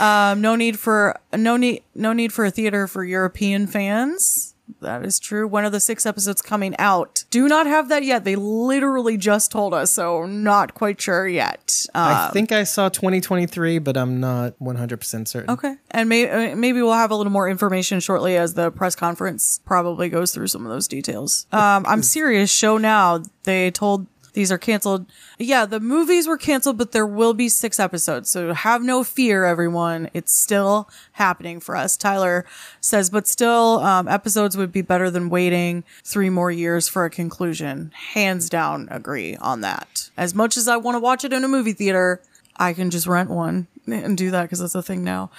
No need for a theater for European fans. That is true. When are the 6 episodes coming out? Do not have that yet. They literally just told us, so not quite sure yet. I think I saw 2023, but I'm not 100% certain. Okay. And maybe we'll have a little more information shortly as the press conference probably goes through some of those details. I'm serious. Show now. They told these are canceled. Yeah, the movies were canceled, but there will be 6 episodes. So have no fear, everyone. It's still happening for us. Tyler says, but still, episodes would be better than waiting 3 more years for a conclusion. Hands down agree on that. As much as I want to watch it in a movie theater, I can just rent one and do that because that's a thing now.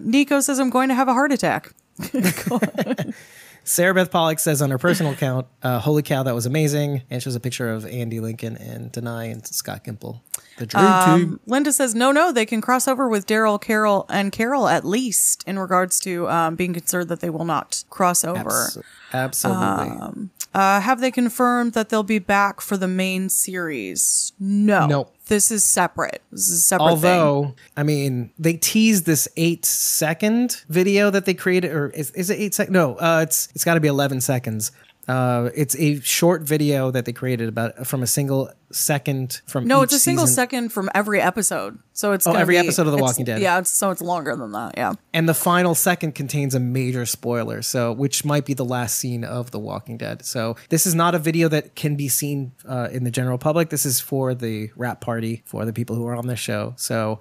Nico says, I'm going to have a heart attack. Go on. Sarah Beth Pollock says on her personal account, holy cow, that was amazing. And shows a picture of Andy Lincoln and Danai and Scott Gimple. The dream team. Linda says, no, they can cross over with Daryl, Carol, and Carol, at least in regards to being concerned that they will not cross over. Absolutely. Have they confirmed that they'll be back for the main series? No. Nope. This is separate. This is a separate thing. I mean, they teased this 8-second video that they created, or is it 8 seconds? No, it's got to be 11 seconds. It's a short video that they created from a single second from it's a single second from every episode. So it's every episode of The Walking Dead. Yeah, so it's longer than that. Yeah. And the final second contains a major spoiler, which might be the last scene of The Walking Dead. So this is not a video that can be seen in the general public. This is for the wrap party, for the people who are on the show. So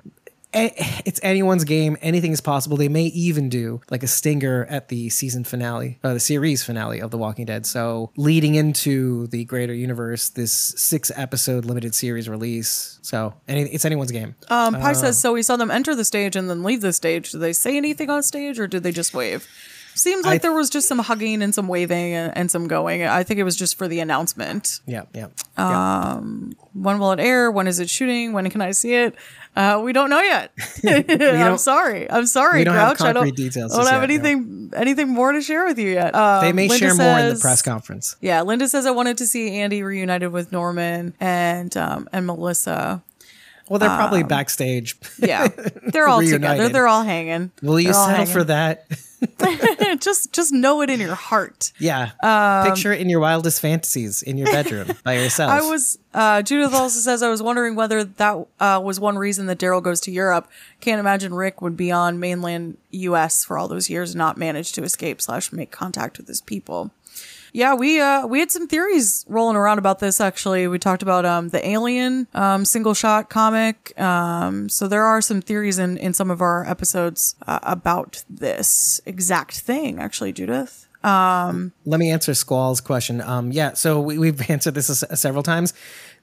it's anyone's game. Anything is possible. They may even do like a stinger at the season finale, or the series finale of The Walking Dead. So leading into the greater universe, this 6-episode limited series release. So it's anyone's game. Pi says, so we saw them enter the stage and then leave the stage. Did they say anything on stage, or did they just wave? Seems like there was just some hugging and some waving and some going. I think it was just for the announcement. Yeah. When will it air? When is it shooting? When can I see it? We don't know yet. I'm sorry. We don't have concrete details. I don't have anything more to share with you yet. They may share more in the press conference. Yeah. Linda says, I wanted to see Andy reunited with Norman and Melissa. Well, they're probably backstage. Yeah. They're all together. They're all hanging. Will you settle for that? just know it in your heart. Yeah. Picture it in your wildest fantasies in your bedroom by yourself. Judith also says, I was wondering whether that was one reason that Daryl goes to Europe. Can't imagine Rick would be on mainland US for all those years and not manage to escape / make contact with his people. Yeah, we had some theories rolling around about this, actually. We talked about the Alien single-shot comic. So there are some theories in some of our episodes about this exact thing, actually, Judith. Let me answer Squall's question. Yeah, so we've answered this several times.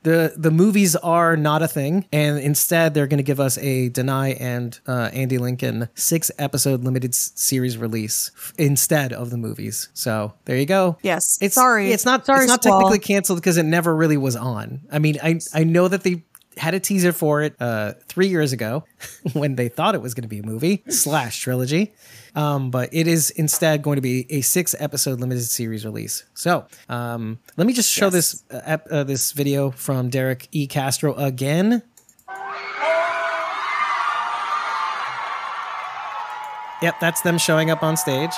The movies are not a thing, and instead they're going to give us a Danai and Andy Lincoln 6-episode limited series release instead of the movies. So there you go. Yes, it's not technically canceled because it never really was on. I mean, I know that they had a teaser for it 3 years ago when they thought it was going to be a movie / trilogy. But it is instead going to be a 6-episode limited series release. So let me just show this this video from Derek E. Castro again. Yep, that's them showing up on stage.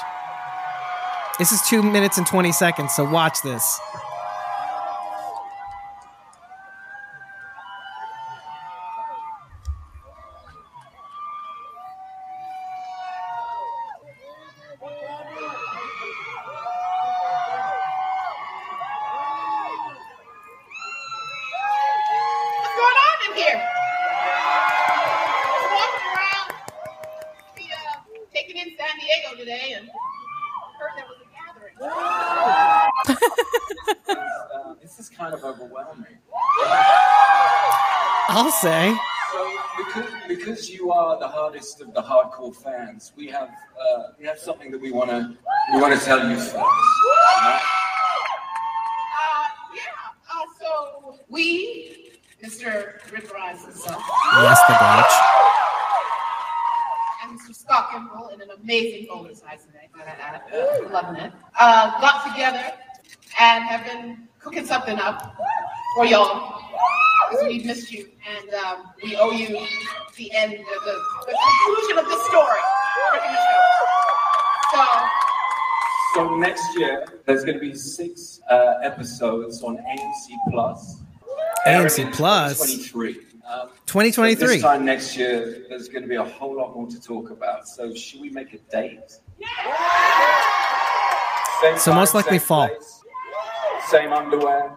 This is 2 minutes and 20 seconds, so watch this. Of the hardcore fans, we have something that we want to tell you first. So we, Mr. Rick Grimes himself, the Dutch, and Mr. Scott Gimple, in an amazing oversized tonight, loving it, got together and have been cooking something up for y'all. We missed you, and we owe you the end, the conclusion of this story. So next year, there's going to be 6 episodes on AMC Plus. AMC Plus? 2023. 2023. This time next year, there's going to be a whole lot more to talk about. So should we make a date? Yeah. So most likely fall. Same underwear.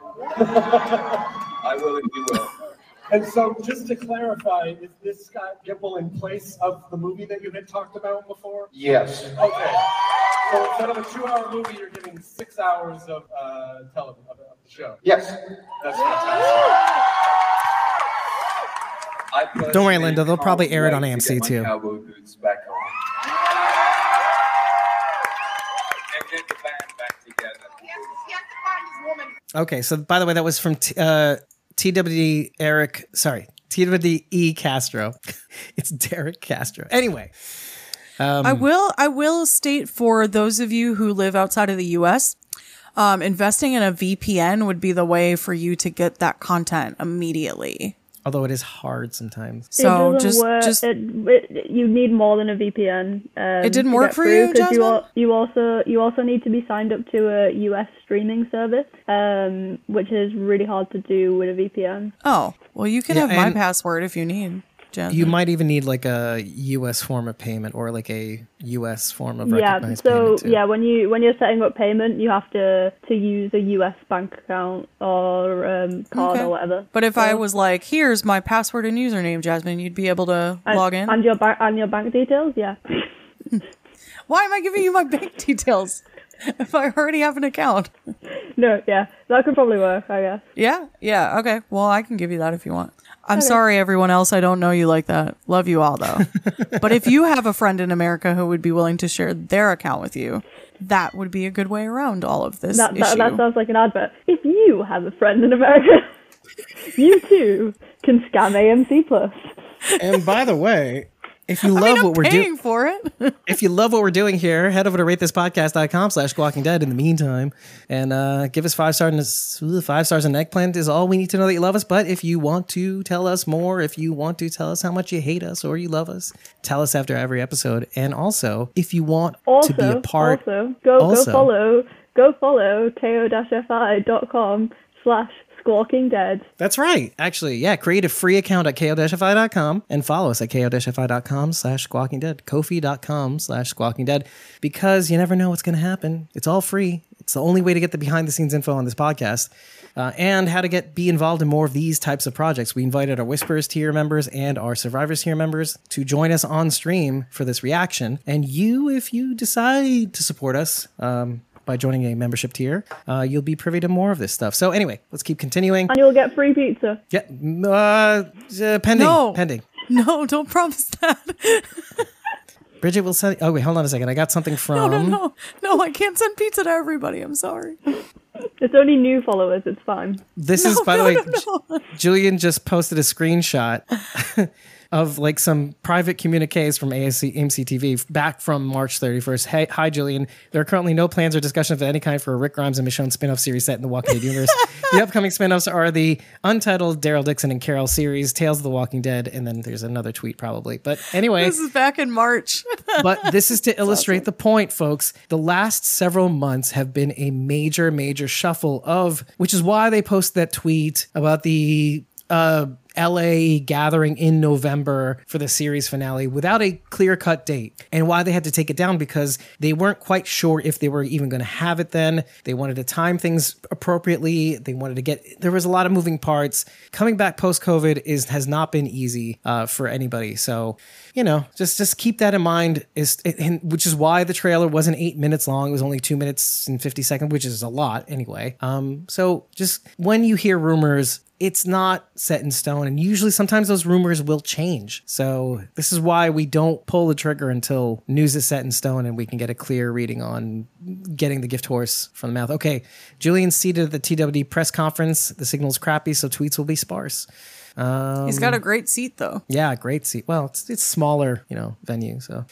I will and you will. And so, just to clarify, is this Scott Gimple in place of the movie that you had talked about before? Yes. Okay. So instead of a 2-hour movie, you're getting 6 hours of television of the show. Yes. That's fantastic. Don't worry, Linda. They'll probably air it on AMC too. Cowboy boots back home. And get the band back together. He has to find his woman. Okay. So, by the way, that was from TWD E. Castro. It's Derek Castro. Anyway. I will state for those of you who live outside of the U.S., investing in a VPN would be the way for you to get that content immediately. Although it is hard sometimes. So you need more than a VPN. It didn't work for you, Jasmine? You also need to be signed up to a U.S. streaming service, which is really hard to do with a VPN. Oh, well, you can have my password if you need. Jasmine. You might even need like a U.S. form of payment or like a U.S. form of recognized payment too. Yeah, when you're setting up payment, you have to use a U.S. bank account or card or whatever. But if I was like, here's my password and username, Jasmine, you'd be able to log in? And your bank details, yeah. Why am I giving you my bank details if I already have an account? No, yeah, that could probably work, I guess. Yeah, okay. Well, I can give you that if you want. I'm sorry, everyone else. I don't know you like that. Love you all, though. But if you have a friend in America who would be willing to share their account with you, that would be a good way around all of this issue. That sounds like an advert. If you have a friend in America, you too can scam AMC Plus. And by the way, if you love what we're doing for it, if you love what we're doing here, head over to ratethispodcast.com/squawkingdead in the meantime, and give us 5 stars. 5 stars and an eggplant is all we need to know that you love us. But if you want to tell us more, if you want to tell us how much you hate us or you love us, tell us after every episode. And also, if you want to be a part, go follow ko-fi.com/squawking dead. That's right. Actually, yeah. Create a free account at ko-fi.com and follow us at ko-fi.com/squawking dead, ko-fi.com/squawking dead, because you never know what's going to happen. It's all free. It's the only way to get the behind the scenes info on this podcast, and how to be involved in more of these types of projects. We invited our Whisperers tier members and our Survivors tier members to join us on stream for this reaction. And you, if you decide to support us, by joining a membership tier, you'll be privy to more of this stuff. So anyway, let's keep continuing. And you'll get free pizza. Yeah. Pending. No, don't promise that. Bridget will send... Oh, wait, hold on a second. I got something from... No, I can't send pizza to everybody. I'm sorry. It's only new followers. It's fine. By the way, Julian just posted a screenshot of like some private communiques from AMC TV back from March 31st. Hey, hi, Julian. There are currently no plans or discussion of any kind for a Rick Grimes and Michonne spinoff series set in the Walking Dead universe. The upcoming spinoffs are the untitled Daryl Dixon and Carol series, Tales of the Walking Dead, and then there's another tweet probably. But anyway. This is back in March. But this is to illustrate the point, folks. The last several months have been a major, major shuffle of, which is why they post that tweet about the... LA gathering in November for the series finale without a clear-cut date, and why they had to take it down because they weren't quite sure if they were even going to have it then. They wanted to time things appropriately. They wanted to there was a lot of moving parts. Coming back post-COVID has not been easy for anybody. So, you know, just keep that in mind, which is why the trailer wasn't 8 minutes long. It was only 2 minutes and 50 seconds, which is a lot anyway. So just when you hear rumors, it's not set in stone, and usually sometimes those rumors will change. So this is why we don't pull the trigger until news is set in stone and we can get a clear reading on getting the gift horse from the mouth. Okay, Julian's seated at the TWD press conference. The signal's crappy, so tweets will be sparse. He's got a great seat, though. Yeah, great seat. Well, it's smaller, venue, so...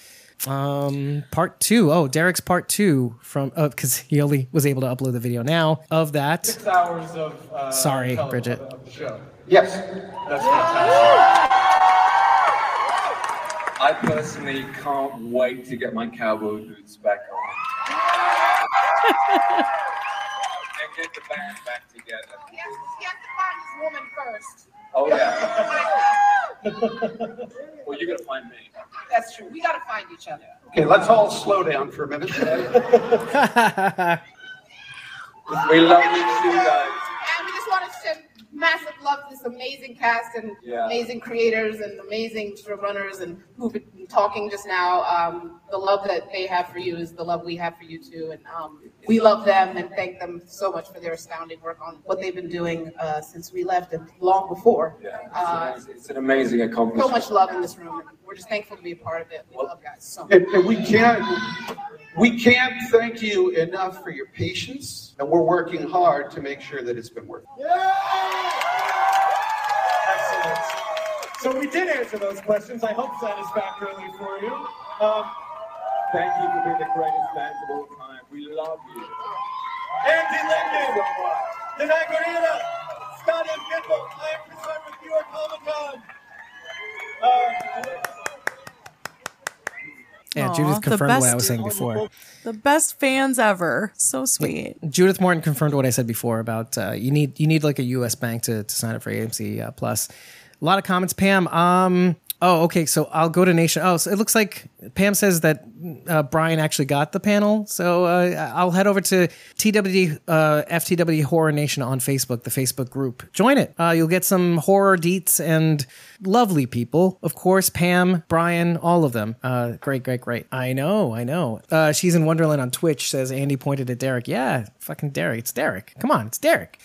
Part 2. Oh, Derek's part 2 from because he only was able to upload the video now of that. 6 hours of sorry, Bridget. Of the show. Yes, that's fantastic. I personally can't wait to get my cowboy boots back on and get the band back together. Yes, you have to find this woman first. Oh yeah. Well, you're going to find me. That's true. We got to find each other. Okay, let's all slow down for a minute. We love you guys. And we just want to send massive love to this amazing cast and amazing creators and amazing showrunners and who've been talking just now. The love that they have for you is the love we have for you too, and we love them and thank them so much for their astounding work on what they've been doing since we left and long before. It's an amazing accomplishment. So much love in this room. We're just thankful to be a part of it. We love guys so much. And we can't thank you enough for your patience, and we're working hard to make sure that it's been worth it. Yeah! Excellent. So we did answer those questions. I hope satisfactorily for you. Thank you for being the greatest fans of all time. We love you. Andrew Lincoln, Danai Gurira, Scott Gimple, I am concerned with your Comic-Con. Yeah, Judith confirmed what I was saying before. The best fans ever. So sweet. Yeah, Judith Morton confirmed what I said before about you need like a U.S. bank to sign up for AMC Plus. A lot of comments, Pam. Oh, okay. So I'll go to Nation. Oh, so it looks like Pam says that Brian actually got the panel. So I'll head over to FTW Horror Nation on Facebook, the Facebook group. Join it. You'll get some horror deets and lovely people. Of course, Pam, Brian, all of them. Great. I know. She's in Wonderland on Twitch, says Andy pointed at Derek. Yeah, fucking Derek. It's Derek. Come on, it's Derek.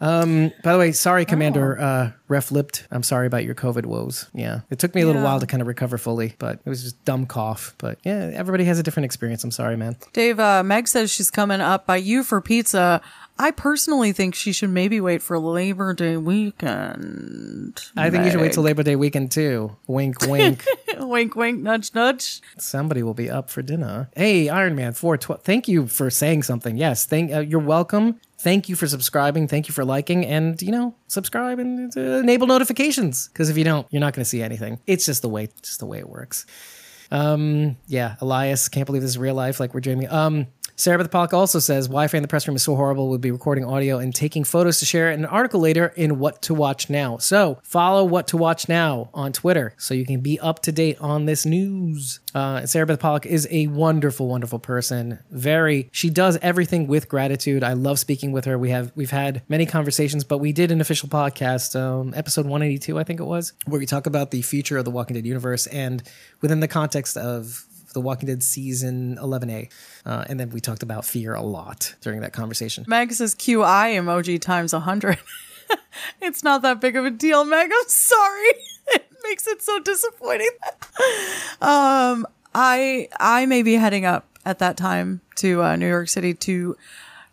By the way, sorry, Commander Ref Lipped. I'm sorry about your COVID woes. Yeah. It took me a little while to kind of recover fully, but it was just dumb cough. But yeah, everybody has a different experience. I'm sorry, man. Dave, Meg says she's coming up by you for pizza. I personally think she should maybe wait for Labor Day weekend. I think you should wait till Labor Day weekend too. Wink, wink. Wink, wink, nudge, nudge. Somebody will be up for dinner. Hey, Iron Man 412. Thank you for saying something. Yes. You're welcome. Thank you for subscribing. Thank you for liking. And, subscribe and enable notifications. Because if you don't, you're not going to see anything. It's just the way it works. Yeah, Elias, can't believe this is real life. Like we're dreaming. Sarah Beth Pollock also says, Wi-Fi in the press room is so horrible. We'll be recording audio and taking photos to share in an article later in What to Watch Now. So follow What to Watch Now on Twitter so you can be up to date on this news. Sarah Beth Pollock is a wonderful, wonderful person. She does everything with gratitude. I love speaking with her. We've had many conversations, but we did an official podcast, episode 182, I think it was, where we talk about the future of the Walking Dead universe and within the context of The Walking Dead season 11A. And then we talked about fear a lot during that conversation. Meg says QI emoji times 100. It's not that big of a deal, Meg. I'm sorry. It makes it so disappointing. I may be heading up at that time to New York City to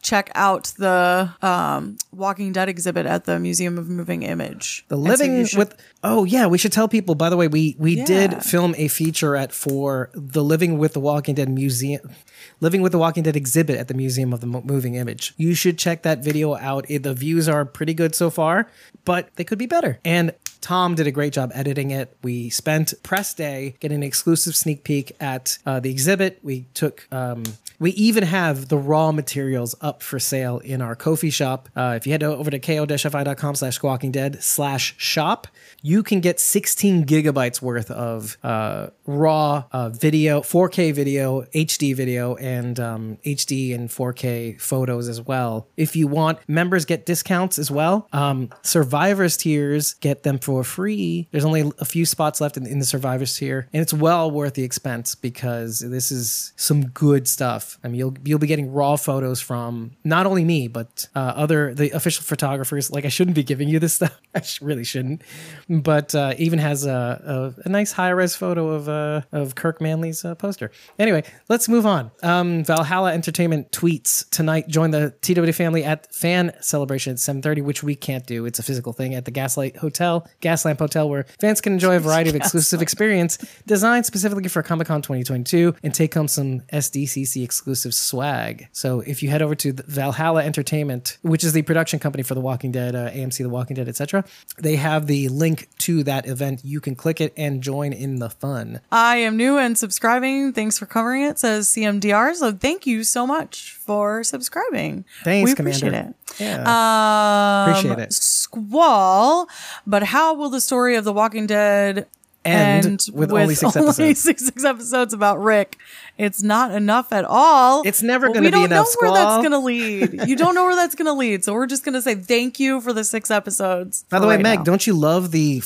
check out the Walking Dead exhibit at the Museum of Moving Image. The Living with... Oh, yeah, we should tell people, by the way, we did film a featurette for the Living with the Walking Dead Museum... Living with the Walking Dead exhibit at the Museum of the Moving Image. You should check that video out. The views are pretty good so far, but they could be better. And Tom did a great job editing it. We spent press day getting an exclusive sneak peek at the exhibit. We even have the raw materials up for sale in our Ko-fi shop. If you head over to ko-fi.com/squawkingdead/shop, you can get 16 gigabytes worth of raw video, 4K video, HD video, and HD and 4K photos as well. If you want, members get discounts as well. Survivors tiers, get them for free. There's only a few spots left in the Survivors tier, and it's well worth the expense because this is some good stuff. I mean, you'll be getting raw photos from not only me, but the official photographers. Like, I shouldn't be giving you this stuff. I really shouldn't. But even has a nice high-res photo of Kirk Manley's poster. Anyway, let's move on. Valhalla Entertainment tweets tonight. Join the TW family at Fan Celebration at 7:30, which we can't do. It's a physical thing at the Gaslamp Hotel, where fans can enjoy a variety of exclusive experience designed specifically for Comic-Con 2022 and take home some SDCC exclusive swag. So if you head over to Valhalla Entertainment, which is the production company for The Walking Dead, AMC The Walking Dead, etc., they have the link to that event. You can click it and join in the fun. I am new and subscribing. Thanks for covering it, says CMDR. So thank you so much for subscribing. Thanks, Commander. We appreciate it. Yeah. Appreciate it. Squall, but how will the story of The Walking Dead end with only six episodes about Rick. It's not enough at all. It's never going to be enough, Squall. We don't know where that's going to lead. You don't know where that's going to lead. So we're just going to say thank you for the 6 episodes. By the way, Meg, don't you love the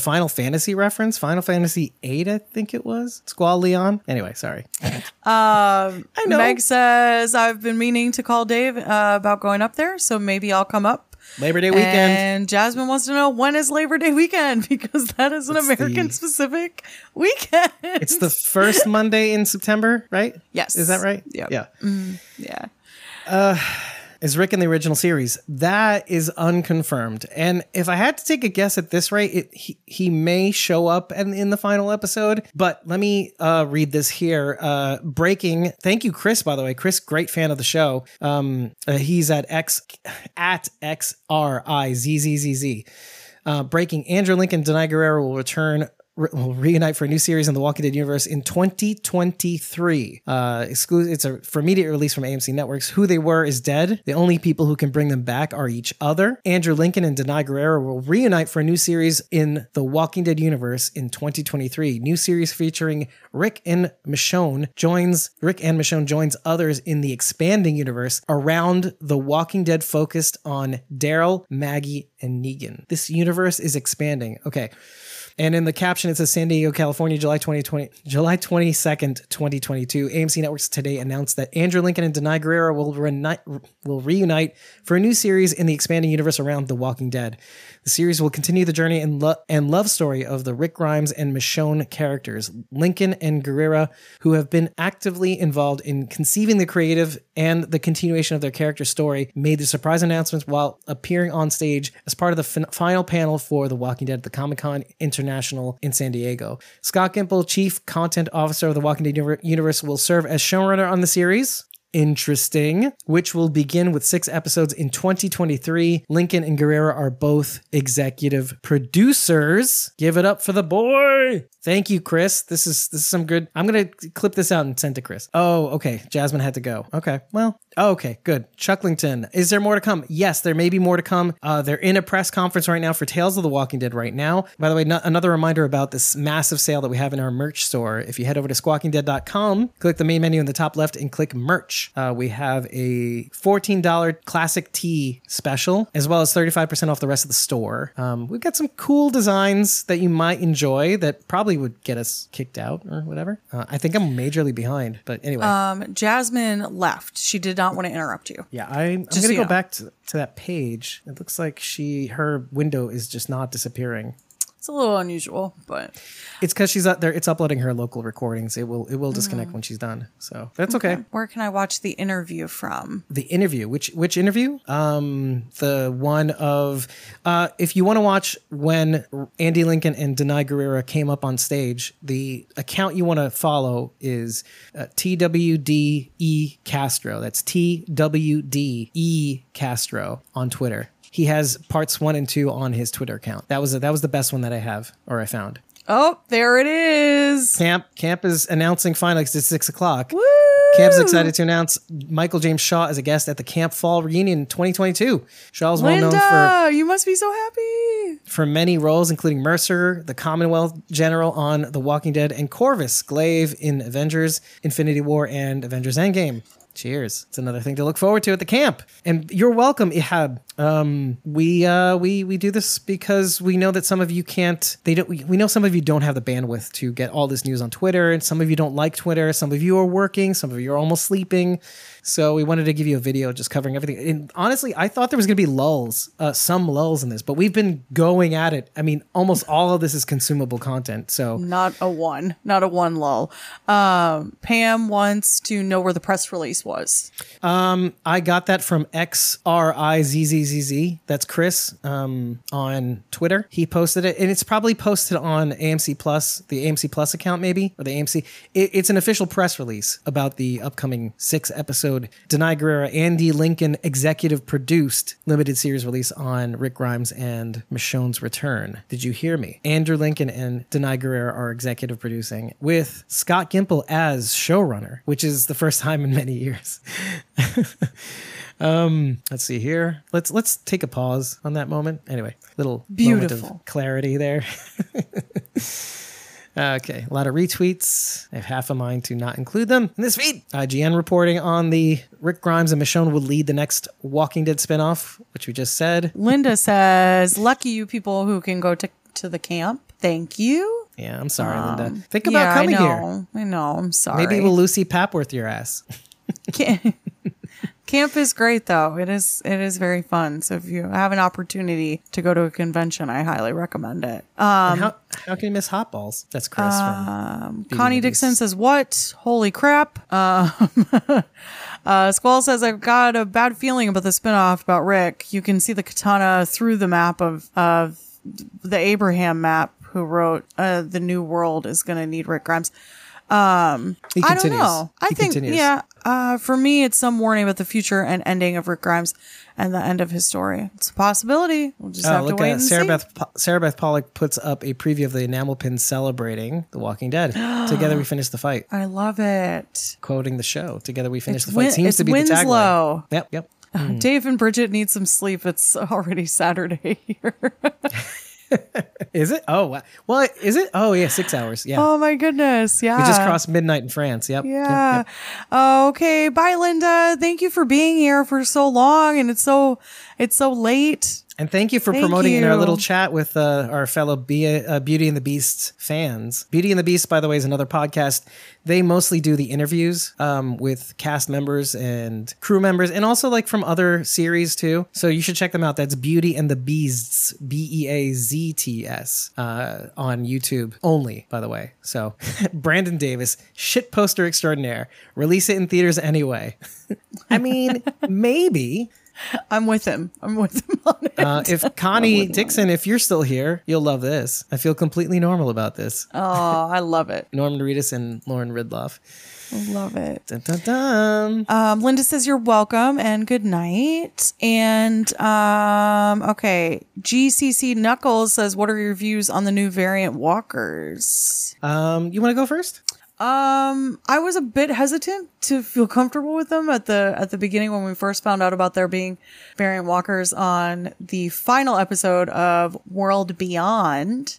Final Fantasy reference? Final Fantasy 8, I think it was. Squall Leon. Anyway, sorry. I know. Meg says, I've been meaning to call Dave about going up there, so maybe I'll come up. Labor Day weekend. And Jasmine wants to know, when is Labor Day weekend? Because that is an American-specific weekend. It's the first Monday in September, right? Yes. Is that right? Yep. Yeah. Yeah. Is Rick in the original series? That is unconfirmed. And if I had to take a guess at this rate, he may show up in the final episode. But let me read this here. Breaking. Thank you, Chris, by the way. Chris, great fan of the show. He's at XRIZZZZ. Breaking. Andrew Lincoln, Danai Gurira will reunite for a new series in the Walking Dead universe in 2023. It's for immediate release from AMC Networks. Who they were is dead. The only people who can bring them back are each other. Andrew Lincoln and Danai Gurira will reunite for a new series in the Walking Dead universe in 2023. New series featuring Rick and Michonne joins others in the expanding universe around the Walking Dead, focused on Daryl, Maggie, and Negan. This universe is expanding. Okay. And in the caption, it says San Diego, California, July 22nd, 2022. AMC Networks today announced that Andrew Lincoln and Danai Gurira will reunite for a new series in the expanding universe around The Walking Dead. The series will continue the journey and love story of the Rick Grimes and Michonne characters, Lincoln and Gurira, who have been actively involved in conceiving the creative and the continuation of their character story, made the surprise announcements while appearing on stage as part of the final panel for The Walking Dead at the Comic-Con International in San Diego. Scott Gimple, Chief Content Officer of The Walking Dead universe, will serve as showrunner on the series. Interesting. Which will begin with 6 episodes in 2023. Lincoln and Gurira are both executive producers. Give it up for the boy. Thank you, Chris. This is some good. I'm gonna clip this out and send to Chris. Oh, okay. Jasmine had to go. Okay. Well. Okay. Good. Chucklington. Is there more to come? Yes, there may be more to come. They're in a press conference right now for Tales of the Walking Dead right now. By the way, another reminder about this massive sale that we have in our merch store. If you head over to squawkingdead.com, click the main menu in the top left and click merch. We have a $14 classic tee special, as well as 35% off the rest of the store. We've got some cool designs that you might enjoy that probably would get us kicked out or whatever. I think I'm majorly behind, but anyway. Jasmine left. She did not want to interrupt you. Yeah, I'm going to go back to that page. It looks like her window is just not disappearing. It's a little unusual, but it's because she's out there. It's uploading her local recordings. It will disconnect when she's done. So that's okay. Where can I watch the interview from? The interview, which interview? The one of if you want to watch when Andy Lincoln and Danai Gurira came up on stage, the account you want to follow is TWDE Castro. That's TWDE Castro on Twitter. He has parts 1 and 2 on his Twitter account. That was the best one that I have, or I found. Oh, there it is. Camp is announcing finally. It's 6:00. Woo! Camp's excited to announce Michael James Shaw as a guest at the Camp Fall Reunion 2022. Shaw's well known for... you must be so happy. For many roles, including Mercer, the Commonwealth General on The Walking Dead, and Corvus Glaive in Avengers, Infinity War, and Avengers Endgame. Cheers. It's another thing to look forward to at the camp. And you're welcome, Ihab. We do this because we know that some of you can't, we know some of you don't have the bandwidth to get all this news on Twitter, and some of you don't like Twitter, some of you are working, some of you are almost sleeping. So we wanted to give you a video just covering everything. And honestly, I thought there was going to be some lulls in this, but we've been going at it. I mean, almost all of this is consumable content. So not a one lull. Pam wants to know where the press release was. I got that from XRIZZZZ. That's Chris on Twitter. He posted it, and it's probably posted on AMC Plus, the AMC Plus account maybe, or the AMC. It's an official press release about the upcoming 6 episode Danai Gurira, Andy Lincoln executive produced limited series release on Rick Grimes and Michonne's return. Did you hear me? Andrew Lincoln and Danai Gurira are executive producing, with Scott Gimple as showrunner, which is the first time in many years. Let's see here. Let's take a pause on that moment. Anyway, little beautiful moment of clarity there. Okay, a lot of retweets. I have half a mind to not include them in this feed. IGN reporting on the Rick Grimes and Michonne would lead the next Walking Dead spinoff, which we just said. Linda says, lucky you people who can go to the camp. Thank you. Yeah, I'm sorry, Linda. Think about coming here. I know, I'm sorry. Maybe we'll Lucy Papworth your ass. Camp is great, though. It is very fun. So if you have an opportunity to go to a convention, I highly recommend it. How can you miss hot balls? That's Chris from Connie Dixon says, what? Holy crap. Squall says, I've got a bad feeling about the spinoff about Rick. You can see the katana through the map of the Abraham map, who wrote The New World is going to need Rick Grimes. He continues. I don't know. I think, yeah. For me, it's some warning about the future and ending of Rick Grimes and the end of his story. It's a possibility. We'll just have to wait and see. Sarah Beth Pollock puts up a preview of the enamel pin celebrating The Walking Dead. Together we finish the fight. I love it. Quoting the show. Together we finish the fight. Seems to be the tagline. Yep. Mm. Dave and Bridget need some sleep. It's already Saturday here. Is it? Oh, wow. Well, is it? Oh, yeah, 6 hours. Yeah. Oh, my goodness. Yeah. We just crossed midnight in France. Yep. Yeah. Yep. Okay. Bye, Linda. Thank you for being here for so long. And it's so late. And thank you for promoting in our little chat with our fellow Beauty and the Beast fans. Beauty and the Beast, by the way, is another podcast. They mostly do the interviews with cast members and crew members, and also like from other series too. So you should check them out. That's Beauty and the Beasts, BEAZTS, on YouTube only, by the way. So Brandon Davis, shit poster extraordinaire. Release it in theaters anyway. I mean, maybe. I'm with him on it. If Connie Dixon, if you're still here, you'll love this. I feel completely normal about this. Oh, I love it. Norman Reedus and Lauren Ridloff. Love it. Dun, dun, dun. Linda says, you're welcome and good night. And okay, GCC Knuckles says, what are your views on the new variant walkers? You want to go first? I was a bit hesitant to feel comfortable with them at the beginning when we first found out about there being variant walkers on the final episode of World Beyond.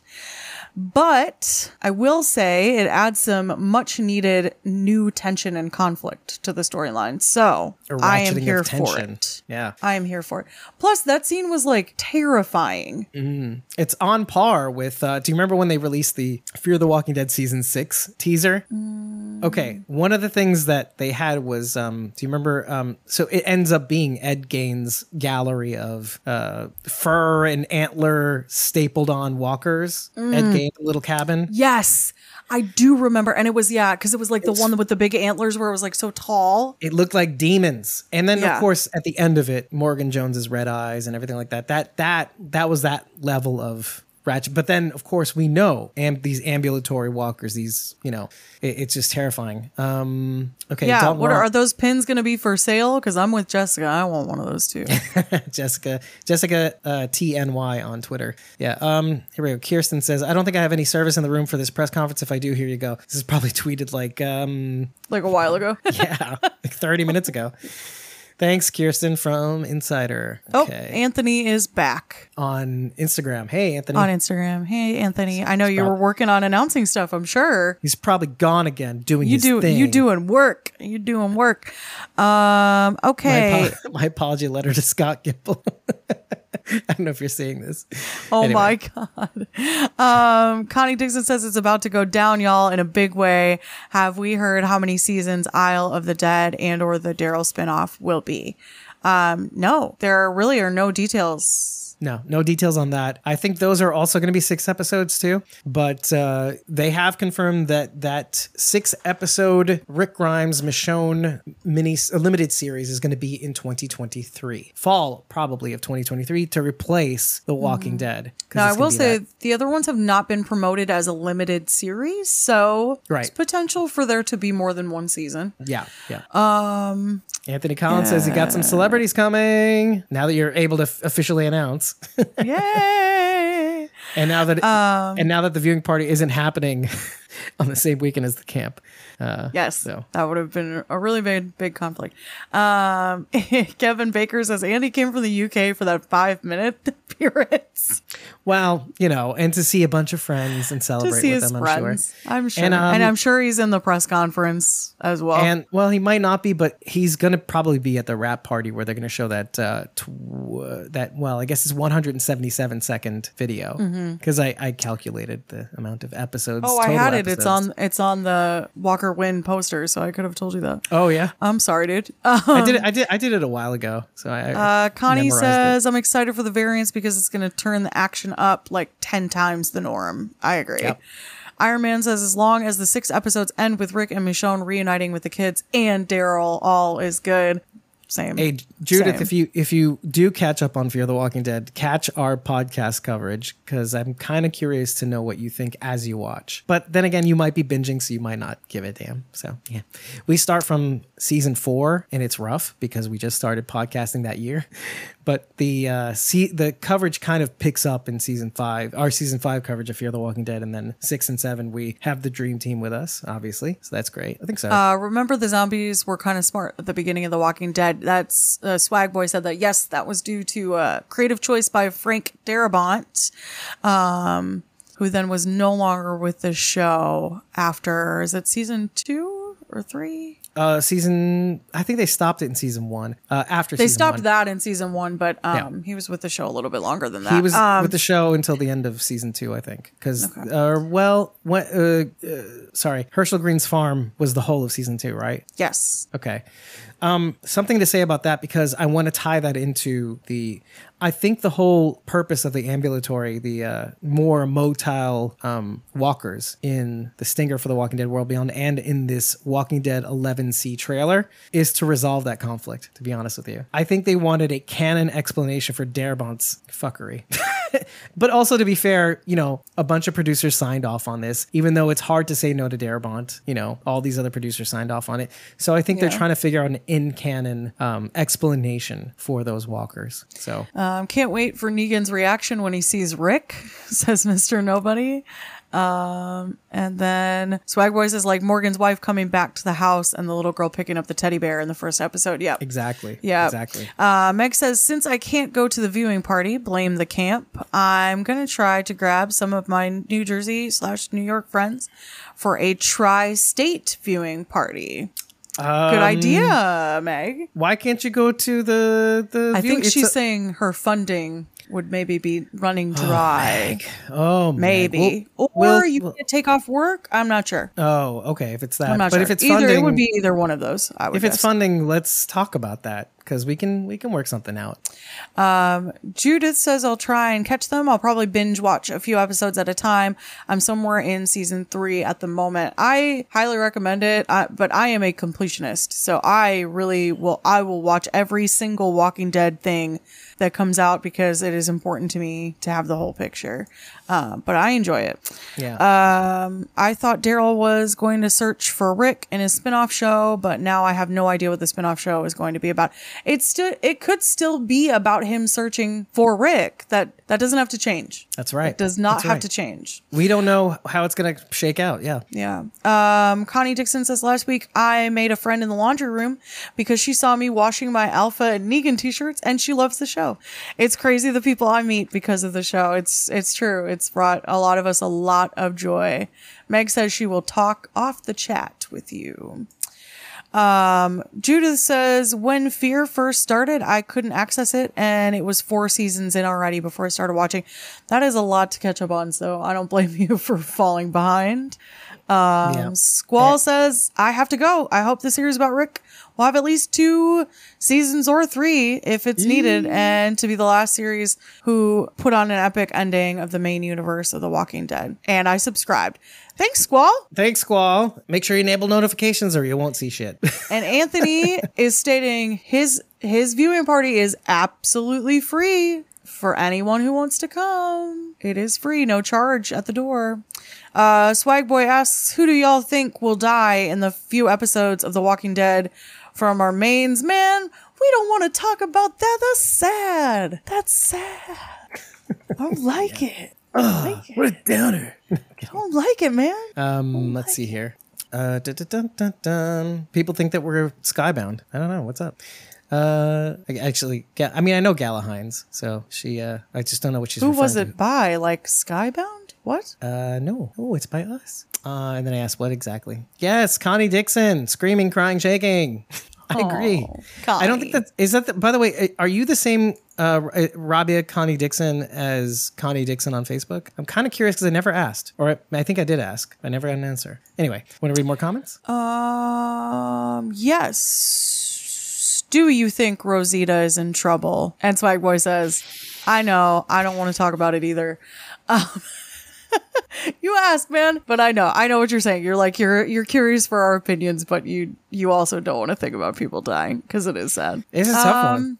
But I will say it adds some much needed new tension and conflict to the storyline. So I am here for it. Yeah, I am here for it. Plus, that scene was like terrifying. Mm. It's on par with. Do you remember when they released the Fear the Walking Dead season 6 teaser? Mm. Okay, one of the things that they had was. Do you remember? So it ends up being Ed Gain's gallery of fur and antler stapled on walkers. Mm. Ed Gain. The little cabin. Yes, I do remember. And it was, yeah, because it was like the one with the big antlers where it was like so tall. It looked like demons. And then, of course, at the end of it, Morgan Jones's red eyes and everything like that. That was that level of ratchet. But then, of course, we know these ambulatory walkers, these, you know, it's just terrifying. Okay. Yeah. Are those pins going to be for sale? Because I'm with Jessica. I want one of those too. Jessica TNY on Twitter. Yeah. Here we go. Kirsten says, I don't think I have any service in the room for this press conference. If I do, here you go. This is probably tweeted like a while ago. Yeah. Like 30 minutes ago. Thanks, Kirsten from Insider. Okay. Oh, Anthony is back. On Instagram. Hey, Anthony. On Instagram. Hey, Anthony. I know you were working on announcing stuff, I'm sure. He's probably gone again doing his thing. You're doing work. You're doing work. Okay. My apology letter to Scott Gimple. I don't know if you're seeing this. Oh, anyway. My God. Connie Dixon says it's about to go down, y'all, in a big way. Have we heard how many seasons Isle of the Dead and or the Daryl spinoff will be? No, there really are no details. No details on that. I think those are also going to be 6 episodes too, but they have confirmed that 6-episode Rick Grimes Michonne limited series is going to be in 2023. Fall, probably, of 2023 to replace The Walking Dead. Now, I will say the other ones have not been promoted as a limited series, so there's potential for there to be more than one season. Yeah. Anthony Collins says he got some celebrities coming now that you're able to officially announce. Yay! And now that the viewing party isn't happening, on the same weekend as the camp. Yes, so that would have been a really big conflict. Kevin Baker says Andy came from the UK for that 5-minute appearance. Well, you know, and to see a bunch of friends and celebrate to see with his them, friends. I'm sure. And I'm sure he's in the press conference as well. And well, he might not be, but he's going to probably be at the wrap party where they're going to show that that, well, I guess it's 177 second video, because I calculated the amount of episodes. Oh, total I had episodes. It. It's on the Walker Wynn poster, so I could have told you that. Oh yeah, I'm sorry, dude. I did it a while ago. So I Connie says I'm excited for the variants because it's going to turn the action up like 10 times the norm. I agree. Yep. Iron Man says as long as the 6 episodes end with Rick and Michonne reuniting with the kids and Daryl, all is good. Same. Hey, Judith, same. If you do catch up on Fear the Walking Dead, catch our podcast coverage, because I'm kind of curious to know what you think as you watch. But then again, you might be binging, so you might not give a damn. So yeah, we start from season 4, and it's rough because we just started podcasting that year. But the coverage kind of picks up in season 5, our season 5 coverage of Fear the Walking Dead, and then 6 and 7 we have the dream team with us, obviously. So that's great. I think so. Remember the zombies were kind of smart at the beginning of The Walking Dead. That's Swag Boy said that. Yes, that was due to creative choice by Frank Darabont, who then was no longer with the show after, is it season 2 or 3? I think they stopped it in season 1. They stopped that in season 1, but yeah. He was with the show a little bit longer than that. He was with the show until the end of season 2, I think, because Herschel Green's farm was the whole of season 2, right? Yes. Okay. Something to say about that, because I want to tie that into I think the whole purpose of the ambulatory, the more motile walkers in the stinger for The Walking Dead World Beyond and in this Walking Dead 11C trailer is to resolve that conflict, to be honest with you. I think they wanted a canon explanation for Darabont's fuckery. But also, to be fair, you know, a bunch of producers signed off on this, even though it's hard to say no to Darabont. You know, all these other producers signed off on it. So I think they're trying to figure out an in-canon explanation for those walkers. So... can't wait for Negan's reaction when he sees Rick, says Mr. Nobody. And then Swag Boy says, like, Morgan's wife coming back to the house and the little girl picking up the teddy bear in the first episode. Yeah, exactly. Yeah, exactly. Meg says, since I can't go to the viewing party, blame the camp, I'm going to try to grab some of my New Jersey / New York friends for a tri-state viewing party. Good idea, Meg. Why can't you go to the I think she's saying her funding would maybe be running dry. Oh, maybe. Meg. Or you can take off work. I'm not sure. Oh, okay. If it's that. I'm not sure. If it's funding, it would be either one of those, I would guess. If it's funding, let's talk about that, because we can work something out. Judith says, I'll try and catch them. I'll probably binge watch a few episodes at a time. I'm somewhere in season 3 at the moment. I highly recommend it, but I am a completionist. So I will watch every single Walking Dead thing that comes out, because it is important to me to have the whole picture. But I enjoy it. Yeah. I thought Daryl was going to search for Rick in his spinoff show, but now I have no idea what the spinoff show is going to be about. It could still be about him searching for Rick. That doesn't have to change. That's right. It does not have to change. We don't know how it's going to shake out. Yeah. Yeah. Connie Dixon says, last week I made a friend in the laundry room because she saw me washing my Alpha and Negan t-shirts, and she loves the show. It's crazy, the people I meet because of the show. It's true. It's brought a lot of joy. Meg says she will talk off the chat with you. Judith says, when Fear first started, I couldn't access it, and it was 4 seasons in already before I started watching. That is a lot to catch up on, so I don't blame you for falling behind. Squall says, I have to go. I hope the series about Rick will have at least 2 seasons or 3 if it's needed, and to be the last series who put on an epic ending of the main universe of The Walking Dead. And I subscribed. Thanks, Squall. Thanks, Squall. Make sure you enable notifications or you won't see shit. And Anthony is stating his viewing party is absolutely free for anyone who wants to come. It is free. No charge at the door. Swag Boy asks, who do y'all think will die in the few episodes of The Walking Dead from our mains? Man, we don't want to talk about that. That's sad. I don't like it. Oh, what a downer. I don't like it, man. Let's see here. People think that we're skybound. I don't know. What's up? Actually, I mean, I know Gala Hines, so she, I just don't know what she's referring to. Who was it by? Like Skybound? What? No. Oh, it's by us. And then I asked what exactly. Yes, Connie Dixon, screaming, crying, shaking. I agree. Connie. I don't think that is that. By the way, are you the same Rabia Connie Dixon as Connie Dixon on Facebook? I'm kind of curious because I never asked, or I think I did ask. I never got an answer. Anyway, want to read more comments? Yes. Do you think Rosita is in trouble? And Swag Boy says, I know. I don't want to talk about it either. You ask, man, but I know what you're saying. You're like, you're curious for our opinions, but you also don't want to think about people dying because it is sad. It's a tough one.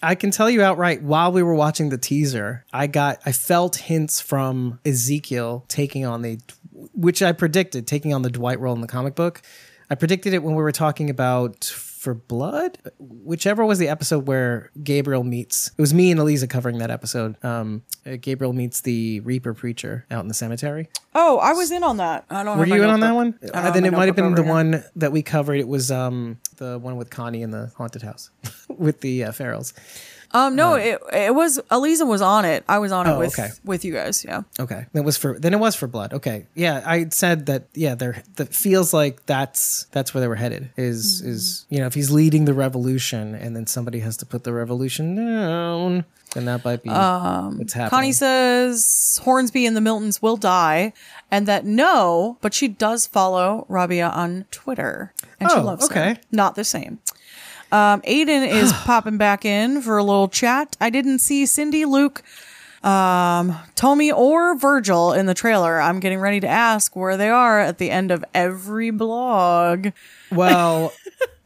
I can tell you outright, while we were watching the teaser, I felt hints from Ezekiel taking on the, which I predicted, taking on the Dwight role in the comic book. I predicted it when we were talking about For Blood, whichever was the episode where Gabriel meets, it was me and Aliza covering that episode. Gabriel meets the Reaper preacher out in the cemetery. Oh, I was in on that. I don't know. Were you in on that one? Then it might have been the one that we covered. It was the one with Connie in the haunted house with the Ferrells. No, it was Aliza was on it. I was on it with you guys. Yeah. Okay. It was for Blood. Okay. Yeah. I said that. Yeah. That feels like that's where they were headed. Is you know, if he's leading the revolution and then somebody has to put the revolution down, then that might be what's happening. Connie says Hornsby and the Miltons will die, and that no, but she does follow Rabia on Twitter, and she loves him. Not the same. Aiden is popping back in for a little chat. I didn't see Cindy, Luke, Tommy, or Virgil in the trailer. I'm getting ready to ask where they are at the end of every blog. Well,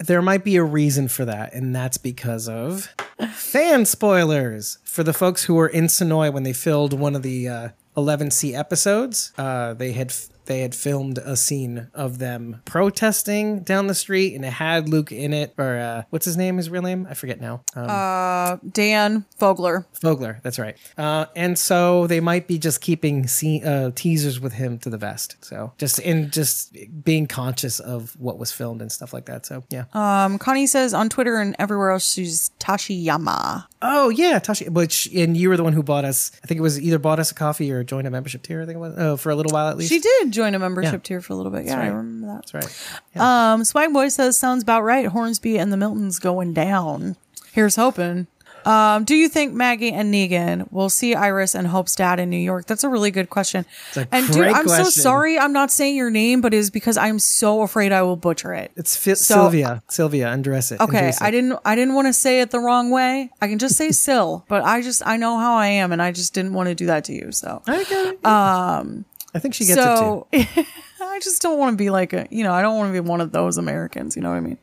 there might be a reason for that, and that's because of fan spoilers for the folks who were in Sonoy when they filled one of the 11C episodes. They had filmed a scene of them protesting down the street, and it had Luke in it, or what's his name, his real name? I forget now. Dan Fogler. Fogler, that's right. And so they might be just keeping teasers with him to the vest. So just being conscious of what was filmed and stuff like that. So yeah. Connie says on Twitter and everywhere else, she's Tashiyama. Oh yeah, Tashi. And you were the one who bought us. I think it was either bought us a coffee or joined a membership tier. I think it was for a little while at least. She did. Join a membership tier for a little bit. Yeah, right. I remember that. That's right. Yeah. Swag Boy says, sounds about right. Hornsby and the Miltons going down. Here's hoping. Do you think Maggie and Negan will see Iris and Hope's dad in New York? That's a really good question. And dude, I'm so sorry I'm not saying your name, but it's because I'm so afraid I will butcher it. It's Sylvia. Sylvia, undress it. Okay, I didn't want to say it the wrong way. I can just say Syl, but I know how I am, and I just didn't want to do that to you. So I get it. I think she gets it too. I just don't want to be like I don't want to be one of those Americans. You know what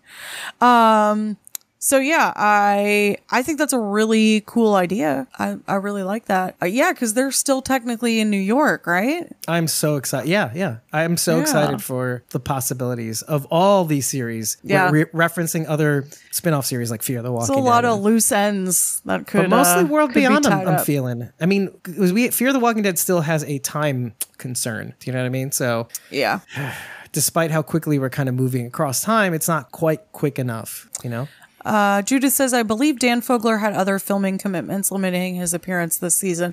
I mean? So yeah, I think that's a really cool idea. I really like that. Yeah, because they're still technically in New York, right? I'm so excited. Yeah. I'm so excited for the possibilities of all these series. Yeah, referencing other spin-off series like Fear the Walking Dead. It's a lot of loose ends that could, but mostly World Beyond. I'm feeling. I mean, Fear the Walking Dead still has a time concern. Do you know what I mean? So yeah. Despite how quickly we're kind of moving across time, it's not quite quick enough. You know. Judith says, I believe Dan Fogler had other filming commitments limiting his appearance this season.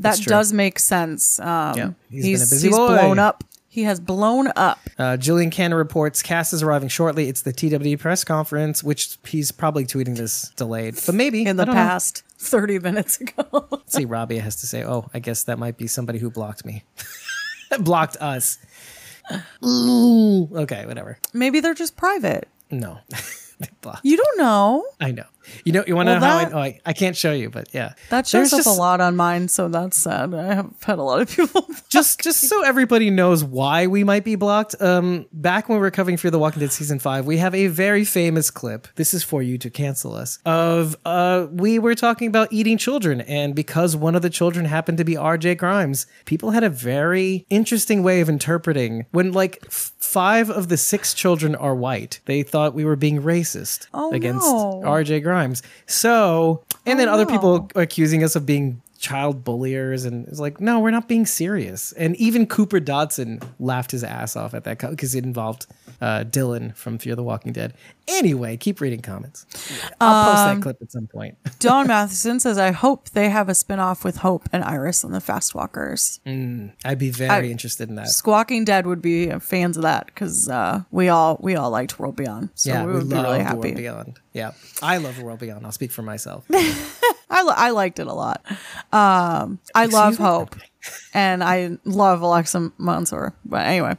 That does make sense. Yeah, he's been a busy boy. He's blown up. He has blown up. Julian Cannon reports Cass is arriving shortly. It's the TWD press conference, which he's probably tweeting this delayed, but maybe in the past 30 minutes ago. See, Robbie has to say, oh, I guess that might be somebody who blocked me. Blocked us. Ooh. Okay, whatever. Maybe they're just private. No. You don't know. I know. You know. You want to know how? I can't show you, but yeah, that shows up a lot on mine. So that's sad. I have had a lot of people. Just so everybody knows why we might be blocked. Back when we were covering Fear the Walking Dead season 5, we have a very famous clip. This is for you to cancel us. Of we were talking about eating children, and because one of the children happened to be R.J. Grimes, people had a very interesting way of interpreting when like 5 of the 6 children are white. They thought we were being racist against R.J. Grimes. So, and then other people accusing us of being child bulliers, and it's like, no, we're not being serious. And even Cooper Dodson laughed his ass off at that because it involved Dylan from Fear the Walking Dead. Anyway, keep reading comments. I'll post that clip at some point. Don Matheson says, I hope they have a spinoff with Hope and Iris on the Fast Walkers. I'd be very interested in that. Squawking Dead would be fans of that because we all liked World Beyond. So yeah, we would be really happy. World Beyond. Yeah, I love World Beyond. I'll speak for myself. I liked it a lot. I love Hope, and I love Alexa Mansour. But anyway,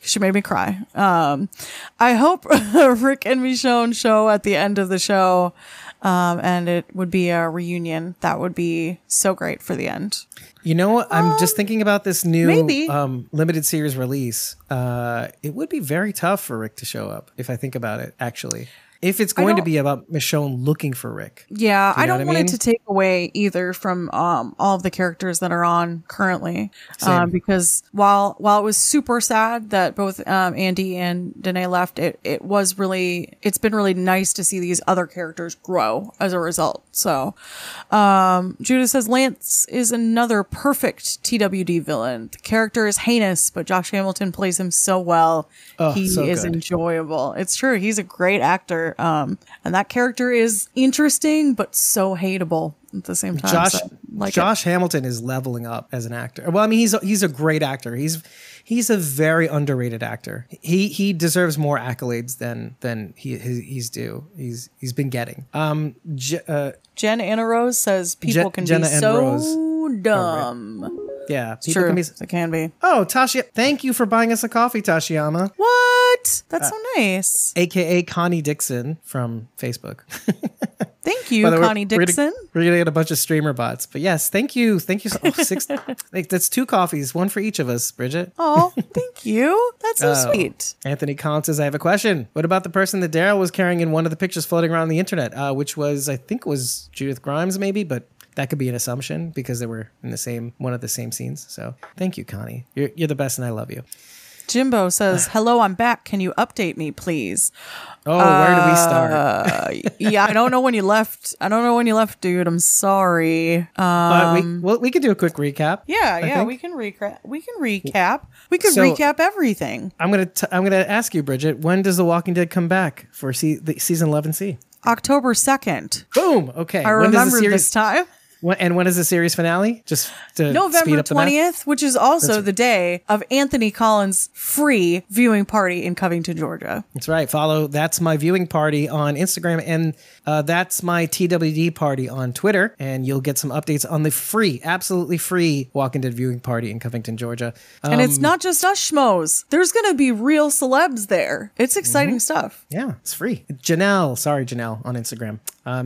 she made me cry. I hope Rick and Michonne show at the end of the show, and it would be a reunion. That would be so great for the end. You know, I'm just thinking about this new limited series release. It would be very tough for Rick to show up, if I think about it, actually. If it's going to be about Michonne looking for Rick. Yeah, I don't want it to take away either from all of the characters that are on currently. Because while it was super sad that both Andy and Danai left, it's been really nice to see these other characters grow as a result. So Judah says, Lance is another perfect TWD villain. The character is heinous, but Josh Hamilton plays him so well. Oh, he is good. Enjoyable. It's true. He's a great actor. And that character is interesting, but so hateable at the same time. Josh Hamilton is leveling up as an actor. Well, I mean, he's a great actor. He's a very underrated actor. He deserves more accolades than he's due. He's been getting. Jen Anna Rose says people can be so dumb. Yeah, people can be. It can be. Oh, Tasha, thank you for buying us a coffee, Tashiyama. What? That's so nice. AKA Connie Dixon from Facebook. Thank you, Connie Dixon. We're going to get a bunch of streamer bots. But yes, thank you. Thank you. That's two coffees, one for each of us, Bridget. Oh, thank you. That's so sweet. Anthony Collins says, I have a question. What about the person that Daryl was carrying in one of the pictures floating around the internet, which was, I think, was Judith Grimes maybe, but that could be an assumption because they were in one of the same scenes. So thank you, Connie. You're the best and I love you. Jimbo says, hello, I'm back. Can you update me, please? Oh, where do we start? Yeah, I don't know when you left. I don't know when you left, dude. I'm sorry. We could do a quick recap. Yeah, I think. We can recap. We could recap everything. I'm gonna ask you, Bridget, when does The Walking Dead come back for season 11C? October 2nd. Boom. Okay. I remember this time. And when is the series finale? Just to November 20th, which is also the day of Anthony Collins' free viewing party in Covington, Georgia. That's right. Follow That's My Viewing Party on Instagram and That's My TWD Party on Twitter. And you'll get some updates on the free, absolutely free Walking Dead viewing party in Covington, Georgia. And it's not just us schmoes. There's going to be real celebs there. It's exciting stuff. Yeah, it's free. Janelle on Instagram.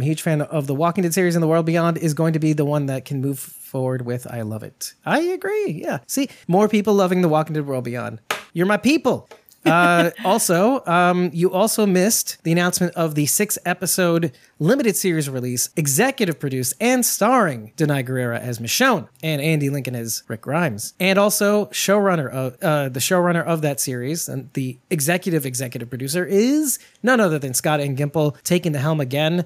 Huge fan of The Walking Dead series and The World Beyond is going to be the one that can move forward with I love it. I agree. Yeah. See, more people loving The Walking Dead World Beyond. You're my people. You also missed the announcement of the 6-episode limited series release, executive produced and starring Danai Gurira as Michonne and Andy Lincoln as Rick Grimes, and also the showrunner of that series and the executive producer is none other than Scott Gimple, taking the helm again,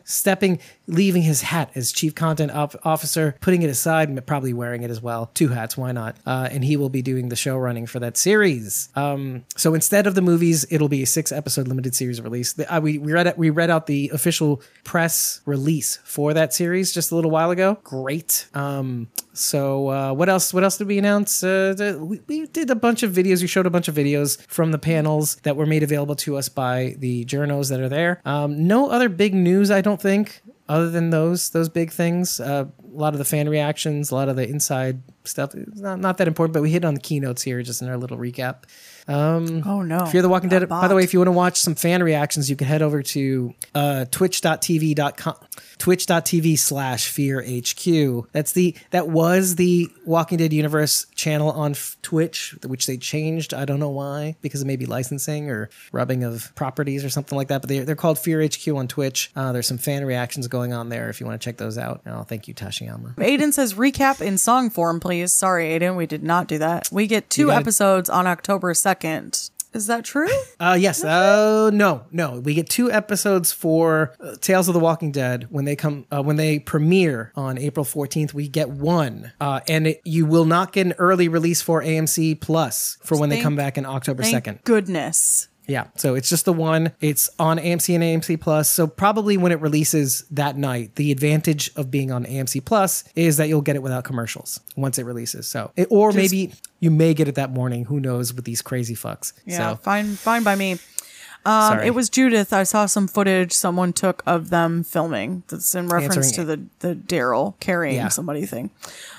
leaving his hat as chief content officer, putting it aside and probably wearing it as well. Two hats, why not? And he will be doing the showrunning for that series. So instead of the movies, it'll be a 6-episode limited series release. We read out the official press release for that series just a little while ago. Great. So what else did we announce? We did a bunch of videos. We showed a bunch of videos from the panels that were made available to us by the journos that are there. No other big news, I don't think, other than those big things. A lot of the fan reactions, a lot of the inside stuff. It's not that important, but we hit on the keynotes here just in our little recap. Oh no! Fear the Walking Dead. By the way, if you want to watch some fan reactions, you can head over to twitch.tv/fearhq. That was the Walking Dead universe channel on Twitch, which they changed. I don't know why, because it may be licensing or rubbing of properties or something like that. But they're called FearHQ on Twitch. There's some fan reactions going on there if you want to check those out. Oh, thank you, Tashiyama. Aiden says recap in song form, please. Sorry, Aiden, we did not do that. We get two episodes on October 2nd. Is that true? Yes. No. We get 2 episodes for Tales of the Walking Dead when they premiere on April 14th. We get 1, and you will not get an early release for AMC Plus for when they come back in October 2nd. Thank goodness. Yeah, so it's just the one. It's on AMC and AMC Plus. So probably when it releases that night, the advantage of being on AMC Plus is that you'll get it without commercials once it releases. So, maybe you may get it that morning. Who knows with these crazy fucks? Yeah, so. Fine by me. It was Judith. I saw some footage someone took of them filming. That's in reference to the Daryl carrying somebody thing.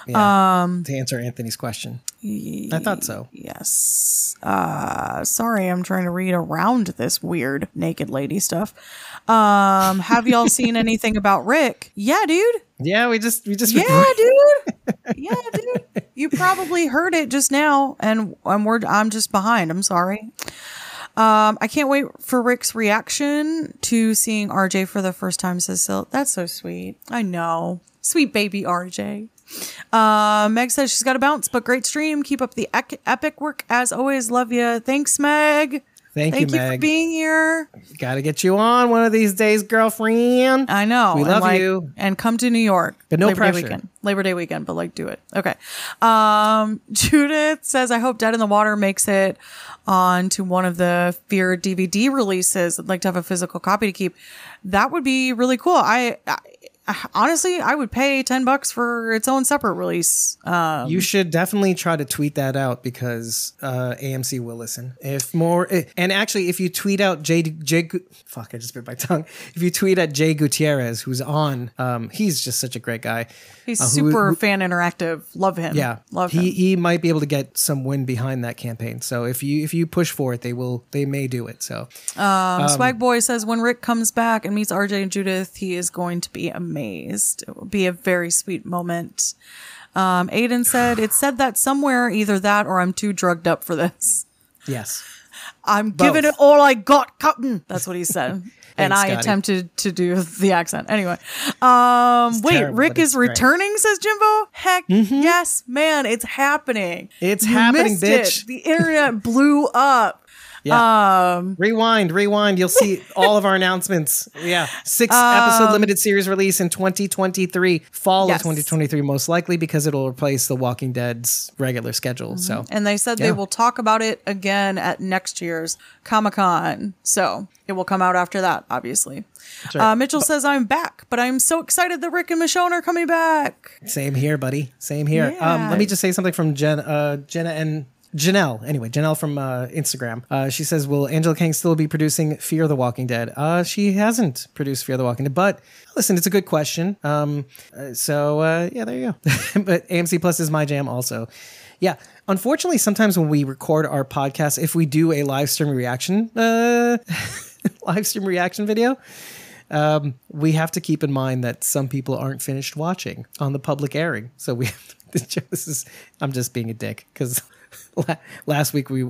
Yeah. To answer Anthony's question. I thought so. Yes. Sorry, I'm trying to read around this weird naked lady stuff. Have y'all seen anything about Rick? Yeah, dude. Yeah, we just yeah, dude. Yeah, dude. You probably heard it just now, and I'm just behind. I'm sorry. I can't wait for Rick's reaction to seeing RJ for the first time, says Sil. That's so sweet. I know. Sweet baby RJ. Meg says she's got a bounce, but great stream. Keep up the epic work as always. Love you. Thanks, Meg. Thank you, Meg, for being here. Got to get you on one of these days, girlfriend. I know. We love you. And come to New York. But no pressure. Labor Day weekend, but like do it. Okay. Judith says, I hope Dead in the Water makes it on to one of the Fear DVD releases. I'd like to have a physical copy to keep. That would be really cool. Honestly, I would pay $10 for its own separate release. You should definitely try to tweet that out because AMC will listen. And actually, if you tweet out I just bit my tongue. If you tweet at Jay Gutierrez, who's on, he's just such a great guy. He's super fan interactive. Love him. Yeah, love him. He might be able to get some wind behind that campaign. So if you push for it, they may do it. So Swag Boy says when Rick comes back and meets RJ and Judith, he is going to be amazing. It will be a very sweet moment. Aiden said, it said that somewhere, either that or I'm too drugged up for this. Yes. I'm both. Giving it all I got, Cotton. That's what he said. And I attempted to do the accent. Anyway. Rick is returning, says Jimbo? Heck yes, man. It's happening. It's happening, bitch. The internet blew up. Yeah. Rewind. You'll see all of our announcements. Yeah. 6 episode limited series release in 2023, fall of 2023, most likely because it'll replace The Walking Dead's regular schedule. So, and they said they will talk about it again at next year's Comic-Con. So it will come out after that, obviously. Right. Mitchell says, I'm back, but I'm so excited that Rick and Michonne are coming back. Same here, buddy. Same here. Yeah. Let me just say something from Jenna and Janelle. Anyway, Janelle from Instagram. She says, will Angela Kang still be producing Fear the Walking Dead? She hasn't produced Fear the Walking Dead, but listen, it's a good question. So there you go. But AMC Plus is my jam also. Yeah. Unfortunately, sometimes when we record our podcast, if we do a live stream reaction, video, we have to keep in mind that some people aren't finished watching on the public airing. So we have to, I'm just being a dick because last week we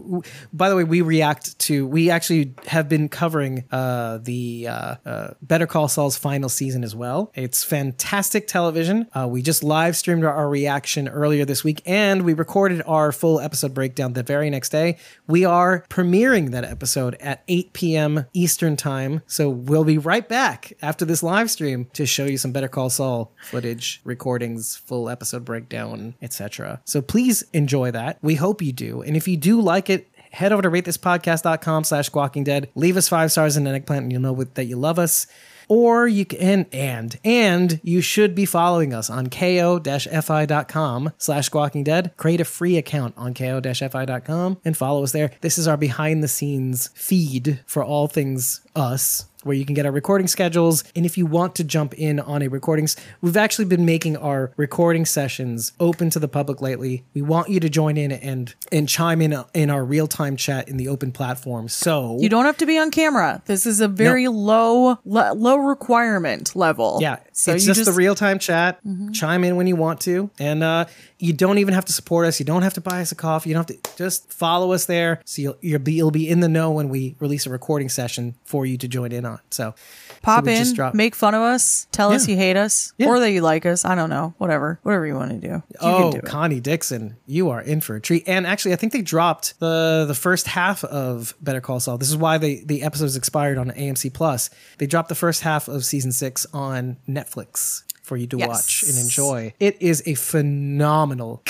actually have been covering the Better Call Saul's final season as well. It's fantastic television. We just live streamed our reaction earlier this week, and we recorded our full episode breakdown the very next day. We are premiering that episode at 8 p.m. Eastern time, so we'll be right back after this live stream to show you some Better Call Saul footage, recordings, full episode breakdown, etc. So please enjoy that. We hope you do. And if you do like it, head over to ratethispodcast.com/squawkingdead. Leave us 5 stars and an eggplant and you'll know that you love us. Or you can, and you should be following us on ko-fi.com/squawkingdead. Create a free account on ko-fi.com and follow us there. This is our behind the scenes feed for all things us, where you can get our recording schedules. And if you want to jump in on a recordings, we've actually been making our recording sessions open to the public lately. We want you to join in and chime in our real-time chat in the open platform. So you don't have to be on camera. This is a very low requirement level. Yeah. So it's just the real-time chat. Mm-hmm. Chime in when you want to. And you don't even have to support us. You don't have to buy us a coffee. You don't have to, just follow us there. So you'll be in the know when we release a recording session for you to join in on. not. So pop in, make fun of us, tell us you hate us or that you like us. I don't know. Whatever you want to do. You can do Connie it. Dixon, you are in for a treat. And actually, I think they dropped the first half of Better Call Saul. This is why the episodes expired on AMC Plus. They dropped the first half of season 6 on Netflix for you to watch and enjoy. It is a phenomenal,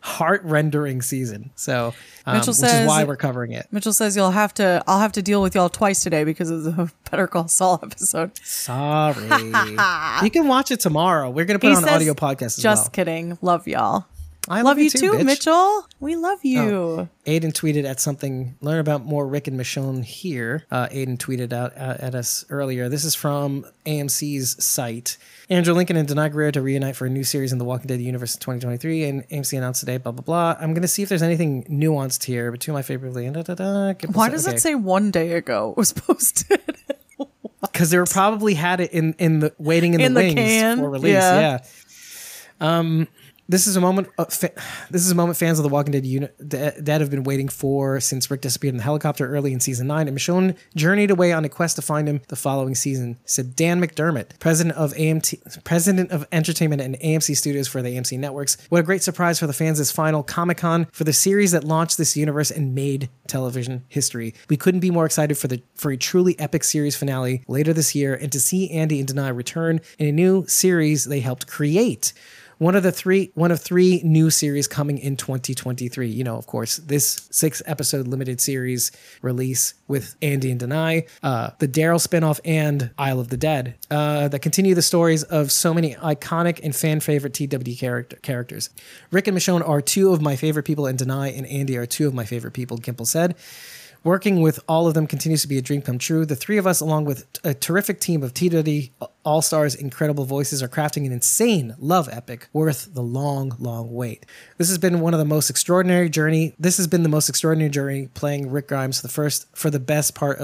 heart-rendering season. So, which is why we're covering it. Mitchell says I'll have to deal with y'all twice today because of the Better Call Saul episode. Sorry. You can watch it tomorrow. We're going to put it on an audio podcast as well. Just kidding. Love y'all. I love you too, bitch. Mitchell. We love you. Oh. Aiden tweeted at something. Learn about more Rick and Michonne here. Aiden tweeted out at us earlier. This is from AMC's site. Andrew Lincoln and Danai Gurira to reunite for a new series in the Walking Dead universe in 2023. And AMC announced today, blah, blah, blah. I'm going to see if there's anything nuanced here. But two of my favorite... Why does it say one day ago it was posted? Because they were probably had it waiting in the wings for release. Yeah. This is a moment fans of The Walking Dead that have been waiting for since Rick disappeared in the helicopter early in season 9, and Michonne journeyed away on a quest to find him the following season, said Dan McDermitt, president of entertainment and AMC Studios for the AMC Networks. What a great surprise for the fans this final Comic-Con for the series that launched this universe and made television history. We couldn't be more excited for a truly epic series finale later this year, and to see Andy and Danai return in a new series they helped create. One of three new series coming in 2023. You know, of course, this 6-episode limited series release with Andy and Danai, the Daryl spinoff, and Isle of the Dead that continue the stories of so many iconic and fan favorite TWD characters. Rick and Michonne are two of my favorite people, and Danai and Andy are two of my favorite people, Gimple said. Working with all of them continues to be a dream come true. The three of us, along with a terrific team of TWD All-Stars, incredible voices, are crafting an insane love epic worth the long, long wait. This has been the most extraordinary journey playing Rick Grimes for the better part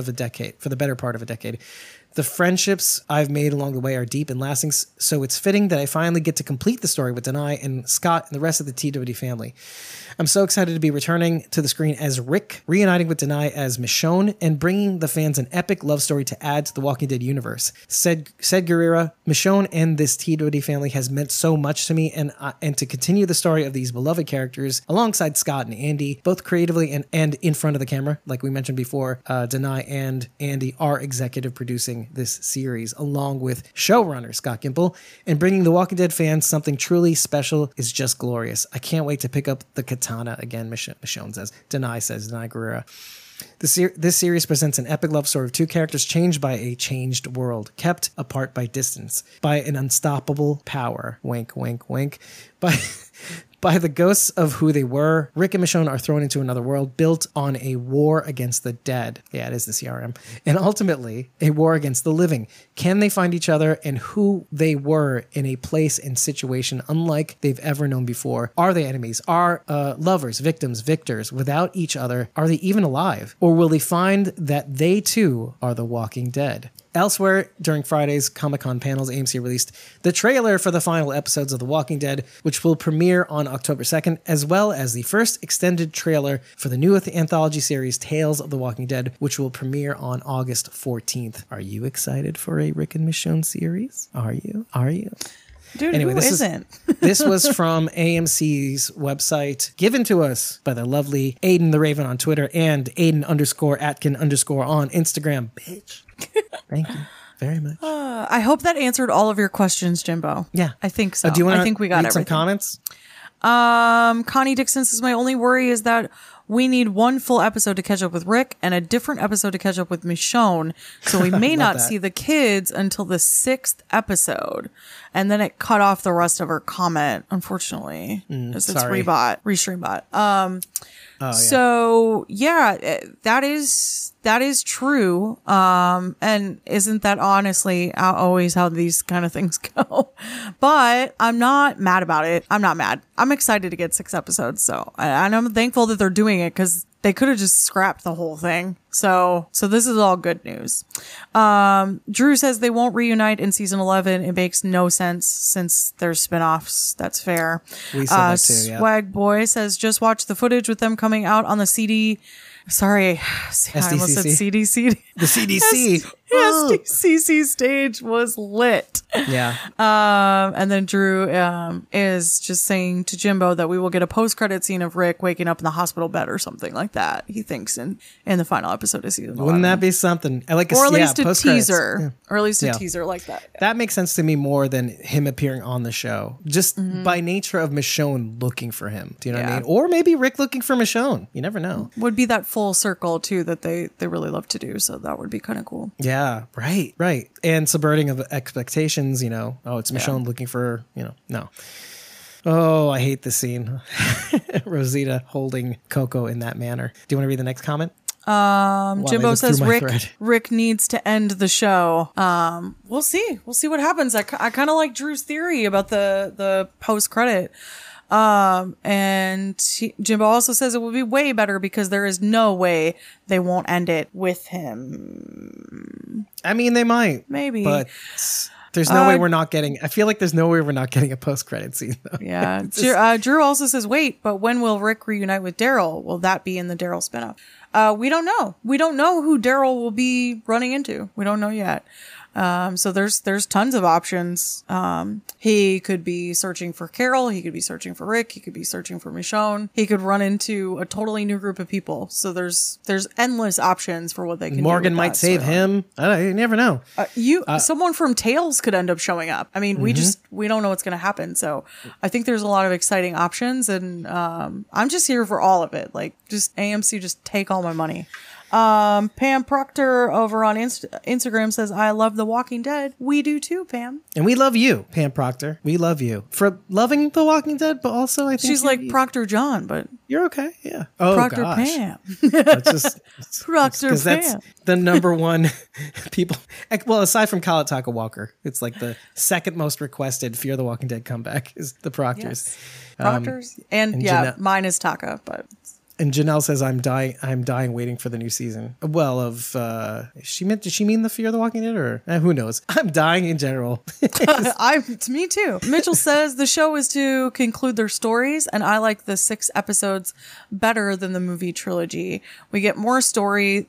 of a decade. The friendships I've made along the way are deep and lasting, so it's fitting that I finally get to complete the story with Danai and Scott and the rest of the TWD family. I'm so excited to be returning to the screen as Rick, reuniting with Danai as Michonne, and bringing the fans an epic love story to add to the Walking Dead universe. Said Gurira, Michonne and this TWD family has meant so much to me, and to continue the story of these beloved characters alongside Scott and Andy, both creatively and in front of the camera. Like we mentioned before, Danai and Andy are executive producing this series along with showrunner Scott Gimple, and bringing the Walking Dead fans something truly special is just glorious. I can't wait to pick up the katana again, Michonne says. Danai Gurira. This series presents an epic love story of two characters changed by a changed world, kept apart by distance, by an unstoppable power. Wink, wink, wink. By the ghosts of who they were, Rick and Michonne are thrown into another world built on a war against the dead. Yeah, it is the CRM. And ultimately, a war against the living. Can they find each other and who they were in a place and situation unlike they've ever known before? Are they enemies? Are lovers, victims, victors? Without each other, are they even alive? Or will they find that they too are the Walking Dead? Elsewhere, during Friday's Comic-Con panels, AMC released the trailer for the final episodes of The Walking Dead, which will premiere on October 2nd, as well as the first extended trailer for the newest anthology series, Tales of the Walking Dead, which will premiere on August 14th. Are you excited for a Rick and Michonne series? Are you? Dude, anyway, this was from AMC's website, given to us by the lovely Aiden the Raven on Twitter and Aiden_Atkin_ on Instagram. Bitch. Thank you very much. I hope that answered all of your questions, Jimbo. Yeah, I think so. Do you want to read some comments? Connie Dixon says, my only worry is that we need one full episode to catch up with Rick and a different episode to catch up with Michonne. So we may not see the kids until the 6th episode. And then it cut off the rest of her comment, unfortunately. Because it's restream bot. So yeah, that is true. And isn't that honestly always how these kind of things go? But I'm not mad about it. I'm not mad. I'm excited to get 6 episodes. So, and I'm thankful that they're doing it, because they could have just scrapped the whole thing. So this is all good news. Drew says they won't reunite in season 11. It makes no sense since there's spinoffs. That's fair. We said that too, yeah. Swag Boy says just watch the footage with them coming out on the CD. Sorry, I almost said CDC. The CDC. CC's stage was lit. Yeah. And then Drew is just saying to Jimbo that we will get a post-credit scene of Rick waking up in the hospital bed or something like that. He thinks in the final episode of season 11. Wouldn't that be something? Or at least a teaser like that. Yeah. That makes sense to me more than him appearing on the show, just by nature of Michonne looking for him. Do you know what I mean? Or maybe Rick looking for Michonne. You never know. Would be that full circle too that they really love to do. So that would be kind of cool. Yeah. Right. Right. And subverting of expectations, you know, oh, it's Michonne looking for, you know, no. Oh, I hate this scene. Rosita holding Coco in that manner. Do you want to read the next comment? Jimbo says Rick needs to end the show. We'll see what happens. I kind of like Drew's theory about the post credit. And Jimbo also says it will be way better because there is no way they won't end it with him. I mean, they might. Maybe. But there's no way we're not getting... I feel like there's no way we're not getting a post-credit scene, though. Yeah. Drew also says, wait, but when will Rick reunite with Daryl? Will that be in the Daryl spinoff? We don't know. We don't know who Daryl will be running into. We don't know yet. So there's tons of options. He could be searching for Carol. He could be searching for Rick. He could be searching for Michonne. He could run into a totally new group of people. So there's endless options for what they can do. Morgan might save him. You never know. Someone from Tales could end up showing up. I mean, we don't know what's going to happen. So I think there's a lot of exciting options, and, I'm just here for all of it. Like, just AMC, just take all my money. Pam Proctor over on Instagram says, I love The Walking Dead. We do too, Pam. And we love you, Pam Proctor. We love you for loving The Walking Dead, but also I think... She's like Proctor John, but... You're okay, yeah. Oh, Proctor gosh. Pam. Proctor Pam. That's the number one people... Well, aside from Kalataka Walker, it's like the second most requested Fear the Walking Dead comeback is the Proctors. Yes. Proctors. Mine is Taka, but... And Janelle says, I'm dying waiting for the new season. Well, of, did she mean the Fear the Walking Dead or who knows? I'm dying in general. It's me too. Mitchell says the show is to conclude their stories, and I like the 6 episodes better than the movie trilogy. We get more story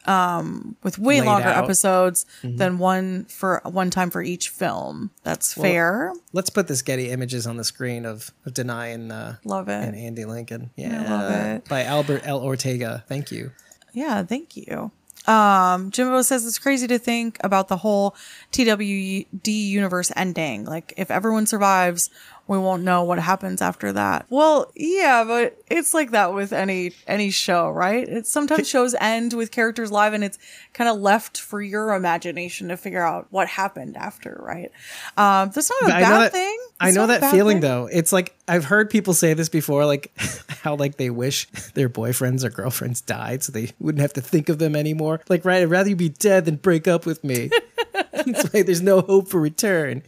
with way longer episodes than one time for each film. That's fair. Let's put this Getty Images on the screen of Danai and, love it. And Andy Lincoln. Yeah, I love it. By Albert L. Ortega. Thank you. Yeah, thank you. Jimbo says it's crazy to think about the whole TWD universe ending. Like, if everyone survives, we won't know what happens after that. Well, yeah, but it's like that with any show, right? Sometimes shows end with characters live, and it's kind of left for your imagination to figure out what happened after, right? That's not a bad thing. I know that feeling, though. It's like, I've heard people say this before, like how like they wish their boyfriends or girlfriends died so they wouldn't have to think of them anymore. Like, right, I'd rather you be dead than break up with me. It's like there's no hope for return.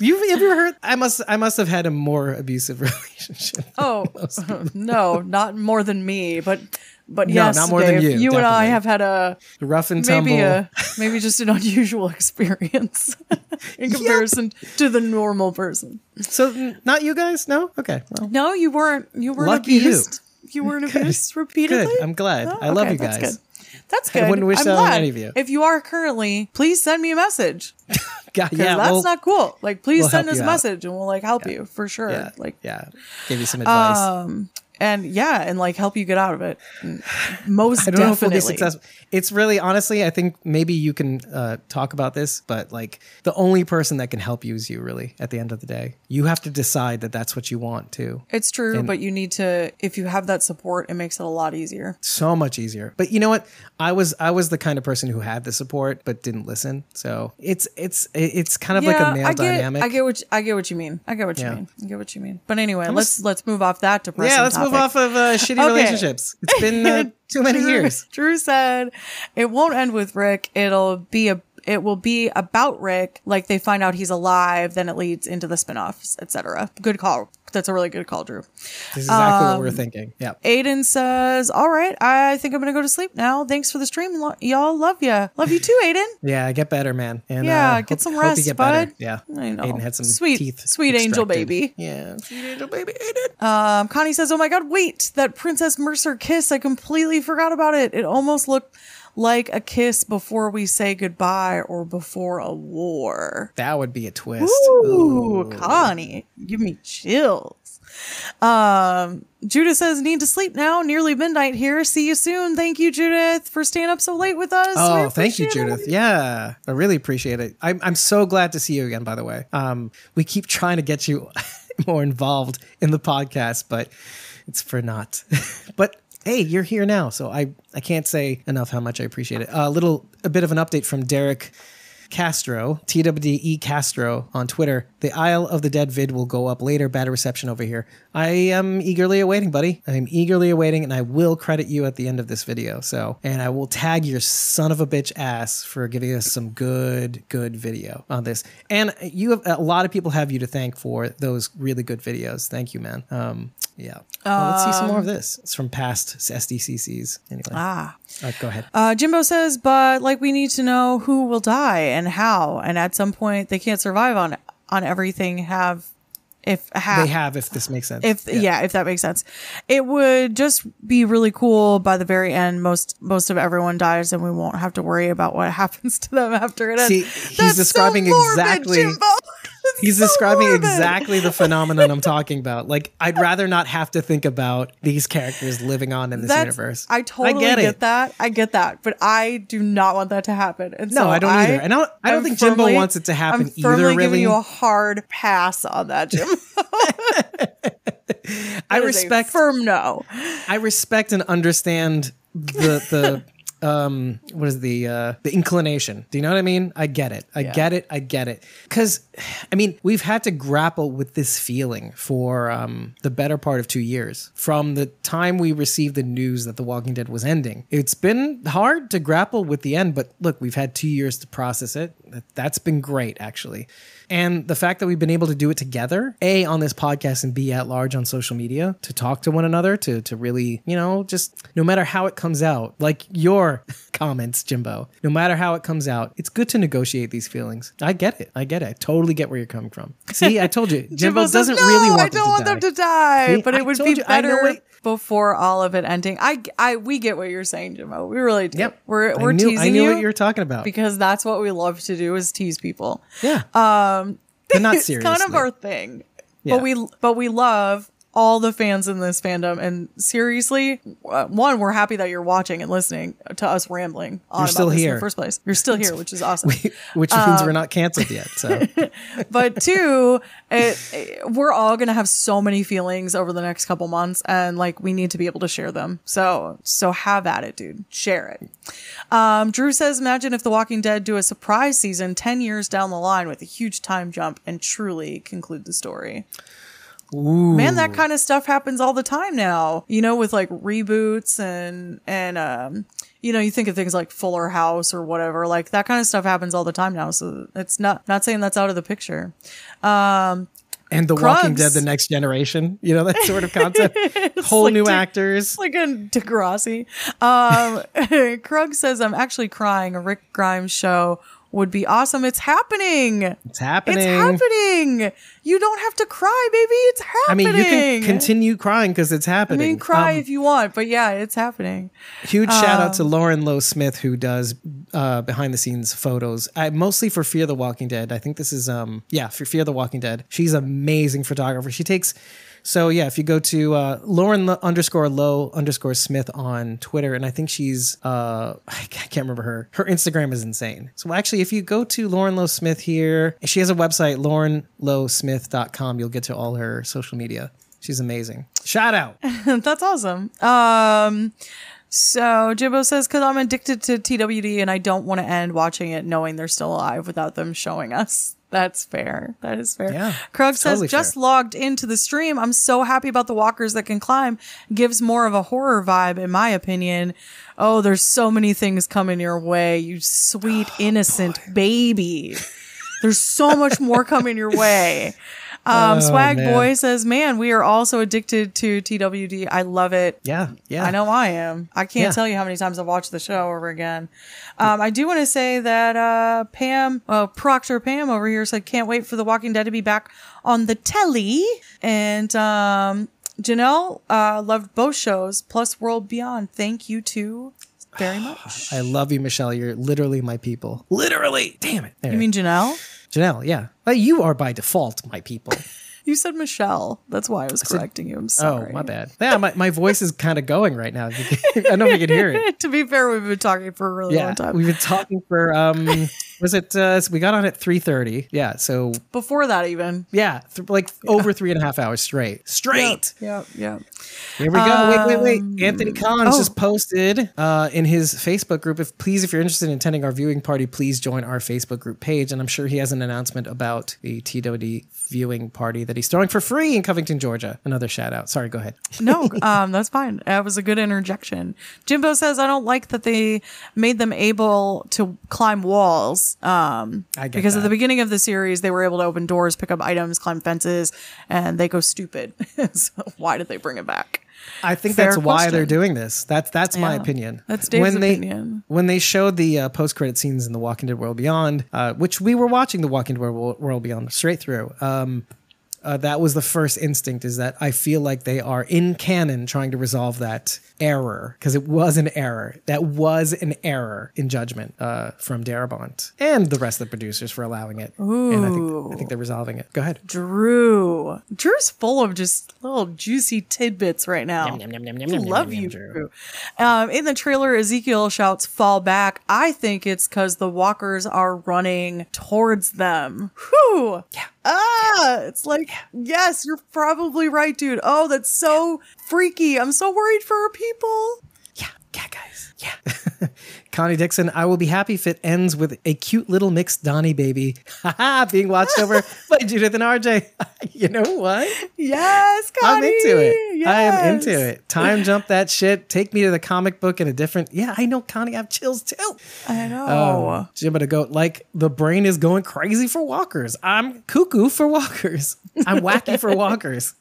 You've ever heard? I must have had a more abusive relationship. Oh, no, not more than me, but no, yes, not more Dave, than you. You and I have had a rough and tumble, maybe just an unusual experience in comparison to the normal person. So, not you guys? No, okay. Well, no, you weren't. You weren't lucky abused. You weren't abused repeatedly. Good. I'm glad. Oh, I love you guys. That's good. That's good. I wouldn't wish that on any of you. If you are currently, please send me a message. God, yeah, that's not cool. Like, please send us a message and we'll like help you for sure. Yeah, like, give you some advice. And like help you get out of it. Most I don't definitely. Know if we'll be successful. It's really, honestly, I think maybe you can talk about this, but like the only person that can help you is you, really, at the end of the day. You have to decide that that's what you want to. It's true, but you need to, if you have that support, it makes it a lot easier. So much easier. But you know what? I was the kind of person who had the support, but didn't listen. So it's kind of like a male dynamic. I get what you mean. But anyway, let's move off that depressing topic. Off of shitty relationships. It's been too many years. Drew said it won't end with Rick. It will be about Rick. Like, they find out he's alive, then it leads into the spinoffs, etc. Good call. That's a really good call, Drew. This is exactly what we're thinking. Yeah. Aiden says, all right, I think I'm going to go to sleep now. Thanks for the stream. Y'all, love you. Love you too, Aiden. Yeah, get better, man. And, get some rest, bud. Yeah. I know. Aiden had some teeth. Sweet angel baby. Yeah. Sweet angel baby, Aiden. Connie says, oh my God, wait, that Princess Mercer kiss. I completely forgot about it. It almost looked like a kiss before we say goodbye or before a war. That would be a twist. Ooh. Connie, give me chills. Judith says, need to sleep now. Nearly midnight here. See you soon. Thank you, Judith, for staying up so late with us. Oh, thank you, Judith. Yeah, I really appreciate it. I'm so glad to see you again, by the way. We keep trying to get you more involved in the podcast, but it's for naught. But hey, you're here now, so I can't say enough how much I appreciate it. A bit of an update from Derek Castro, TWDE Castro on Twitter. The Isle of the Dead vid will go up later. Bad reception over here. I am eagerly awaiting, buddy. I am eagerly awaiting, and I will credit you at the end of this video. So, and I will tag your son of a bitch ass for giving us some good video on this. And you have a lot of people have you to thank for those really good videos. Thank you, man. Yeah. Well, let's see some more of this. It's from past SDCCs. Anyway. All right, go ahead. Jimbo says, but like we need to know who will die and how. And at some point they can't survive on everything. If this makes sense. If that makes sense. It would just be really cool by the very end. Most of everyone dies and we won't have to worry about what happens to them after it ends. See, he's describing exactly the phenomenon I'm talking about. Like, I'd rather not have to think about these characters living on in this universe. I totally get that. But I do not want that to happen. And no, so I don't either. And I don't think Jimbo wants it to happen either, really. I'm firmly giving you a hard pass on that, Jimbo. I respect and understand the inclination. Do you know what I mean? I get it. Because, I mean, we've had to grapple with this feeling for the better part of 2 years. From the time we received the news that The Walking Dead was ending, it's been hard to grapple with the end, but look, we've had 2 years to process it. That's been great, actually. And the fact that we've been able to do it together, A, on this podcast, and B, at large on social media, to talk to one another, to really, you know, just no matter how it comes out, like your comments, Jimbo, no matter how it comes out, it's good to negotiate these feelings. I get it. I totally get where you're coming from. See, I told you, Jimbo doesn't really want them to die. I don't want them to die, but it would be better before all of it ending. We get what you're saying, Jimbo. We really do. Yep. We're teasing you. I knew what you were talking about. Because that's what we love to do is tease people. Yeah. But not seriously. It's kind of our thing. Yeah. But we love all the fans in this fandom. And seriously, one, we're happy that you're watching and listening to us rambling on in the first place. You're still here, which is awesome. Which means we're not canceled yet. So. But two, we're all going to have so many feelings over the next couple months, and like we need to be able to share them. So have at it, dude. Share it. Drew says, imagine if The Walking Dead do a surprise season 10 years down the line with a huge time jump and truly conclude the story. Ooh. Man, that kind of stuff happens all the time now, you know, with like reboots and you know, you think of things like Fuller House or whatever, like that kind of stuff happens all the time now. So it's not saying that's out of the picture. And The Walking Dead, The Next Generation, you know, that sort of concept. Whole like new actors. Like a Degrassi. Krug says, I'm actually crying. A Rick Grimes show would be awesome. It's happening. You don't have to cry, baby. It's happening. I mean, you can continue crying because it's happening. I mean, cry if you want, but yeah, it's happening. Huge shout out to Lauren Lowe Smith, who does behind the scenes photos, mostly for Fear the Walking Dead. I think this is for Fear the Walking Dead. She's an amazing photographer. So yeah, if you go to Lauren _Lowe_Smith on Twitter, and I think she's, I can't remember her Instagram is insane. So actually, if you go to Lauren Lowe Smith here, she has a website, laurenlowsmith.com. You'll get to all her social media. She's amazing. Shout out. That's awesome. So Jimbo says, because I'm addicted to TWD and I don't want to end watching it knowing they're still alive without them showing us. That's fair. That is fair. Yeah, Krug says, just logged into the stream. I'm so happy about the walkers that can climb. Gives more of a horror vibe, in my opinion. Oh, there's so many things coming your way, you sweet, innocent baby. There's so much more coming your way. Swag Boy says, man, we are also addicted to TWD. I love it. Yeah. I know I am. I can't tell you how many times I've watched the show over again. I do want to say that Proctor Pam over here said, can't wait for The Walking Dead to be back on the telly. And Janelle loved both shows, plus World Beyond. Thank you to very much. I love you, Michelle. You're literally my people. Literally. Damn it. There. You mean Janelle? Janelle, yeah. Well, you are by default my people. You said Michelle. That's why I was correcting you. I'm sorry. Oh, my bad. Yeah, my voice is kind of going right now. I don't know if you can hear it. To be fair, we've been talking for a really long time. We've been talking for, was it, we got on at 3:30. Yeah, so. Before that even. Yeah, over 3.5 hours straight. Yep. Here we go. Wait. Anthony Collins just posted in his Facebook group, if you're interested in attending our viewing party, please join our Facebook group page. And I'm sure he has an announcement about the TWD viewing party that he's throwing for free in Covington, Georgia. Another shout out. Sorry, go ahead. No, that's fine. That was a good interjection. Jimbo says, I don't like that they made them able to climb walls. At the beginning of the series, they were able to open doors, pick up items, climb fences, and they go stupid. So why did they bring it back? I think that's why they're doing this. That's my opinion. That's Dave's opinion. When they showed the post-credit scenes in The Walking Dead World Beyond, which we were watching The Walking Dead World Beyond straight through, that was the first instinct, is that I feel like they are in canon trying to resolve that error, because it was an error. That was an error in judgment from Darabont and the rest of the producers for allowing it. Ooh. And I think they're resolving it. Go ahead. Drew's full of just little juicy tidbits right now. Love you, Drew. In the trailer, Ezekiel shouts, "Fall back." I think it's because the walkers are running towards them. Whew. Yeah. It's like, yes, you're probably right, dude. Oh, that's so freaky. I'm so worried for our people. Yeah, guys. Yeah. Connie Dixon, I will be happy if it ends with a cute little mixed Donnie baby. Being watched over by Judith and RJ. You know what? Yes, Connie. I'm into it. Yes. I am into it. Time jump that shit. Take me to the comic book in a different. Yeah, I know, Connie. I have chills too. I know. Oh, Jimbo the Goat, like the brain is going crazy for walkers. I'm cuckoo for walkers. I'm wacky for walkers.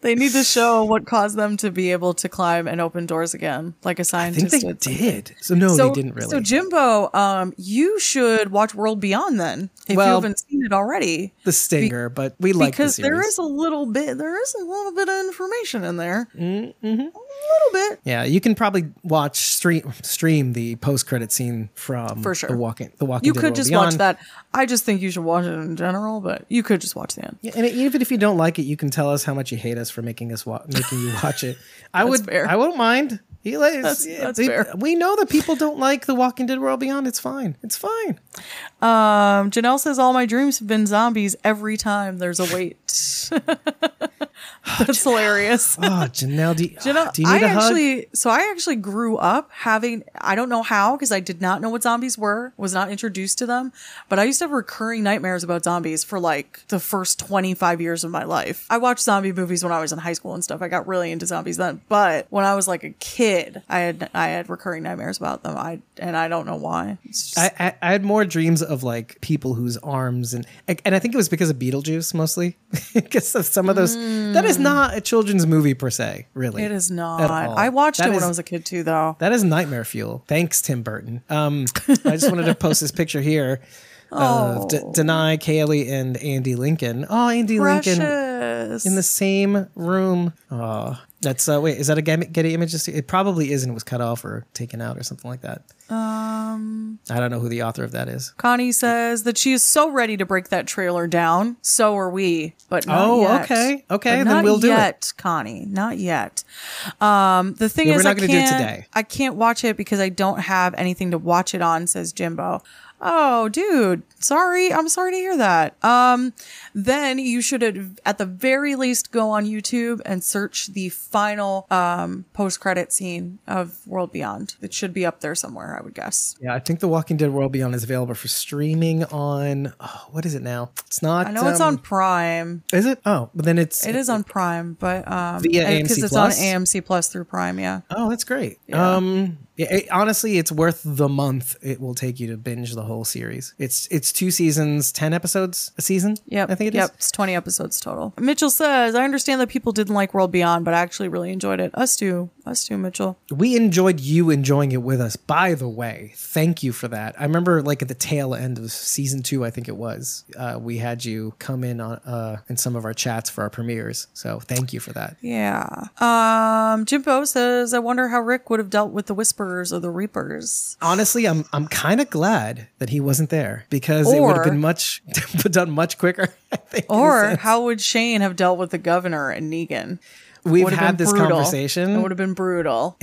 They need to show what caused them to be able to climb and open doors again, like a scientist. I think they did. So they didn't really. So Jimbo, you should watch World Beyond then, if you haven't seen it already. The stinger, but we like the series. Because there is a little bit of information in there. Mm-hmm. A little bit. Yeah, you can probably watch stream the post-credit scene from The Walking Dead. You could just watch that. I just think you should watch it in general, but you could just watch the end. Yeah, and even if you don't like it, you can tell us how much you hate us for making you watch it. I wouldn't mind. That's fair. We know that people don't like The Walking Dead World Beyond. It's fine. It's fine. Janelle says, all my dreams have been zombies every time there's a wait. That's hilarious. Janelle, do you need a hug? So I actually grew up having, I don't know how, because I did not know what zombies were, was not introduced to them, but I used to have recurring nightmares about zombies for like the first 25 years of my life. I watched zombie movies when I was in high school and stuff. I got really into zombies then, but when I was like a kid, I had recurring nightmares about them. I don't know why. Just, I had more dreams of like people whose arms and I think it was because of Beetlejuice mostly, because of some of those. That is not a children's movie per se, really. It is not. I watched it when I was a kid too, though. That is nightmare fuel. Thanks, Tim Burton. I just wanted to post this picture here of Danai, Kaylee, and Andy Lincoln. Oh, Andy Precious. Lincoln in the same room. Oh, that's wait. Is that a Getty Images? It probably is, and was cut off or taken out or something like that. I don't know who the author of that is. Connie says that she is so ready to break that trailer down. So are we, but not yet. Okay, but then we'll do it, Connie. Not yet. The thing is, we're not going to do it today. I can't watch it because I don't have anything to watch it on, says Jimbo. Oh, dude. Sorry. I'm sorry to hear that. Then you should at the very least go on YouTube and search the final post-credit scene of World Beyond. It should be up there somewhere, I would guess. Yeah, I think The Walking Dead World Beyond is available for streaming on what is it now? It's not. I know it's on Prime. Is it? Oh, but then it is on Prime, but because it's on AMC Plus through Prime. Yeah. Oh, that's great. Yeah. Yeah, honestly, it's worth the month it will take you to binge the whole series. It's 2 seasons, 10 episodes a season. Yep. I think it is. Yep, it's 20 episodes total. Mitchell says, I understand that people didn't like World Beyond, but I actually really enjoyed it. Us too, Mitchell. We enjoyed you enjoying it with us, by the way. Thank you for that. I remember like at the tail end of season 2, I think it was, we had you come in on in some of our chats for our premieres. So thank you for that. Yeah. Jimbo says, I wonder how Rick would have dealt with the Whisper Reapers of the Reapers. Honestly, I'm kind of glad that he wasn't there, because it would have been done much quicker. I think, or how would Shane have dealt with the governor and Negan? We've had this conversation. It would have been brutal.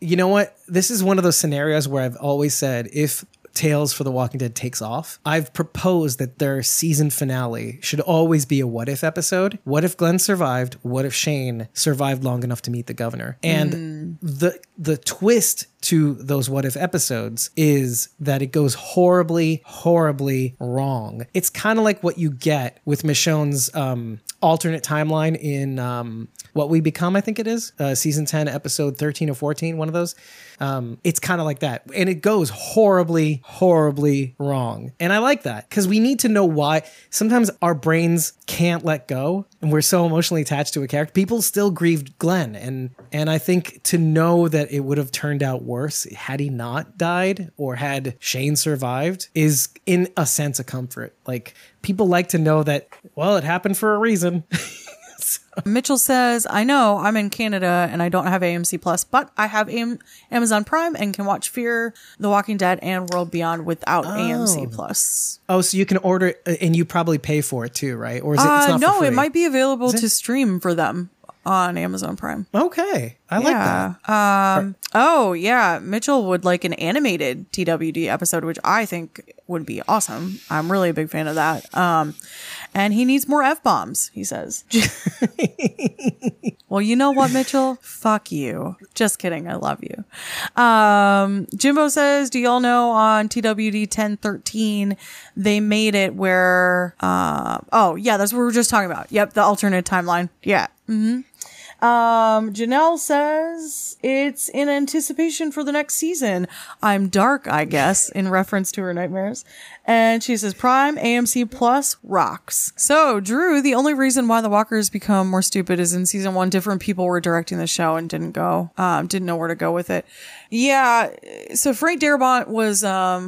You know what? This is one of those scenarios where I've always said, if Tales for the Walking Dead takes off, I've proposed that their season finale should always be a what if episode. What if Glenn survived? What if Shane survived long enough to meet the governor? And the twist to those what if episodes is that it goes horribly, horribly wrong. It's kind of like what you get with Michonne's alternate timeline in What We Become, I think it is, season 10, episode 13 or 14, one of those. It's kind of like that. And it goes horribly, horribly wrong. And I like that, because we need to know why. Sometimes our brains can't let go, and we're so emotionally attached to a character. People still grieved Glenn. And I think to know that it would have turned out worse had he not died or had Shane survived is, in a sense, a comfort. Like, people like to know that, well, it happened for a reason. Mitchell says, I know I'm in Canada and I don't have AMC Plus, but I have Amazon Prime and can watch Fear the Walking Dead and World Beyond without AMC Plus. Oh, so you can order it, and you probably pay for it too, right? Or is it not no, for free? It might be available to stream for them on Amazon Prime. Okay. I like that. Oh, yeah. Mitchell would like an animated TWD episode, which I think would be awesome. I'm really a big fan of that. And he needs more F-bombs, he says. Well, you know what, Mitchell? Fuck you. Just kidding. I love you. Jimbo says, do y'all know on TWD 1013, they made it where... oh, yeah, that's what we were just talking about. Yep, the alternate timeline. Yeah. Mm-hmm. Janelle says it's in anticipation for the next season. I'm dark, I guess, in reference to her nightmares. And she says Prime, AMC Plus rocks. So Drew, the only reason why the Walkers become more stupid is in season one, different people were directing the show and didn't know where to go with it. Yeah. So Frank Darabont was a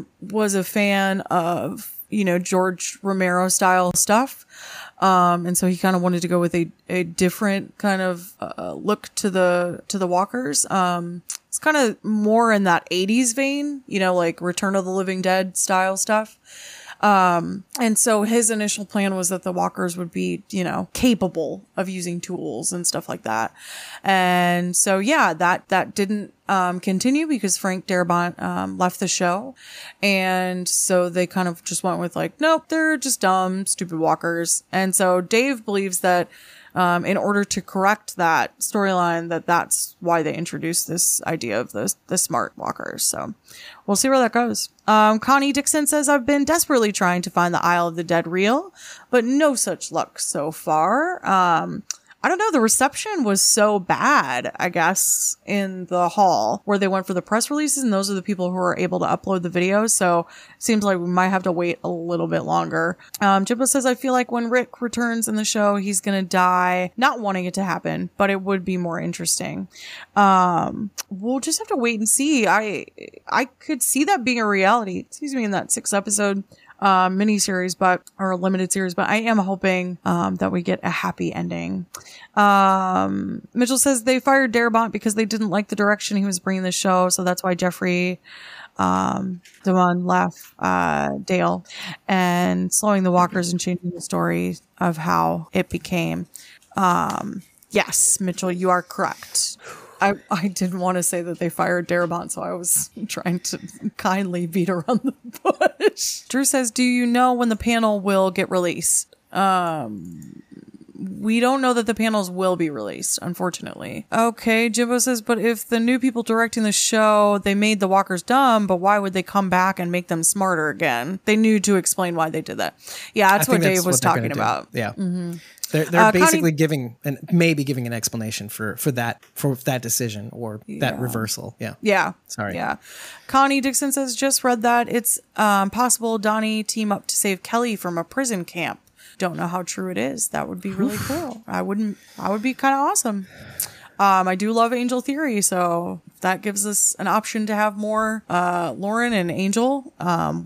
fan of, you know, George Romero style stuff. And so he kind of wanted to go with a different kind of look to the Walkers. It's kind of more in that 80s vein, you know, like Return of the Living Dead style stuff. And so his initial plan was that the Walkers would be, you know, capable of using tools and stuff like that. And so, yeah, that didn't continue because Frank Darabont left the show. And so they kind of just went with like, nope, they're just dumb, stupid Walkers. And so Dave believes that in order to correct that storyline, that's why they introduced this idea of the smart Walkers. So we'll see where that goes. Connie Dixon says, I've been desperately trying to find the Isle of the Dead reel, but no such luck so far. I don't know. The reception was so bad, I guess, in the hall where they went for the press releases. And those are the people who are able to upload the videos. So it seems like we might have to wait a little bit longer. Jimbo says, I feel like when Rick returns in the show, he's going to die. Not wanting it to happen, but it would be more interesting. We'll just have to wait and see. I could see that being a reality, excuse me, in that 6th episode miniseries, or limited series, but I am hoping that we get a happy ending. Mitchell says they fired Darabont because they didn't like the direction he was bringing the show, so that's why Jeffrey Damon left Dale and slowing the Walkers and changing the story of how it became. Yes, Mitchell, you are correct. I didn't want to say that they fired Darabont, so I was trying to kindly beat around the bush. Drew says, do you know when the panel will get released? We don't know that the panels will be released, unfortunately. Okay, Jimbo says, but if the new people directing the show, they made the Walkers dumb, but why would they come back and make them smarter again? They knew to explain why they did that. Yeah, that's what Dave was talking about. Yeah. Mm-hmm. They're basically maybe giving an explanation for that decision or that reversal. Yeah. Yeah. Sorry. Yeah. Connie Dixon says, just read that it's possible Donnie team up to save Kelly from a prison camp. Don't know how true it is. That would be really cool. I would be kind of awesome. I do love Angel Theory, so that gives us an option to have more Lauren and Angel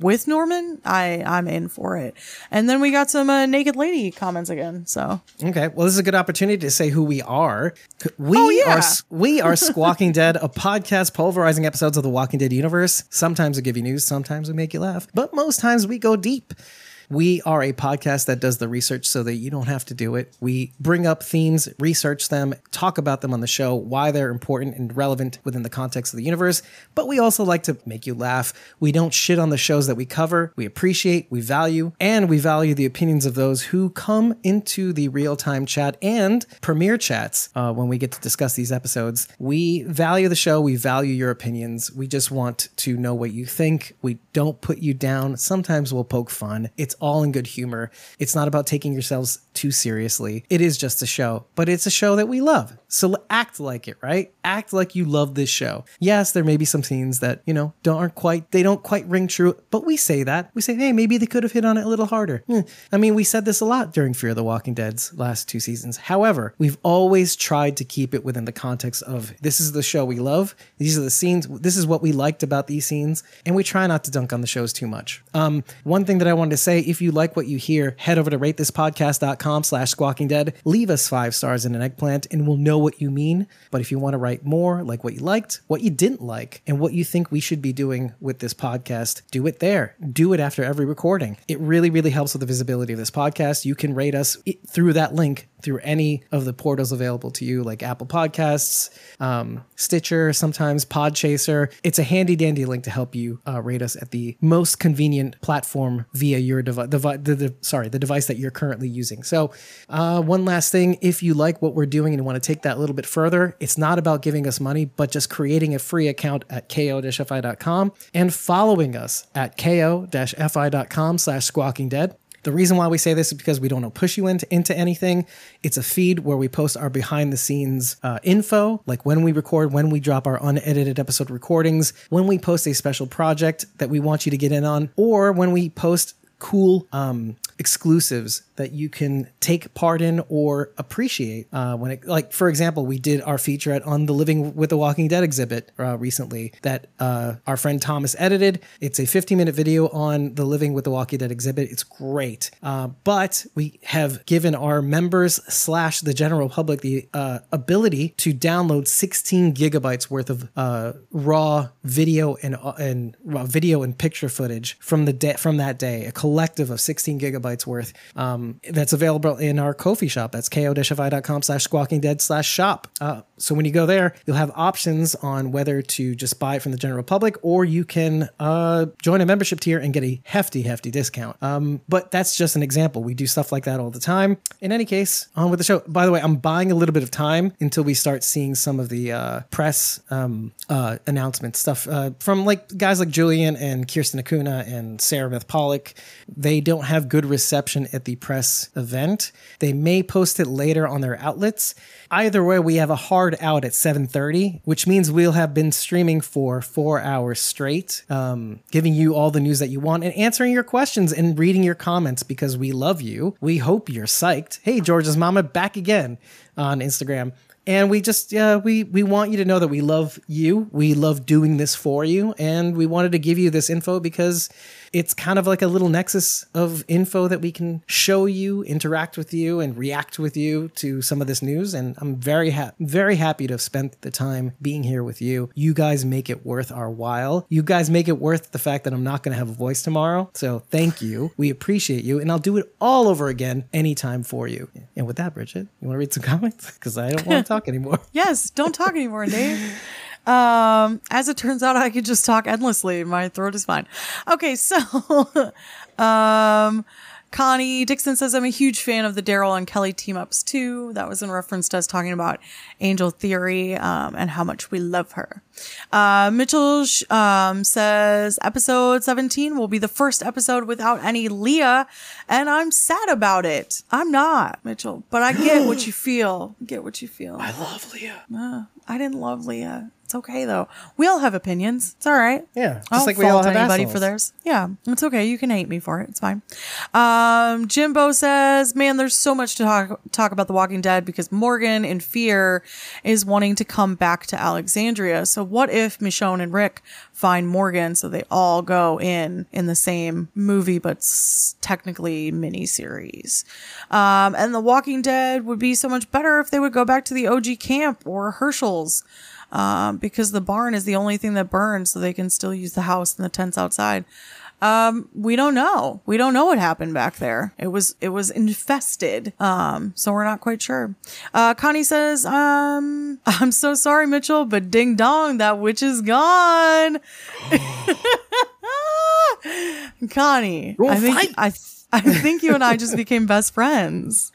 with Norman. I'm in for it. And then we got some Naked Lady comments again. So okay, well, this is a good opportunity to say who we are. We are Squawking Dead, a podcast pulverizing episodes of the Walking Dead universe. Sometimes we give you news, sometimes we make you laugh, but most times we go deep. We are a podcast that does the research so that you don't have to do it. We bring up themes, research them, talk about them on the show, why they're important and relevant within the context of the universe. But we also like to make you laugh. We don't shit on the shows that we cover. We appreciate, we value, and we value the opinions of those who come into the real-time chat and premiere chats when we get to discuss these episodes. We value the show. We value your opinions. We just want to know what you think. We don't put you down. Sometimes we'll poke fun. It's all in good humor. It's not about taking yourselves too seriously. It is just a show, but it's a show that we love. So act like it, right? Act like you love this show. Yes, there may be some scenes that, you know, don't quite ring true, but we say that. We say, hey, maybe they could have hit on it a little harder. I mean, we said this a lot during Fear the Walking Dead's last two seasons. However, we've always tried to keep it within the context of this is the show we love. These are the scenes. This is what we liked about these scenes. And we try not to dunk on the shows too much. One thing that I wanted to say, if you like what you hear, head over to ratethispodcast.com/squawkingdead. Leave us 5 stars in an eggplant and we'll know what you mean. But if you want to write more, like what you liked, what you didn't like, and what you think we should be doing with this podcast, do it there. Do it after every recording. It really, really helps with the visibility of this podcast. You can rate us through that link, through any of the portals available to you, like Apple Podcasts, Stitcher, sometimes Podchaser. It's a handy dandy link to help you rate us at the most convenient platform via your the device that you're currently using. So one last thing, if you like what we're doing and want to take that a little bit further, it's not about giving us money, but just creating a free account at ko-fi.com and following us at ko-fi.com/squawkingdead. The reason why we say this is because we don't want to push you into anything. It's a feed where we post our behind-the-scenes info, like when we record, when we drop our unedited episode recordings, when we post a special project that we want you to get in on, or when we post cool exclusives that you can take part in or appreciate. Like for example, we did our featurette on the Living with the Walking Dead exhibit recently that our friend Thomas edited. It's a 15-minute video on the Living with the Walking Dead exhibit. It's great. But we have given our members / the general public the ability to download 16 gigabytes worth of raw video and raw video and picture footage from that day. A collective of 16 gigabytes worth. That's available in our Ko-fi shop. That's ko-fi.com/squawkingdead/shop. So when you go there, you'll have options on whether to just buy it from the general public, or you can join a membership tier and get a hefty, hefty discount. But that's just an example. We do stuff like that all the time. In any case, on with the show. By the way, I'm buying a little bit of time until we start seeing some of the press announcement stuff from like guys like Julian and Kirsten Acuna and Sarah Beth Pollock. They don't have good reception at the press event. They may post it later on their outlets. Either way, we have a hard out at 7:30, which means we'll have been streaming for 4 hours straight, giving you all the news that you want and answering your questions and reading your comments because we love you. We hope you're psyched. Hey, George's Mama back again on Instagram. And we just, we want you to know that we love you. We love doing this for you. And we wanted to give you this info because it's kind of like a little nexus of info that we can show you, interact with you, and react with you to some of this news. And I'm very happy to have spent the time being here with you. You guys make it worth our while. You guys make it worth the fact that I'm not going to have a voice tomorrow. So thank you. We appreciate you. And I'll do it all over again anytime for you. And with that, Bridget, you want to read some comments? Because I don't want to talk anymore. Yes, don't talk anymore, Dave. As it turns out, I could just talk endlessly. My throat is fine. Okay, so Connie Dixon says, I'm a huge fan of the Daryl and Kelly team-ups too. That was in reference to us talking about Angel Theory and how much we love her. Mitchell says, episode 17 will be the first episode without any Leah, and I'm sad about it. I'm not, Mitchell, but I get what you feel. I love Leah. I didn't love Leah. It's okay, though. We all have opinions. It's all right. Yeah. Just I don't like we all have anybody assholes. For theirs. Yeah. It's okay. You can hate me for it. It's fine. Jimbo says, man, there's so much to talk about The Walking Dead because Morgan in Fear is wanting to come back to Alexandria. So what if Michonne and Rick find Morgan so they all go in the same movie, but technically miniseries? And The Walking Dead would be so much better if they would go back to the OG camp or Herschel's. Because the barn is the only thing that burns, so they can still use the house and the tents outside. We don't know. We don't know what happened back there. It was infested. So we're not quite sure. Connie says, I'm so sorry, Mitchell, but ding dong, that witch is gone. Connie, we'll I think you and I just became best friends.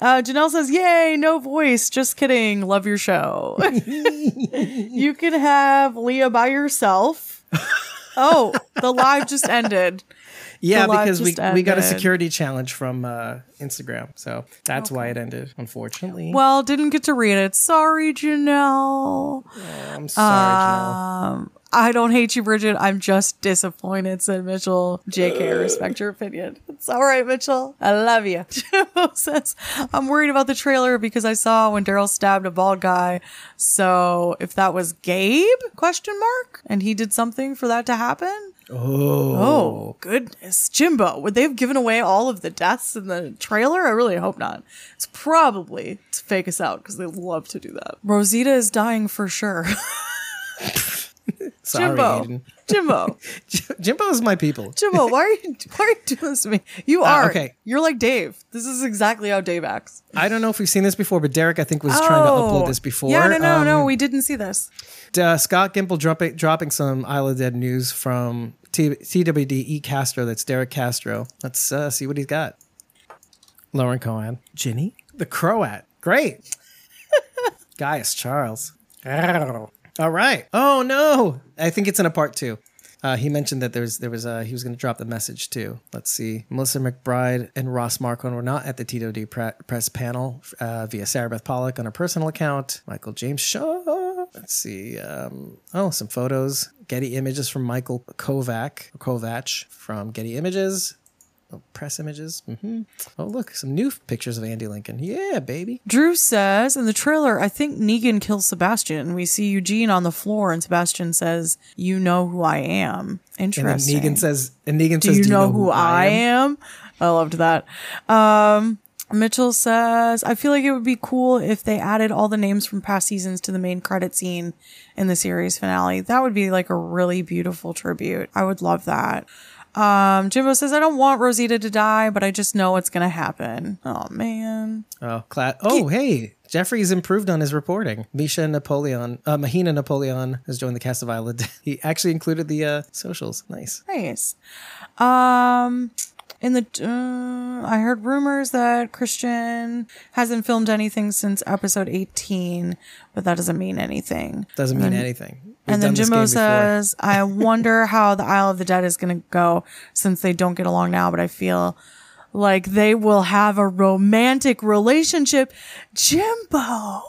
Janelle says, yay, no voice. Just kidding. Love your show. You could have Leah by yourself. Oh, the live just ended. Yeah, because we got a security challenge from Instagram. So that's why it ended, unfortunately. Well, didn't get to read it. Sorry, Janelle. Oh, I'm sorry, Janelle. I don't hate you, Bridget. I'm just disappointed, said Mitchell. JK, respect your opinion. It's all right, Mitchell. I love you. Jimbo says, I'm worried about the trailer because I saw when Daryl stabbed a bald guy. So if that was Gabe, ? And he did something for that to happen? Oh goodness. Jimbo, would they have given away all of the deaths in the trailer? I really hope not. It's probably to fake us out because they love to do that. Rosita is dying for sure. Sorry, Jimbo. Jimbo is my people. Jimbo, why are you doing this to me? You are. Okay. You're like Dave. This is exactly how Dave acts. I don't know if we've seen this before, but Derek, I think, was trying to upload this before. Yeah, no, we didn't see this. Scott Gimple dropping some Isle of the Dead news from TWDE Castro. That's Derek Castro. Let's see what he's got. Lauren Cohen. Ginny? The Croat. Great. Gaius Charles. All right. Oh, no. I think it's in a part two. He mentioned that he was going to drop the message, too. Let's see. Melissa McBride and Ross Marquand were not at the TWD press panel via Sarah Beth Pollock on her personal account. Michael James Shaw. Let's see. Some photos. Getty Images from Michael Kovach from Getty Images. Press images. Mm-hmm. Oh, look, some new pictures of Andy Lincoln. Yeah, baby. Drew says, in the trailer, I think Negan kills Sebastian. We see Eugene on the floor, and Sebastian says, you know who I am. Interesting. And then Negan says, do you know who I am? I loved that. Mitchell says, I feel like it would be cool if they added all the names from past seasons to the main credit scene in the series finale. That would be like a really beautiful tribute. I would love that. Jimbo says, I don't want Rosita to die, but I just know what's going to happen. Oh, man. Hey, Jeffrey's improved on his reporting. Mahina Napoleon has joined the cast of Isle of the Dead. He actually included the socials. Nice. I heard rumors that Christian hasn't filmed anything since episode 18, but that doesn't mean anything. And then Jimbo says, I wonder how the Isle of the Dead is going to go since they don't get along now, but I feel like they will have a romantic relationship. Jimbo,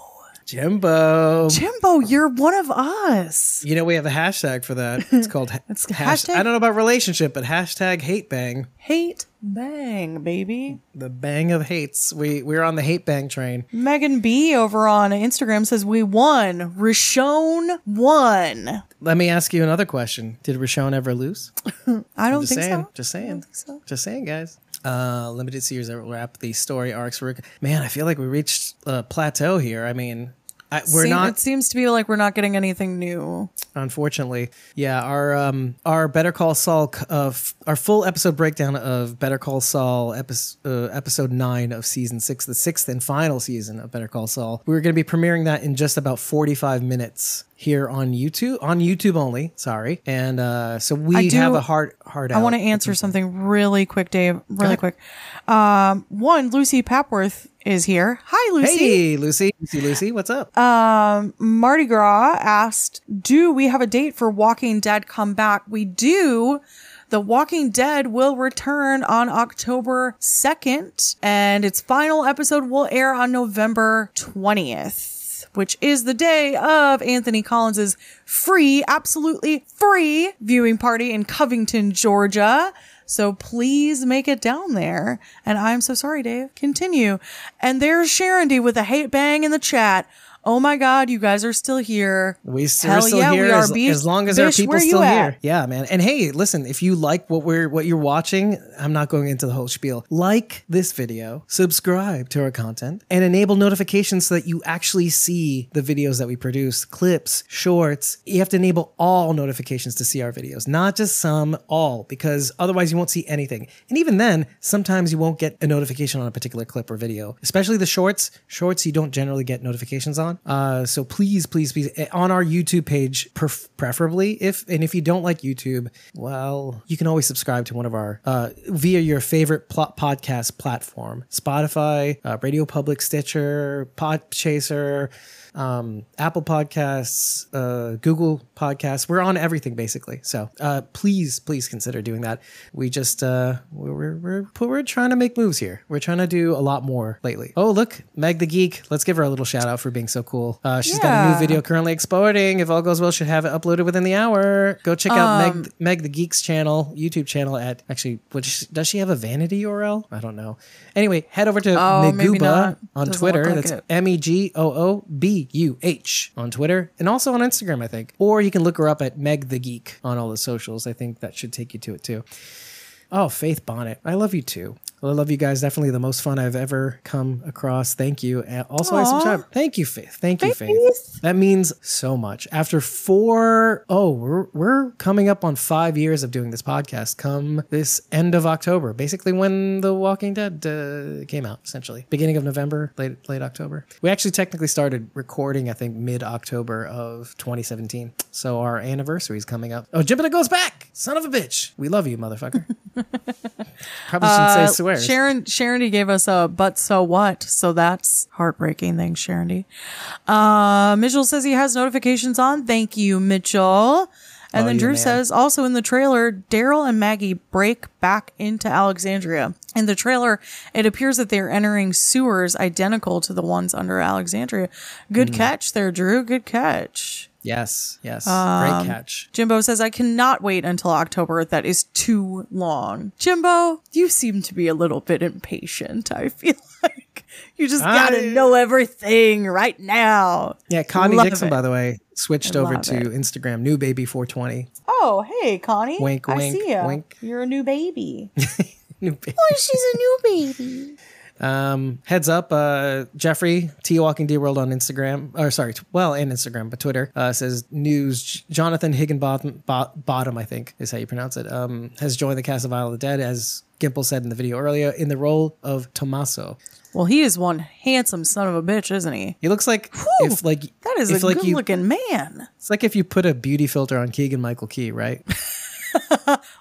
you're one of us. You know, we have a hashtag for that. It's called hashtag. I don't know about relationship, but hashtag hate bang. Hate bang, baby. The bang of hates. We're on the hate bang train. Megan B over on Instagram says we won. Rishon won. Let me ask you another question. Did Rishon ever lose? I don't think so. Just saying, guys. Limited series that wrap the story arcs. Man, I feel like we reached a plateau here. I mean, it seems to be like we're not getting anything new. Unfortunately, yeah. Our Better Call Saul our full episode breakdown of Better Call Saul episode 9 of season 6, the 6th and final season of Better Call Saul. We're going to be premiering that in just about 45 minutes. Here on YouTube, only. Sorry, and so we have a hard. I want to answer something really quick, Dave. Really quick. One, Lucy Papworth is here. Hi, Lucy. Hey, Lucy, what's up? Mardi Gras asked, "Do we have a date for Walking Dead comeback?" We do. The Walking Dead will return on October 2nd, and its final episode will air on November 20th. which is the day of Anthony Collins's free, absolutely free viewing party in Covington, Georgia. So please make it down there. And I'm so sorry, Dave. Continue. And there's Sharon D with a hate bang in the chat. Oh my God, you guys are still here. We're still here. As long as our people still here. Yeah, man. And hey, listen, if you like what you're watching, I'm not going into the whole spiel. Like this video, subscribe to our content, and enable notifications so that you actually see the videos that we produce, clips, shorts. You have to enable all notifications to see our videos, not just some, all, because otherwise you won't see anything. And even then, sometimes you won't get a notification on a particular clip or video, especially the shorts. Shorts you don't generally get notifications on. So please, please, please, on our YouTube page, preferably, if you don't like YouTube, well, you can always subscribe to one of our, via your favorite podcast platform, Spotify, Radio Public, Stitcher, Podchaser, Apple Podcasts, Google Podcasts. We're on everything basically. So, please, please consider doing that. We just, we're trying to make moves here. We're trying to do a lot more lately. Oh, look, Meg the Geek. Let's give her a little shout out for being so cool. She's got a new video currently exporting. If all goes well, should have it uploaded within the hour. Go check out Meg the Geek's channel, YouTube channel at, actually, does she have a vanity URL? I don't know. Anyway, head over to Meguba on Twitter. That's MEGOOBUH on Twitter, and also on Instagram, I think. Or you can look her up at Meg the Geek on all the socials. I think that should take you to it too. Oh, Faith Bonnet, I love you too. Well, I love you guys. Definitely the most fun I've ever come across. Thank you. Also, I subscribe. Thank you, Faith. Thank you, Faith. That means so much. After we're coming up on 5 years of doing this podcast come this end of October, basically when The Walking Dead came out, essentially. Beginning of November, late October. We actually technically started recording, I think, mid-October of 2017. So our anniversary is coming up. Oh, Jupiter goes back! Son of a bitch! We love you, motherfucker. Probably shouldn't say so. Sharon D gave us a but so what, so that's heartbreaking. Thanks, Sharon D. Mitchell says he has notifications on. Thank you, Mitchell. And then Drew says, also in the trailer, Daryl and Maggie break back into Alexandria. In the trailer, it appears that they're entering sewers identical to the ones under Alexandria. Good catch there, Drew. Good catch. Yes, yes. Great catch. Jimbo says, I cannot wait until October. That is too long. Jimbo, you seem to be a little bit impatient, I feel like. You just gotta know everything right now. Yeah, Connie Dixon, by the way, switched over to Instagram, new baby 420. Oh, hey, Connie. Wink, wink, I see ya. Wink. You're a new baby. New baby. Oh, she's a new baby. Heads up, Jeffrey T Walking D World on Instagram, or sorry, and Instagram, but Twitter, says news. Jonathan Higginbottom, I think is how you pronounce it, has joined the cast of Isle of the Dead, as Gimple said in the video earlier, in the role of Tommaso. Well, he is one handsome son of a bitch, isn't he? He looks like, whew, if like that is a like good-looking man. It's like if you put a beauty filter on Keegan-Michael Key, right?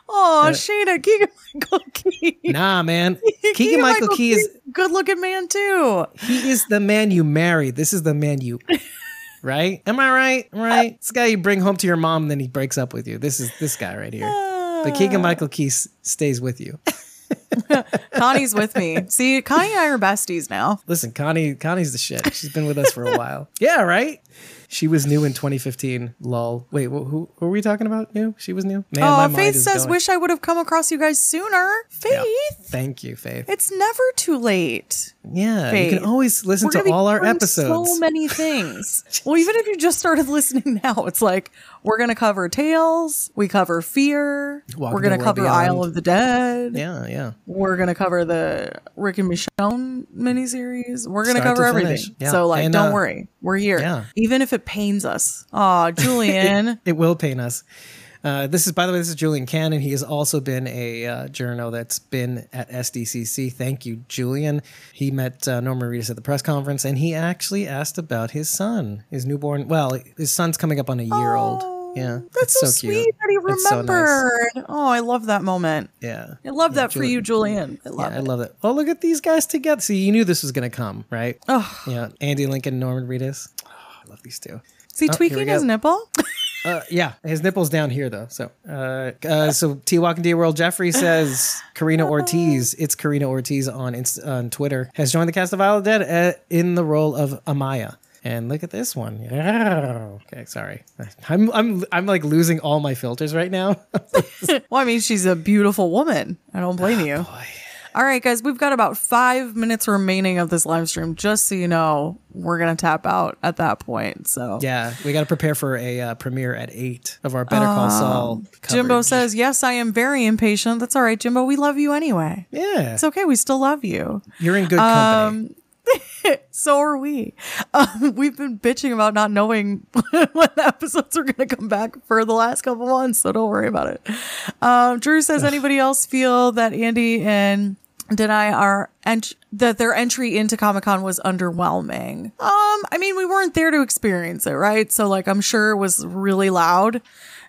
Oh, Shayna, Keegan-Michael Key. Nah, man. Keegan-Michael Key is a good-looking man, too. He is the man you marry. This is the man you... Right? Am I right? Am I right? This guy you bring home to your mom, and then he breaks up with you. This is this guy right here. But Keegan-Michael Key stays with you. Connie's with me. See, Connie and I are besties now. Listen, Connie's the shit. She's been with us for a while. Yeah, right? She was new in 2015. Lol. Wait, who were we talking about? New? She was new? Man, my Faith says, wish I would have come across you guys sooner. Faith. Yeah. Thank you, Faith. It's never too late. Yeah, Faith. You can always listen to all our episodes. So many things. Well, even if you just started listening now, it's like, we're going to cover Tales. We cover Fear. We're going to cover Isle of the Dead. Yeah, yeah. We're going to cover the Rick and Michonne miniseries. We're going to cover everything. Yeah. So, like, don't worry. We're here. Yeah. Even if it pains us. Oh, Julian. It will pain us. This is, by the way, this is Julian Cannon. He has also been a journo that's been at SDCC. Thank you, Julian. He met Norman Reedus at the press conference, and he actually asked about his son, his newborn. Well, his son's coming up on a year old. Yeah, that's so sweet cute. That he remembered. So nice. Oh, I love that moment. Yeah, I love that for you, Julian. I love it. Oh, look at these guys together. See, you knew this was going to come, right? Oh, yeah. Andy Lincoln, Norman Reedus. Oh, I love these two. Is he tweaking his nipple? Yeah, his nipple's down here though. So, so T Walking D World Jeffrey says Karina Ortiz. It's Karina Ortiz on Twitter has joined the cast of Isle of the Dead in the role of Amaya. And look at this one. Oh, okay, sorry. I'm like losing all my filters right now. Well, I mean, she's a beautiful woman. I don't blame you. Boy. All right, guys, we've got about 5 minutes remaining of this live stream. Just so you know, we're going to tap out at that point. So yeah, we got to prepare for a premiere at 8 of our Better Call Saul coverage. Jimbo says, yes, I am very impatient. That's all right, Jimbo. We love you anyway. Yeah. It's okay. We still love you. You're in good company. So are we. We've been bitching about not knowing when episodes are going to come back for the last couple months, so don't worry about it. Drew says, anybody else feel that Andy and Danai are that their entry into Comic-Con was underwhelming? I mean, we weren't there to experience it, right? So like, I'm sure it was really loud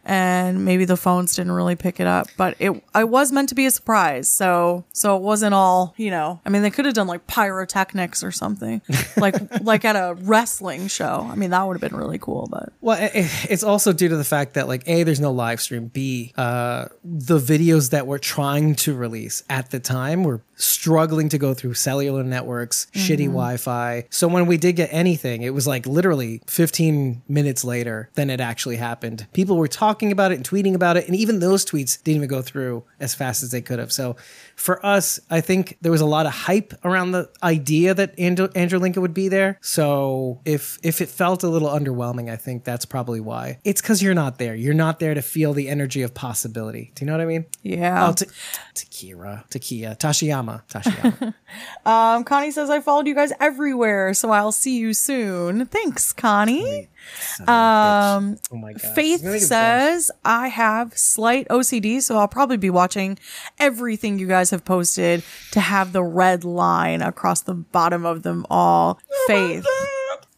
and maybe the phones didn't really pick it up, but I was meant to be a surprise. So it wasn't all, you know, I mean, they could have done like pyrotechnics or something like at a wrestling show. I mean, that would have been really cool, but. Well, it's also due to the fact that like, A, there's no live stream. B, the videos that we're trying to release at the time were struggling to go through cellular networks, shitty Wi-Fi. So when we did get anything, it was like literally 15 minutes later than it actually happened. People were talking about it and tweeting about it, and even those tweets didn't even go through as fast as they could have. So for us, I think there was a lot of hype around the idea that Andrew Lincoln would be there. So if it felt a little underwhelming, I think that's probably why. It's because you're not there. You're not there to feel the energy of possibility. Do you know what I mean? Yeah. Oh, Takia. Tashiyama. Connie says, I followed you guys everywhere, so I'll see you soon. Thanks, Connie. Oh my God. Faith says, I have slight OCD, so I'll probably be watching everything you guys have posted to have the red line across the bottom of them all. Oh, Faith,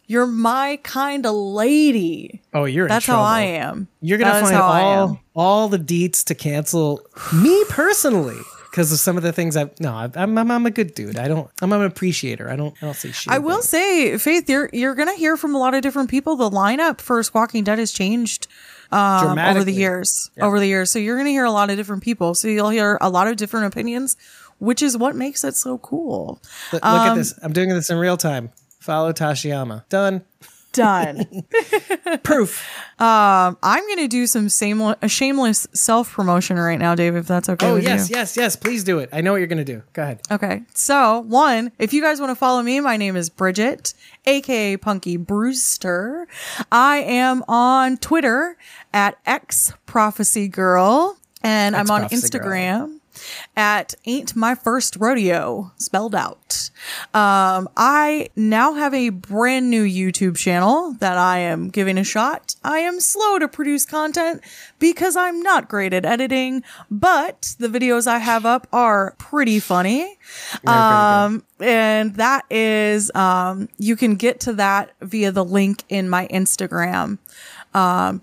you're my kind of lady. Oh, you're That's in trouble. How I am. You're going to find all the deets to cancel me personally. Because of some of the things I'm a good dude. I'm an appreciator. I don't say shit. I will say, Faith, you're gonna hear from a lot of different people. The lineup for Squawking Dead has changed over the years. Yeah. Over the years, so you're gonna hear a lot of different people. So you'll hear a lot of different opinions, which is what makes it so cool. Look at this. I'm doing this in real time. Follow Tashiyama. Done. Proof. I'm going to do some shameless self-promotion right now, Dave, if that's okay with you. Oh, yes. Please do it. I know what you're going to do. Go ahead. Okay. So, one, if you guys want to follow me, my name is Bridget, a.k.a. Punky Brewster. I am on Twitter at xprophecygirl, and I'm on Instagram at Ain't My First Rodeo, spelled out. I now have a brand new YouTube channel that I am giving a shot. I am slow to produce content because I'm not great at editing, but the videos I have up are pretty funny. And that is, you can get to that via the link in my Instagram.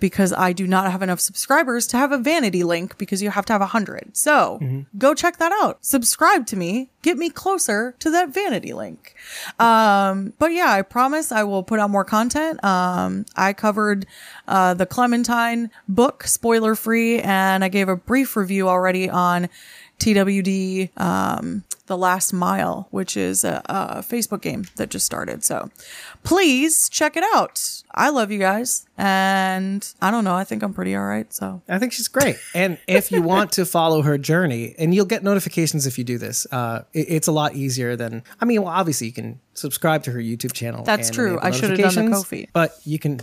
Because I do not have enough subscribers to have a vanity link, because you have to have 100. So go check that out. Subscribe to me. Get me closer to that vanity link. But yeah, I promise I will put out more content. I covered the Clementine book, spoiler free, and I gave a brief review already on TWD, The Last Mile, which is a Facebook game that just started. So please check it out. I love you guys. And I don't know. I think I'm pretty all right. So I think she's great. And if you want to follow her journey, and you'll get notifications if you do this, it's a lot easier than, I mean, well, obviously you can subscribe to her YouTube channel. That's true. I should have done the Ko-fi. But you can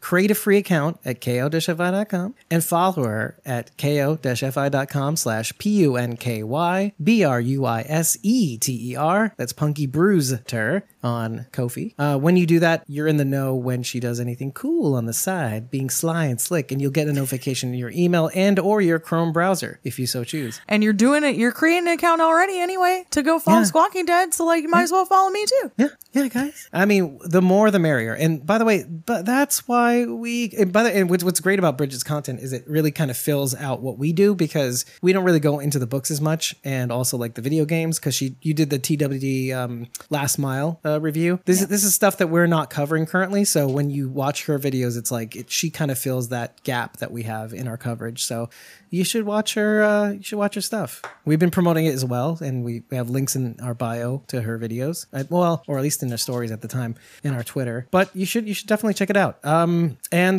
create a free account at ko-fi.com and follow her at ko-fi.com/PUNKYBRUISETER. That's Punky Brewster on Ko-fi. When you do that, you're in the know when she does anything cool on the side, being sly and slick, and you'll get a notification in your email and or your Chrome browser if you so choose. And you're doing it. You're creating an account already anyway to go follow Squawking Dead, so like you might as well follow me too. Yeah, guys. I mean, the more the merrier. And by the way, what's great about Bridget's content is it really kind of fills out what we do, because we don't really go into the books as much, and also like the video games, because you did the TWD Last Mile review. This is stuff that we're not covering currently. So when you watch her videos, it's like she kind of fills that gap that we have in our coverage. So you should watch her. You should watch her stuff. We've been promoting it as well, and we have links in our bio to her videos. Or at least in their stories at the time in our Twitter. But you should definitely check it out. And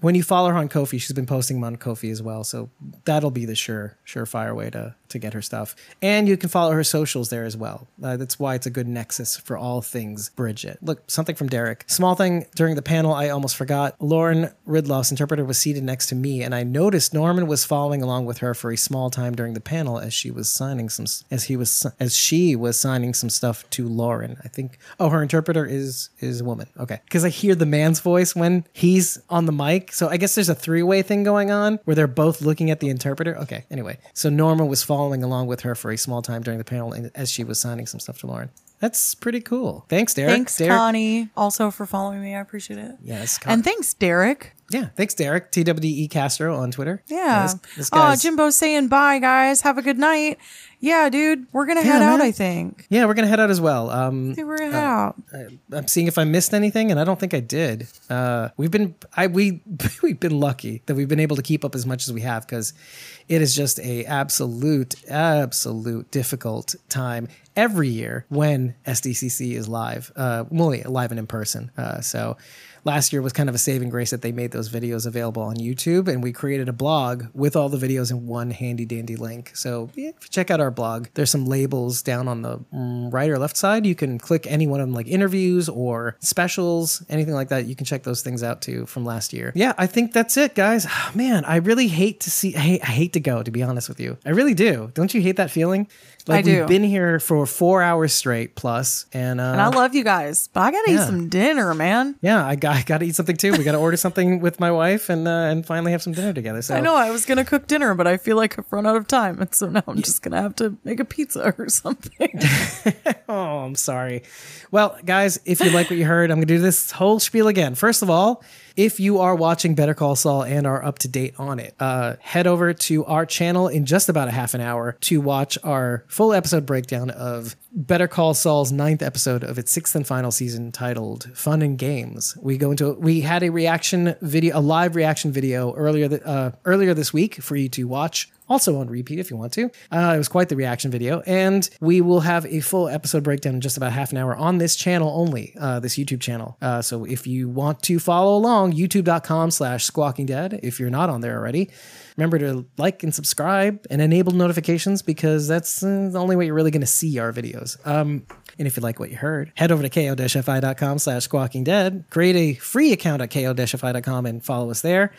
when you follow her on Ko-fi, she's been posting them on Ko-fi as well. So that'll be the surefire way to get her stuff. And you can follow her socials there as well. That's why it's a good nexus for all things Bridget. Look, something from Derek. Small thing during the panel, I almost forgot. Lauren Ridloff's interpreter was seated next to me, and I noticed Norman was following along with her for a small time during the panel as she was signing some stuff to Lauren. I think her interpreter is a woman. Okay, because I hear the man's voice when he's on the mic. So I guess there's a three-way thing going on where they're both looking at the interpreter. Okay, anyway. So Norman was following along with her for a small time during the panel as she was signing some stuff to Lauren. That's pretty cool. Thanks, Derek. Thanks, Connie, also for following me. I appreciate it. Yes, Connie. And thanks, Derek. Yeah, thanks, Derek. TWDE Castro on Twitter. Yeah. This guy's... Oh, Jimbo's saying bye, guys. Have a good night. Yeah, dude. We're going to head out, I think. Yeah, we're going to head out as well. We're going to head out. I'm seeing if I missed anything, and I don't think I did. We've been lucky that we've been able to keep up as much as we have, because it is just a absolute difficult time every year when SDCC is live, live and in person. So last year was kind of a saving grace that they made those videos available on YouTube, and we created a blog with all the videos in one handy dandy link. So check out our blog. There's some labels down on the right or left side. You can click any one of them, like interviews or specials, anything like that. You can check those things out too from last year. Yeah, I think that's it, guys. Oh, man, I really hate to see. I hate to go, to be honest with you. I really do. Don't you hate that feeling? Like, I do. We've been here for 4 hours straight plus, and I love you guys, but I gotta eat some dinner, man. Yeah, I gotta eat something too. We gotta order something with my wife and finally have some dinner together. So I know I was gonna cook dinner, but I feel like I've run out of time, and so now I'm just gonna have to make a pizza or something. Oh, I'm sorry. Well, guys, if you like what you heard, I'm gonna do this whole spiel again. First of all, if you are watching Better Call Saul and are up to date on it, head over to our channel in just about a half an hour to watch our full episode breakdown of Better Call Saul's 9th episode of its 6th and final season, titled Fun and Games. We had a reaction video, a live reaction video earlier this week for you to watch. Also on repeat if you want to. It was quite the reaction video. And we will have a full episode breakdown in just about half an hour on this channel only, this YouTube channel. So if you want to follow along, youtube.com/Squawking Dead, if you're not on there already. Remember to like and subscribe and enable notifications, because that's the only way you're really going to see our videos. And if you like what you heard, head over to ko-fi.com/Squawking Dead. Create a free account at ko-fi.com and follow us there.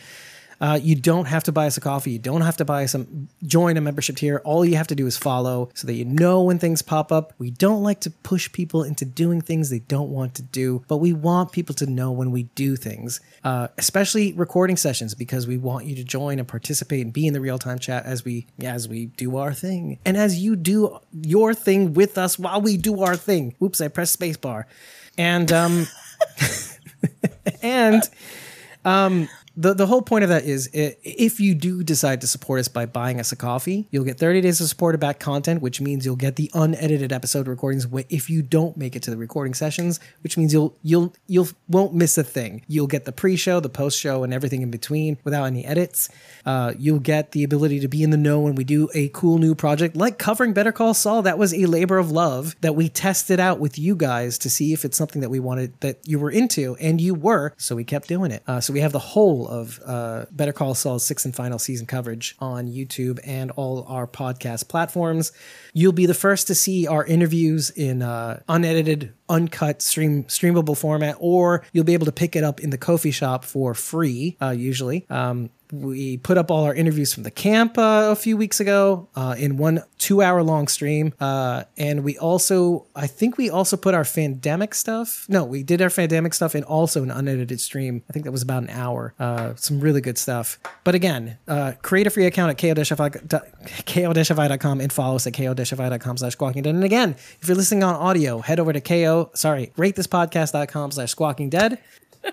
You don't have to buy us a coffee. You don't have to join a membership tier. All you have to do is follow so that you know when things pop up. We don't like to push people into doing things they don't want to do, but we want people to know when we do things, especially recording sessions, because we want you to join and participate and be in the real-time chat as we do our thing. And as you do your thing with us while we do our thing. Oops, I pressed spacebar. And, The whole point of that is, if you do decide to support us by buying us a coffee, you'll get 30 days of supporter-backed content, which means you'll get the unedited episode recordings if you don't make it to the recording sessions, which means you won't miss a thing. You'll get the pre-show, the post-show, and everything in between without any edits. You'll get the ability to be in the know when we do a cool new project, like covering Better Call Saul. That was a labor of love that we tested out with you guys to see if it's something that we wanted, that you were into, and you were, so we kept doing it. So we have the whole of Better Call Saul's 6th and final season coverage on YouTube and all our podcast platforms. You'll be the first to see our interviews in unedited, uncut, streamable format, or you'll be able to pick it up in the Ko-fi shop for free, usually. We put up all our interviews from the camp a few weeks ago in one 2-hour-long stream. And we also, I think we also put our Fandemic stuff. No, we did our Fandemic stuff and also an unedited stream. I think that was about an hour. Some really good stuff. But again, create a free account at ko-fi.com and follow us at ko-fi.com/Squawking Dead. And again, if you're listening on audio, head over to ratethispodcast.com/Squawking Dead.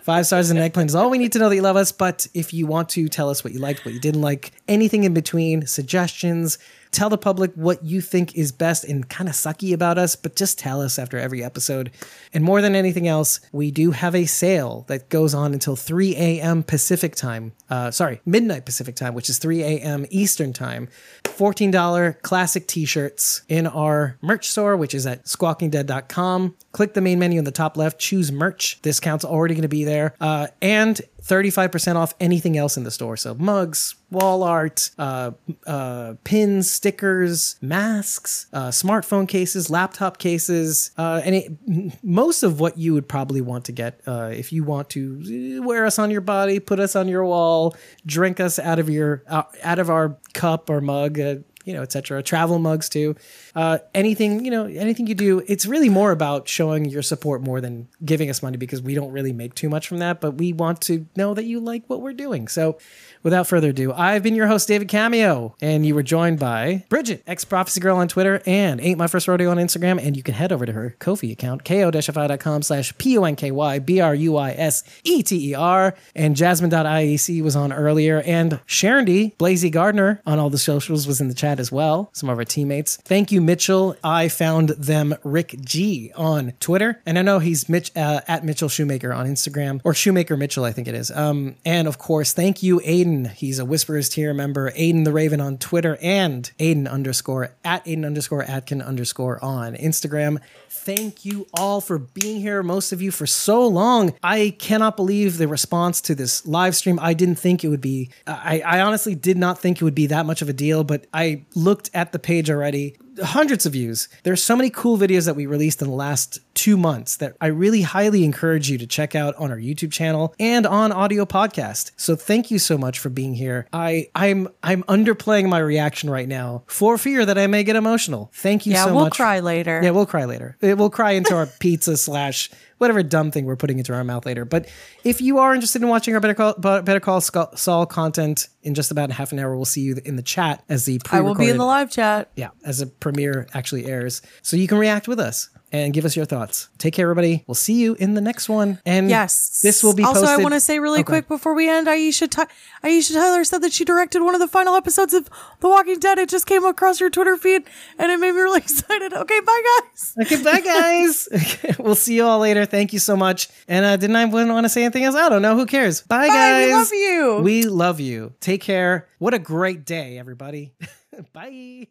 5 stars and an eggplant is all we need to know that you love us. But if you want to tell us what you liked, what you didn't like, anything in between, suggestions, Tell the public what you think is best and kind of sucky about us, but just tell us after every episode. And more than anything else, we do have a sale that goes on until 3 a.m. Pacific time. Midnight Pacific time, which is 3 a.m. Eastern time. $14 classic t-shirts in our merch store, which is at squawkingdead.com. Click the main menu in the top left, choose merch. Discount's already going to be there. And 35% off anything else in the store. So mugs, wall art, pins, stickers, masks, smartphone cases, laptop cases, most of what you would probably want to get if you want to wear us on your body, put us on your wall, drink us out of our cup or mug, etc. Travel mugs too. Anything you do, it's really more about showing your support more than giving us money, because we don't really make too much from that, but we want to know that you like what we're doing. So without further ado, I've been your host, David Cameo, and you were joined by Bridget, ex-Prophecy Girl on Twitter, and Ain't My First Rodeo on Instagram, and you can head over to her Ko-fi account, ko-fi.com/PONKYBRUISETER, and Jasmine.IEC was on earlier, and Sharon D. Blazy Gardner on all the socials was in the chat as well. Some of our teammates. Thank you, Mitchell. I found them Rick G on Twitter, and I know he's Mitch at Mitchell Shoemaker on Instagram, or Shoemaker Mitchell, I think it is. And of course, thank you, Aiden. He's a Whisperers tier member. Aiden the Raven on Twitter, and Aiden_@Aiden_Atkin_ on Instagram. Thank you all for being here. Most of you for so long. I cannot believe the response to this live stream. I didn't think it would be. I honestly did not think it would be that much of a deal, but I looked at the page already. Hundreds of views. There's so many cool videos that we released in the last 2 months that I really highly encourage you to check out on our YouTube channel and on audio podcast. So thank you so much for being here. I'm underplaying my reaction right now for fear that I may get emotional. Thank you so much. Yeah, we'll cry later. Yeah, we'll cry later. We'll cry into our pizza / whatever dumb thing we're putting into our mouth later. But if you are interested in watching our Better Call Saul content in just about half an hour, we'll see you in the chat as the pre-recorded. I will be in the live chat. Yeah, as a premiere actually airs. So you can react with us and give us your thoughts. Take care, everybody. We'll see you in the next one. And yes, this will be also posted. I want to say really quick before we end, Aisha Tyler said that she directed one of the final episodes of The Walking Dead. It just came across your Twitter feed and it made me really excited. Okay, bye, guys. Okay, bye, guys. Okay, we'll see you all later. Thank you so much. And didn't I want to say anything else? I don't know. Who cares? Bye, guys. We love you. We love you. Take care. What a great day, everybody. Bye.